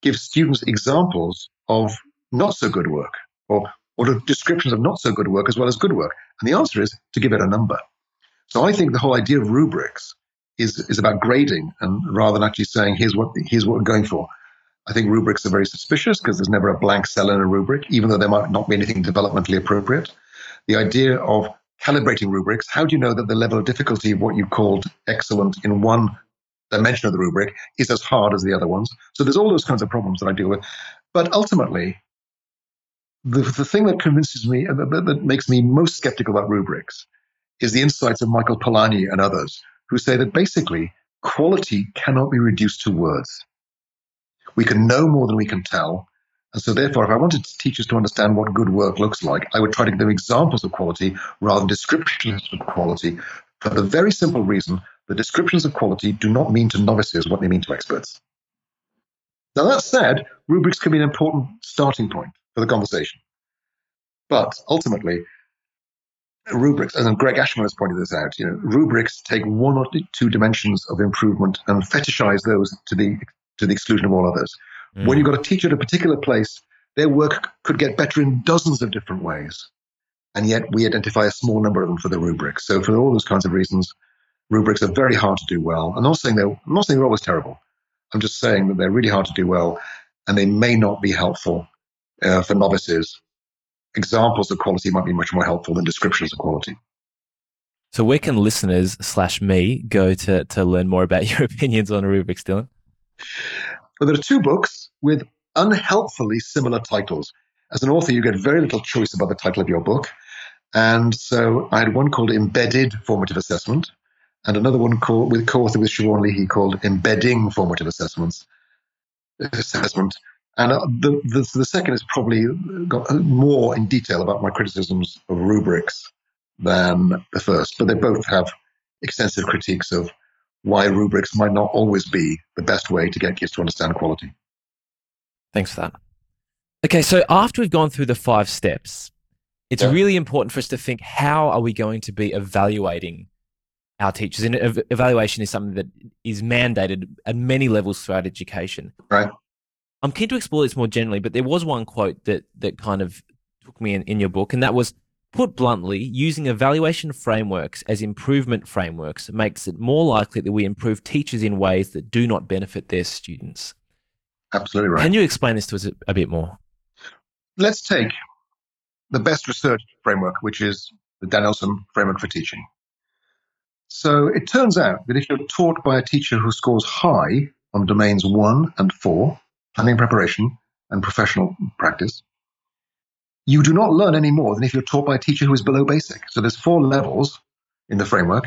give students examples of not-so-good work or descriptions of not so good work as well as good work? And the answer is to give it a number. So I think the whole idea of rubrics is about grading, and rather than actually saying, here's what we're going for. I think rubrics are very suspicious because there's never a blank cell in a rubric, even though there might not be anything developmentally appropriate. The idea of calibrating rubrics, how do you know that the level of difficulty of what you called excellent in one dimension of the rubric is as hard as the other ones? So there's all those kinds of problems that I deal with. But ultimately, the thing that convinces me, that makes me most skeptical about rubrics, is the insights of Michael Polanyi and others, who say that basically quality cannot be reduced to words. We can know more than we can tell. And so therefore, if I wanted teachers to understand what good work looks like, I would try to give them examples of quality rather than descriptions of quality, for the very simple reason that descriptions of quality do not mean to novices what they mean to experts. Now, that said, rubrics can be an important starting point for the conversation. But ultimately, rubrics, and Greg Ashman has pointed this out, rubrics take one or two dimensions of improvement and fetishize those to the exclusion of all others. Mm. When you've got a teacher at a particular place, their work could get better in dozens of different ways. And yet we identify a small number of them for the rubrics. So for all those kinds of reasons, rubrics are very hard to do well. I'm not saying they're always terrible. I'm just saying that they're really hard to do well, and they may not be helpful for novices. Examples of quality might be much more helpful than descriptions of quality. So where can listeners / me go to learn more about your opinions on rubrics, Dylan? Well, there are two books with unhelpfully similar titles. As an author, you get very little choice about the title of your book. And so I had one called Embedded Formative Assessment, and another one with co-author with Siobhan Leahy called Embedding Formative Assessment. And the second is probably got more in detail about my criticisms of rubrics than the first, but they both have extensive critiques of why rubrics might not always be the best way to get kids to understand quality. Thanks for that. Okay, so after we've gone through the 5 steps, it's really important for us to think, how are we going to be evaluating our teachers? And evaluation is something that is mandated at many levels throughout education. Right. I'm keen to explore this more generally, but there was one quote that kind of took me in your book, and that was, put bluntly, using evaluation frameworks as improvement frameworks makes it more likely that we improve teachers in ways that do not benefit their students. Absolutely right. Can you explain this to us a bit more? Let's take the best research framework, which is the Dan Elson framework for teaching. So it turns out that if you're taught by a teacher who scores high on domains 1 and 4, planning, preparation, and professional practice, you do not learn any more than if you're taught by a teacher who is below basic. So there's 4 levels in the framework.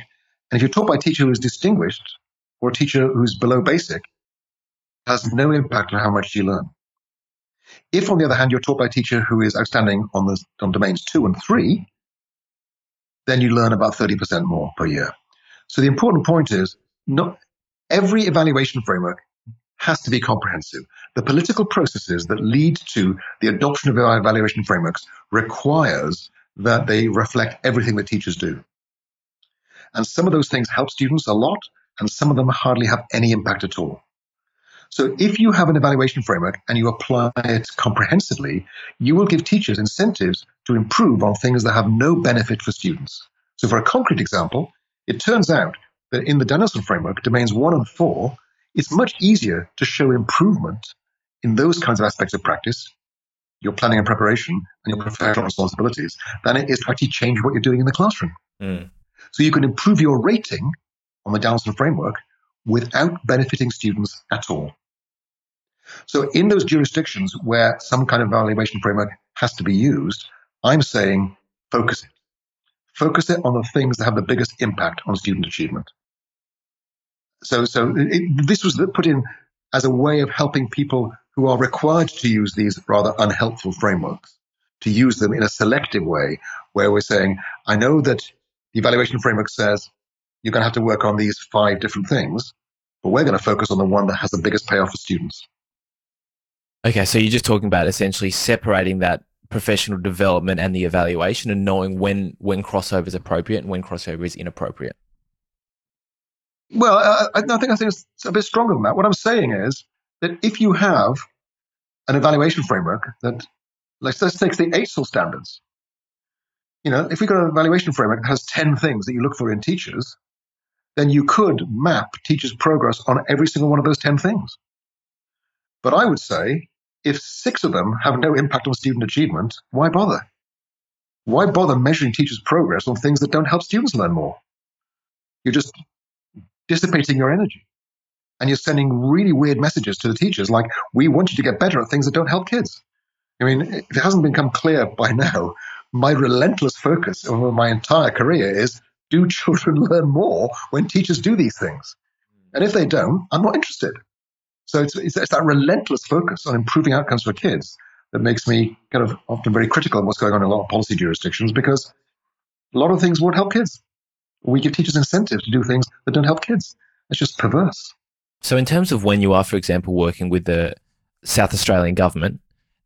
And if you're taught by a teacher who is distinguished or a teacher who's below basic, it has no impact on how much you learn. If, on the other hand, you're taught by a teacher who is outstanding on domains 2 and 3, then you learn about 30% more per year. So the important point is, not every evaluation framework has to be comprehensive. The political processes that lead to the adoption of evaluation frameworks requires that they reflect everything that teachers do. And some of those things help students a lot, and some of them hardly have any impact at all. So if you have an evaluation framework and you apply it comprehensively, you will give teachers incentives to improve on things that have no benefit for students. So for a concrete example, it turns out that in the Danielson framework, domains 1 and 4, it's much easier to show improvement in those kinds of aspects of practice, your planning and preparation and your professional responsibilities, than it is to actually change what you're doing in the classroom. Mm. So you can improve your rating on the Danielson framework without benefiting students at all. So in those jurisdictions where some kind of evaluation framework has to be used, I'm saying focus it. Focus it on the things that have the biggest impact on student achievement. So this was put in as a way of helping people who are required to use these rather unhelpful frameworks, to use them in a selective way where we're saying, I know that the evaluation framework says you're going to have to work on these 5 different things, but we're going to focus on the one that has the biggest payoff for students. Okay, so you're just talking about essentially separating that professional development and the evaluation and knowing when crossover is appropriate and when crossover is inappropriate. Well, I think it's a bit stronger than that. What I'm saying is that if you have an evaluation framework that, let's take the AITSL standards. If we've got an evaluation framework that has 10 things that you look for in teachers, then you could map teachers' progress on every single one of those 10 things. But I would say if 6 of them have no impact on student achievement, why bother? Why bother measuring teachers' progress on things that don't help students learn more? You're just dissipating your energy. And you're sending really weird messages to the teachers, like, we want you to get better at things that don't help kids. I mean, if it hasn't become clear by now, my relentless focus over my entire career is, do children learn more when teachers do these things? And if they don't, I'm not interested. So it's that relentless focus on improving outcomes for kids that makes me kind of often very critical of what's going on in a lot of policy jurisdictions, because a lot of things won't help kids. We give teachers incentives to do things that don't help kids. It's just perverse. So in terms of when you are, for example, working with the South Australian government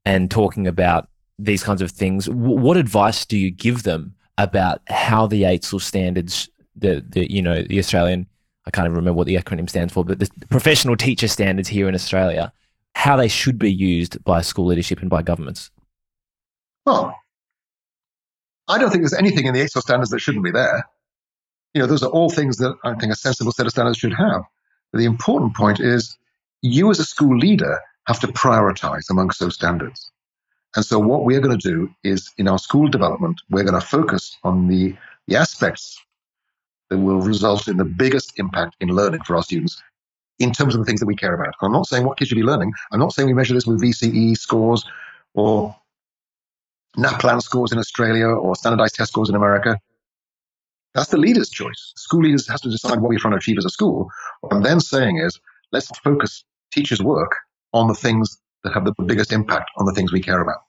and talking about these kinds of things, what advice do you give them about how the AITSL standards, the Australian, I can't even remember what the acronym stands for, but the professional teacher standards here in Australia, how they should be used by school leadership and by governments? Well, I don't think there's anything in the AITSL standards that shouldn't be there. You know, those are all things that I think a sensible set of standards should have. But the important point is you as a school leader have to prioritize amongst those standards. And so what we're going to do is in our school development, we're going to focus on the aspects that will result in the biggest impact in learning for our students in terms of the things that we care about. I'm not saying what kids should be learning. I'm not saying we measure this with VCE scores or NAPLAN scores in Australia or standardized test scores in America. That's the leader's choice. School leaders have to decide what we're trying to achieve as a school. What I'm then saying is, let's focus teachers' work on the things that have the biggest impact on the things we care about.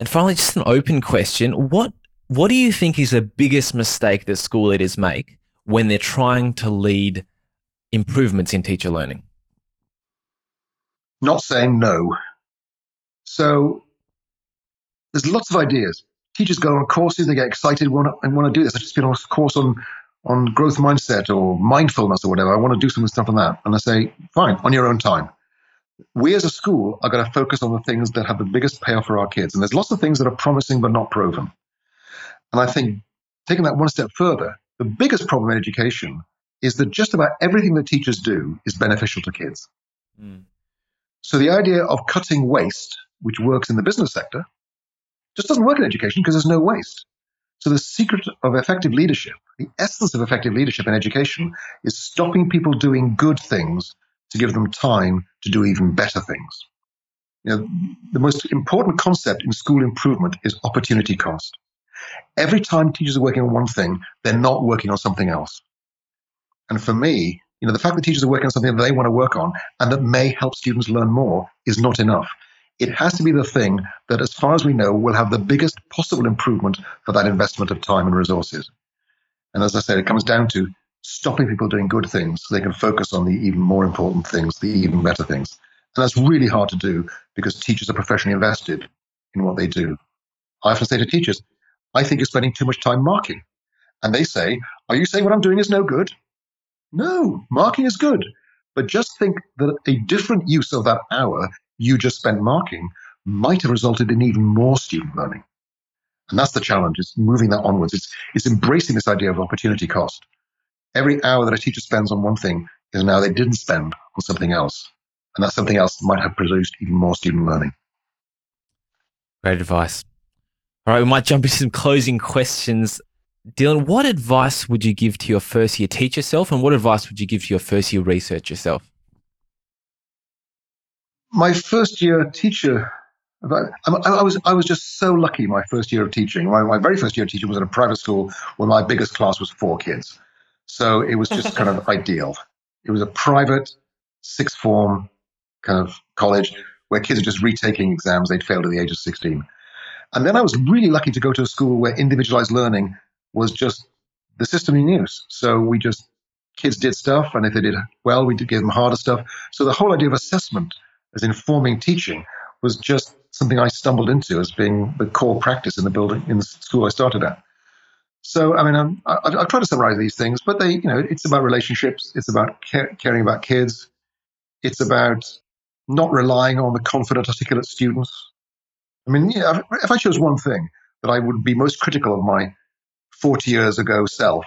And finally, just an open question. What do you think is the biggest mistake that school leaders make when they're trying to lead improvements in teacher learning? Not saying no. So there's lots of ideas. Teachers go on courses, they get excited and want to do this. I've just been on a course on growth mindset or mindfulness or whatever. I want to do some stuff on that. And I say, fine, on your own time. We as a school are going to focus on the things that have the biggest payoff for our kids. And there's lots of things that are promising but not proven. And I think taking that one step further, the biggest problem in education is that just about everything that teachers do is beneficial to kids. Mm. So the idea of cutting waste, which works in the business sector, just doesn't work in education because there's no waste. So the secret of effective leadership, the essence of effective leadership in education, is stopping people doing good things to give them time to do even better things. You know, the most important concept in school improvement is opportunity cost. Every time teachers are working on one thing, they're not working on something else. And for me, you know, the fact that teachers are working on something that they want to work on and that may help students learn more is not enough. It has to be the thing that, as far as we know, will have the biggest possible improvement for that investment of time and resources. And as I said, it comes down to stopping people doing good things so they can focus on the even more important things, the even better things. And that's really hard to do because teachers are professionally invested in what they do. I often say to teachers, I think you're spending too much time marking. And they say, are you saying what I'm doing is no good? No, marking is good. But just think that a different use of that hour you just spent marking might have resulted in even more student learning. And that's the challenge, is moving that onwards. It's embracing this idea of opportunity cost. Every hour that a teacher spends on one thing is an hour they didn't spend on something else. And that something else might have produced even more student learning. Great advice. All right, we might jump into some closing questions. Dylan, what advice would you give to your first-year teacher self, and what advice would you give to your first-year researcher self? My first year teacher, I was just so lucky my first year of teaching. My very first year of teaching was in a private school where my biggest class was 4 kids. So it was just kind of ideal. It was a private sixth form kind of college where kids are just retaking exams they'd failed at the age of 16. And then I was really lucky to go to a school where individualized learning was just the system in use. So kids did stuff, and if they did well, we gave them harder stuff. So the whole idea of assessment as informing teaching was just something I stumbled into as being the core practice in the building, in the school I started at. So, I mean, I try to summarize these things, but they, you know, it's about relationships. It's about caring about kids. It's about not relying on the confident, articulate students. I mean, yeah, if I chose one thing that I would be most critical of my 40 years ago self,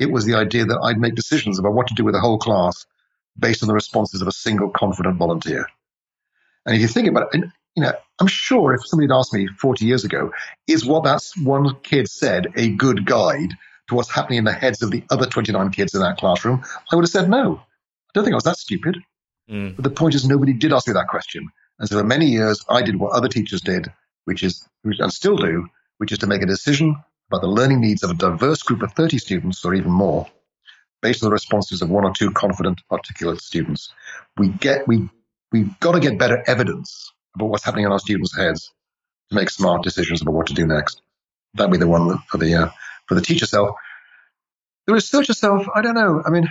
it was the idea that I'd make decisions about what to do with a whole class based on the responses of a single confident volunteer. And if you think about it, you know, I'm sure if somebody had asked me 40 years ago, is what that one kid said a good guide to what's happening in the heads of the other 29 kids in that classroom? I would have said no. I don't think I was that stupid. Mm. But the point is, nobody did ask me that question. And so for many years, I did what other teachers did, and still do, which is to make a decision about the learning needs of a diverse group of 30 students or even more based on the responses of one or two confident, articulate students. We've got to get better evidence about what's happening in our students' heads to make smart decisions about what to do next. That'd be the one for the teacher self. The researcher self, I don't know. I mean,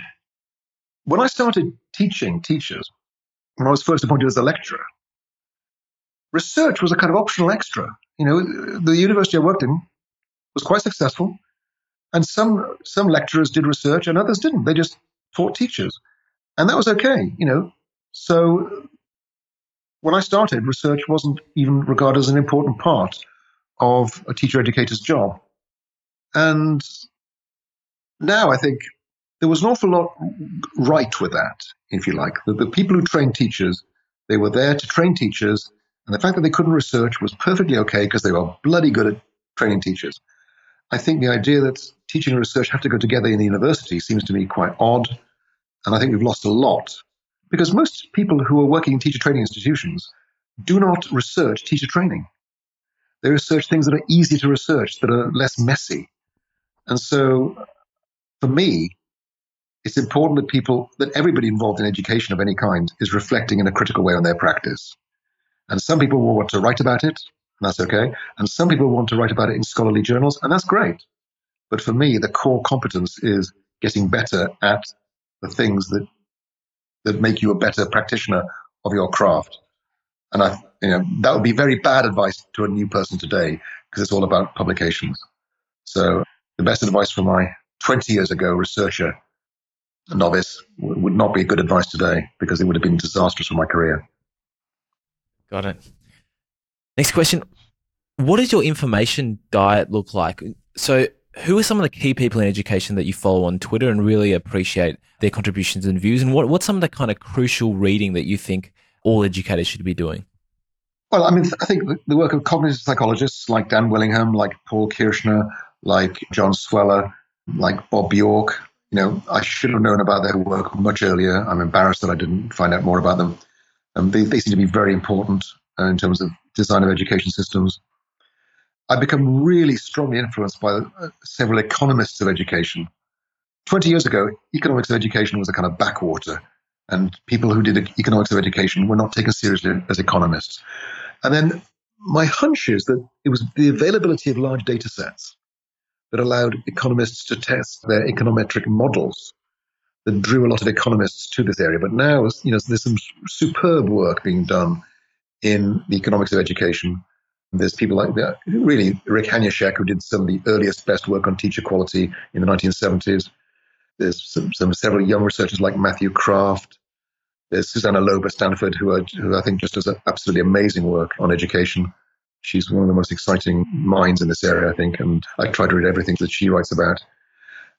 when I started teaching teachers, when I was first appointed as a lecturer, research was a kind of optional extra. You know, the university I worked in was quite successful, and some lecturers did research and others didn't. They just taught teachers, and that was okay. You know, so when I started, research wasn't even regarded as an important part of a teacher educator's job. And now I think there was an awful lot right with that, if you like. The people who trained teachers, they were there to train teachers, and the fact that they couldn't research was perfectly okay because they were bloody good at training teachers. I think the idea that teaching and research have to go together in the university seems to me quite odd, and I think we've lost a lot, because most people who are working in teacher training institutions do not research teacher training. They research things that are easy to research, that are less messy. And so for me, it's important that everybody involved in education of any kind is reflecting in a critical way on their practice. And some people will want to write about it, and that's okay. And some people want to write about it in scholarly journals, and that's great. But for me, the core competence is getting better at the things that make you a better practitioner of your craft. And that would be very bad advice to a new person today, because it's all about publications. So the best advice for my 20 years ago researcher, a novice, would not be good advice today, because it would have been disastrous for my career. Got it. Next question. What does your information diet look like? So who are some of the key people in education that you follow on Twitter and really appreciate their contributions and views? And what's some of the kind of crucial reading that you think all educators should be doing? Well, I mean, I think the work of cognitive psychologists like Dan Willingham, like Paul Kirschner, like John Sweller, like Bob York, you know, I should have known about their work much earlier. I'm embarrassed that I didn't find out more about them. They seem to be very important in terms of design of education systems. I've become really strongly influenced by several economists of education. 20 years ago, economics of education was a kind of backwater, and people who did economics of education were not taken seriously as economists. And then my hunch is that it was the availability of large data sets that allowed economists to test their econometric models that drew a lot of economists to this area. But now, you know, there's some superb work being done in the economics of education. There's people like that, really Rick Hanyashek, who did some of the earliest best work on teacher quality in the 1970s. There's several young researchers like Matthew Kraft. There's Susanna Loeb at Stanford, who I think just does absolutely amazing work on education. She's one of the most exciting minds in this area, I think, and I try to read everything that she writes about.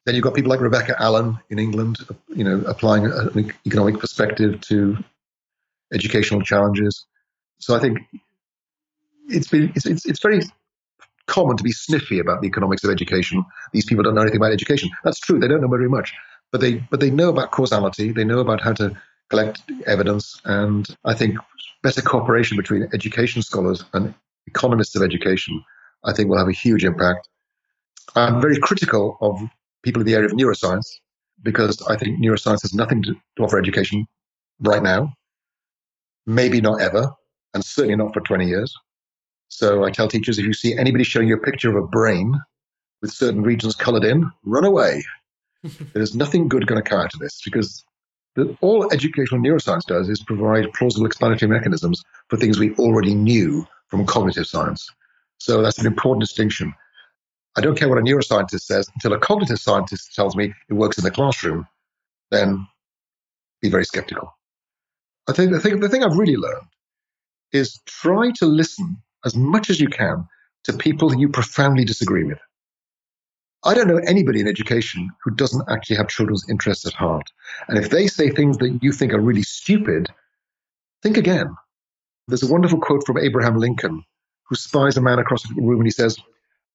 Then you've got people like Rebecca Allen in England, you know, applying an economic perspective to educational challenges. So I think it's very common to be sniffy about the economics of education. These people don't know anything about education. That's true. They don't know very much, but they know about causality. They know about how to collect evidence. And I think better cooperation between education scholars and economists of education, I think, will have a huge impact. I'm very critical of people in the area of neuroscience, because I think neuroscience has nothing to offer education right now, maybe not ever, and certainly not for 20 years. So I tell teachers, if you see anybody showing you a picture of a brain with certain regions colored in, run away. There's nothing good going to come out of this, because all educational neuroscience does is provide plausible explanatory mechanisms for things we already knew from cognitive science. So that's an important distinction. I don't care what a neuroscientist says until a cognitive scientist tells me it works in the classroom, then be very skeptical. I think the thing I've really learned is try to listen as much as you can to people you profoundly disagree with. I don't know anybody in education who doesn't actually have children's interests at heart. And if they say things that you think are really stupid, think again. There's a wonderful quote from Abraham Lincoln, who spies a man across the room and he says,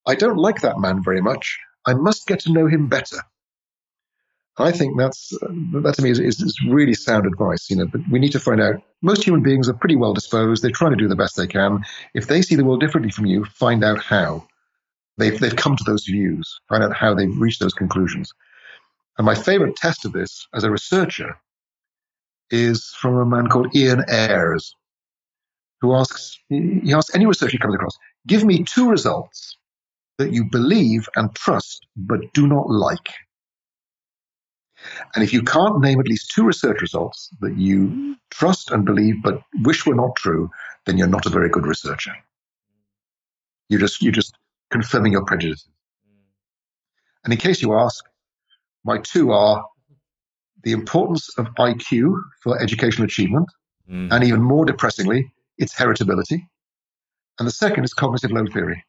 "I don't like that man very much. I must get to know him better." I think that to me is really sound advice. You know, but we need to find out. Most human beings are pretty well disposed. They're trying to do the best they can. If they see the world differently from you, find out how they've come to those views. Find out how they've reached those conclusions. And my favorite test of this as a researcher is from a man called Ian Ayres, who asks any researcher he comes across, give me two results that you believe and trust but do not like. And if you can't name at least two research results that you trust and believe but wish were not true, then you're not a very good researcher. You're just confirming your prejudices. And in case you ask, my two are the importance of IQ for educational achievement, and even more depressingly, its heritability. And the second is cognitive load theory.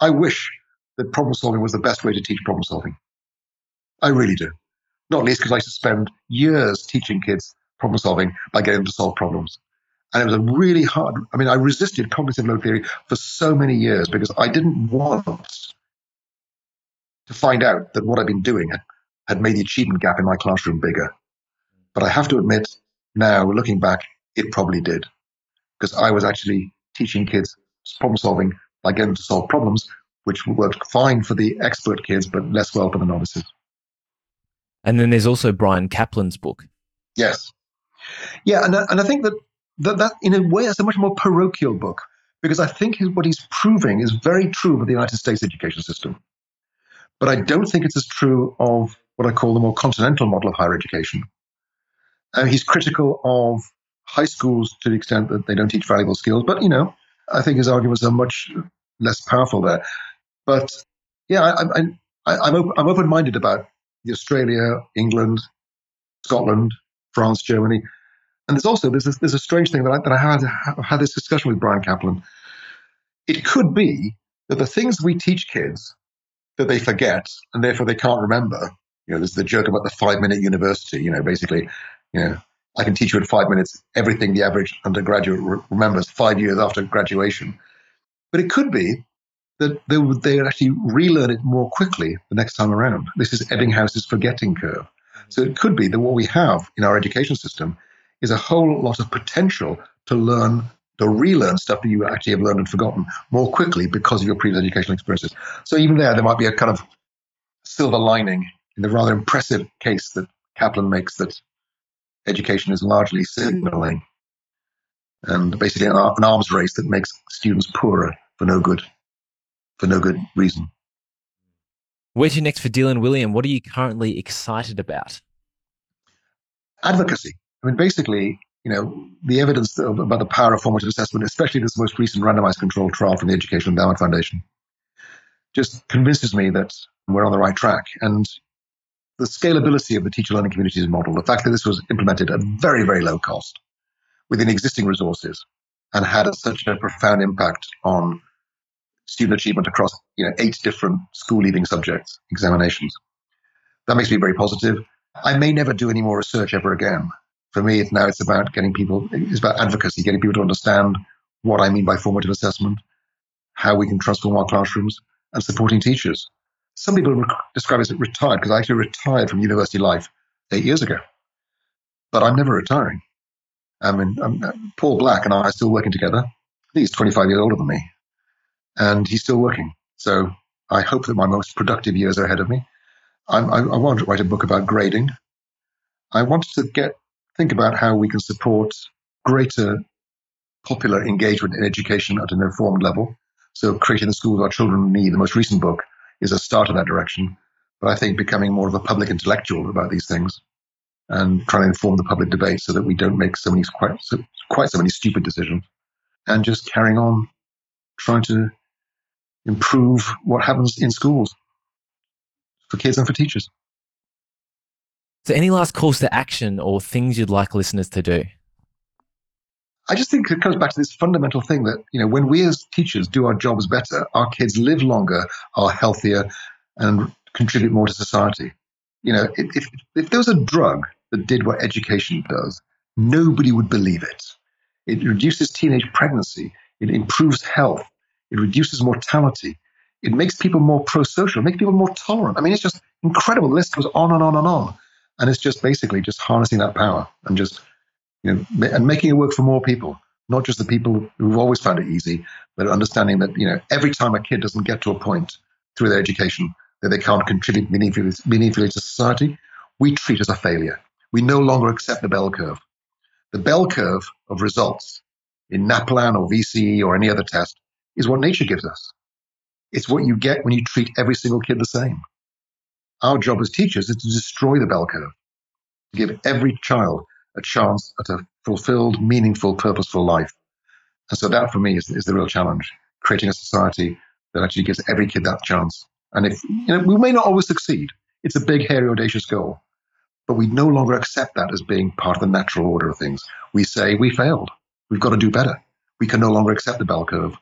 I wish that problem solving was the best way to teach problem solving. I really do. Not least because I used to spend years teaching kids problem solving by getting them to solve problems. And it was a really hard, I resisted cognitive load theory for so many years because I didn't want to find out that what I've been doing had made the achievement gap in my classroom bigger. But I have to admit now, looking back, it probably did. Because I was actually teaching kids problem solving by getting them to solve problems, which worked fine for the expert kids, but less well for the novices. And then there's also Brian Kaplan's book. Yes. Yeah, and I think that in a way, that's a much more parochial book, because I think what he's proving is very true of the United States education system. But I don't think it's as true of what I call the more continental model of higher education. He's critical of high schools to the extent that they don't teach valuable skills, but, I think his arguments are much less powerful there. But, yeah, I'm open-minded about Australia, England, Scotland, France, Germany. And there's a strange thing that I had this discussion with Brian Kaplan. It could be that the things we teach kids that they forget and therefore they can't remember. There's the joke about the 5-minute university, I can teach you in 5 minutes everything the average undergraduate remembers 5 years after graduation. But it could be that they would actually relearn it more quickly the next time around. This is Ebbinghouse's forgetting curve. So it could be that what we have in our education system is a whole lot of potential to learn, to relearn stuff that you actually have learned and forgotten more quickly because of your previous educational experiences. So even there might be a kind of silver lining in the rather impressive case that Kaplan makes that education is largely signaling and basically an arms race that makes students poorer for no good reason. Where to next for Dylan Wiliam? What are you currently excited about? Advocacy. The evidence about the power of formative assessment, especially this most recent randomized controlled trial from the Educational Endowment Foundation, just convinces me that we're on the right track. And the scalability of the teacher learning communities model, the fact that this was implemented at very, very low cost within existing resources and had such a profound impact on student achievement across 8 different school leaving subjects, examinations. That makes me very positive. I may never do any more research ever again. For me, it's about advocacy, getting people to understand what I mean by formative assessment, how we can transform our classrooms, and supporting teachers. Some people describe it as retired, because I actually retired from university life 8 years ago. But I'm never retiring. Paul Black and I are still working together. He's 25 years older than me. And he's still working. So I hope that my most productive years are ahead of me. I want to write a book about grading. I want to think about how we can support greater popular engagement in education at an informed level. So Creating the Schools Our Children Need, the most recent book, is a start in that direction. But I think becoming more of a public intellectual about these things and trying to inform the public debate so that we don't make so many stupid decisions, and just carrying on trying to improve what happens in schools for kids and for teachers. So any last calls to action or things you'd like listeners to do? I just think it comes back to this fundamental thing that, when we as teachers do our jobs better, our kids live longer, are healthier, and contribute more to society. If there was a drug that did what education does, nobody would believe it. It reduces teenage pregnancy. It improves health. It reduces mortality. It makes people more pro-social, makes people more tolerant. It's just incredible. The list goes on and on and on. And it's just basically just harnessing that power and just, and making it work for more people, not just the people who've always found it easy, but understanding that, every time a kid doesn't get to a point through their education that they can't contribute meaningfully to society, we treat as a failure. We no longer accept the bell curve. The bell curve of results in NAPLAN or VCE or any other test is what nature gives us. It's what you get when you treat every single kid the same. Our job as teachers is to destroy the bell curve, to give every child a chance at a fulfilled, meaningful, purposeful life. And so that, for me, is the real challenge, creating a society that actually gives every kid that chance. And if we may not always succeed. It's a big, hairy, audacious goal. But we no longer accept that as being part of the natural order of things. We say we failed. We've got to do better. We can no longer accept the bell curve.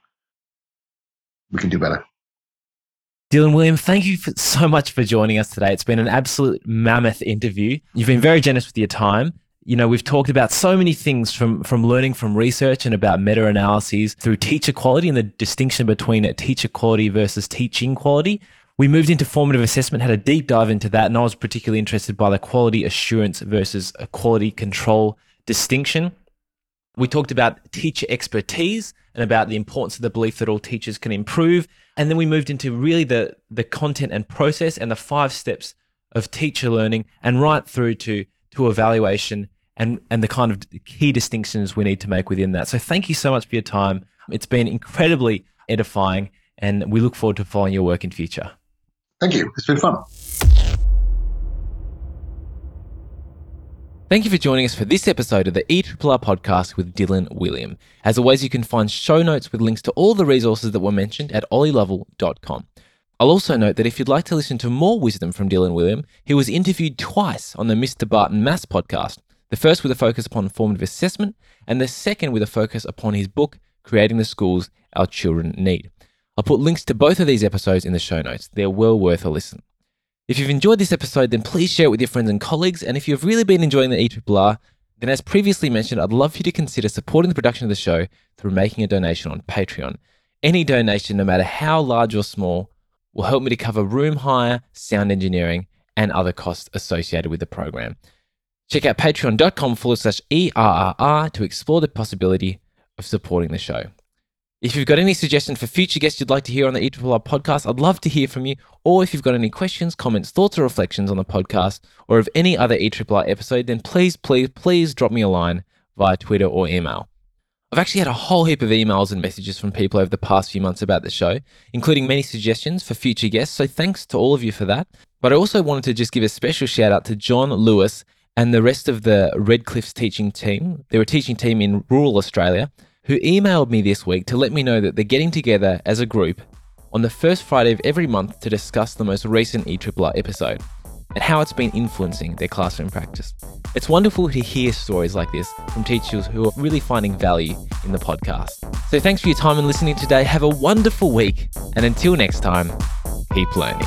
We can do better. Dylan Wiliam, thank you so much for joining us today. It's been an absolute mammoth interview. You've been very generous with your time. We've talked about so many things from learning from research and about meta-analyses through teacher quality and the distinction between teacher quality versus teaching quality. We moved into formative assessment, had a deep dive into that, and I was particularly interested by the quality assurance versus a quality control distinction. We talked about teacher expertise and about the importance of the belief that all teachers can improve. And then we moved into really the content and process and the 5 steps of teacher learning and right through to evaluation and the kind of key distinctions we need to make within that. So thank you so much for your time. It's been incredibly edifying, and we look forward to following your work in future. Thank you. It's been fun. Thank you for joining us for this episode of the ERRR podcast with Dylan Wiliam. As always, you can find show notes with links to all the resources that were mentioned at ollylovell.com. I'll also note that if you'd like to listen to more wisdom from Dylan Wiliam, he was interviewed twice on the Mr. Barton Maths podcast, the first with a focus upon formative assessment and the second with a focus upon his book, Creating the Schools Our Children Need. I'll put links to both of these episodes in the show notes. They're well worth a listen. If you've enjoyed this episode, then please share it with your friends and colleagues. And if you've really been enjoying the ERRR, then as previously mentioned, I'd love for you to consider supporting the production of the show through making a donation on Patreon. Any donation, no matter how large or small, will help me to cover room hire, sound engineering, and other costs associated with the program. Check out patreon.com/ERRR to explore the possibility of supporting the show. If you've got any suggestions for future guests you'd like to hear on the ERRR podcast, I'd love to hear from you. Or if you've got any questions, comments, thoughts, or reflections on the podcast, or of any other ERRR episode, then please drop me a line via Twitter or email. I've actually had a whole heap of emails and messages from people over the past few months about the show, including many suggestions for future guests, so thanks to all of you for that. But I also wanted to just give a special shout out to John Lewis and the rest of the Redcliffe's teaching team. They're a teaching team in rural Australia who emailed me this week to let me know that they're getting together as a group on the first Friday of every month to discuss the most recent ERRR episode and how it's been influencing their classroom practice. It's wonderful to hear stories like this from teachers who are really finding value in the podcast. So thanks for your time and listening today. Have a wonderful week. And until next time, keep learning.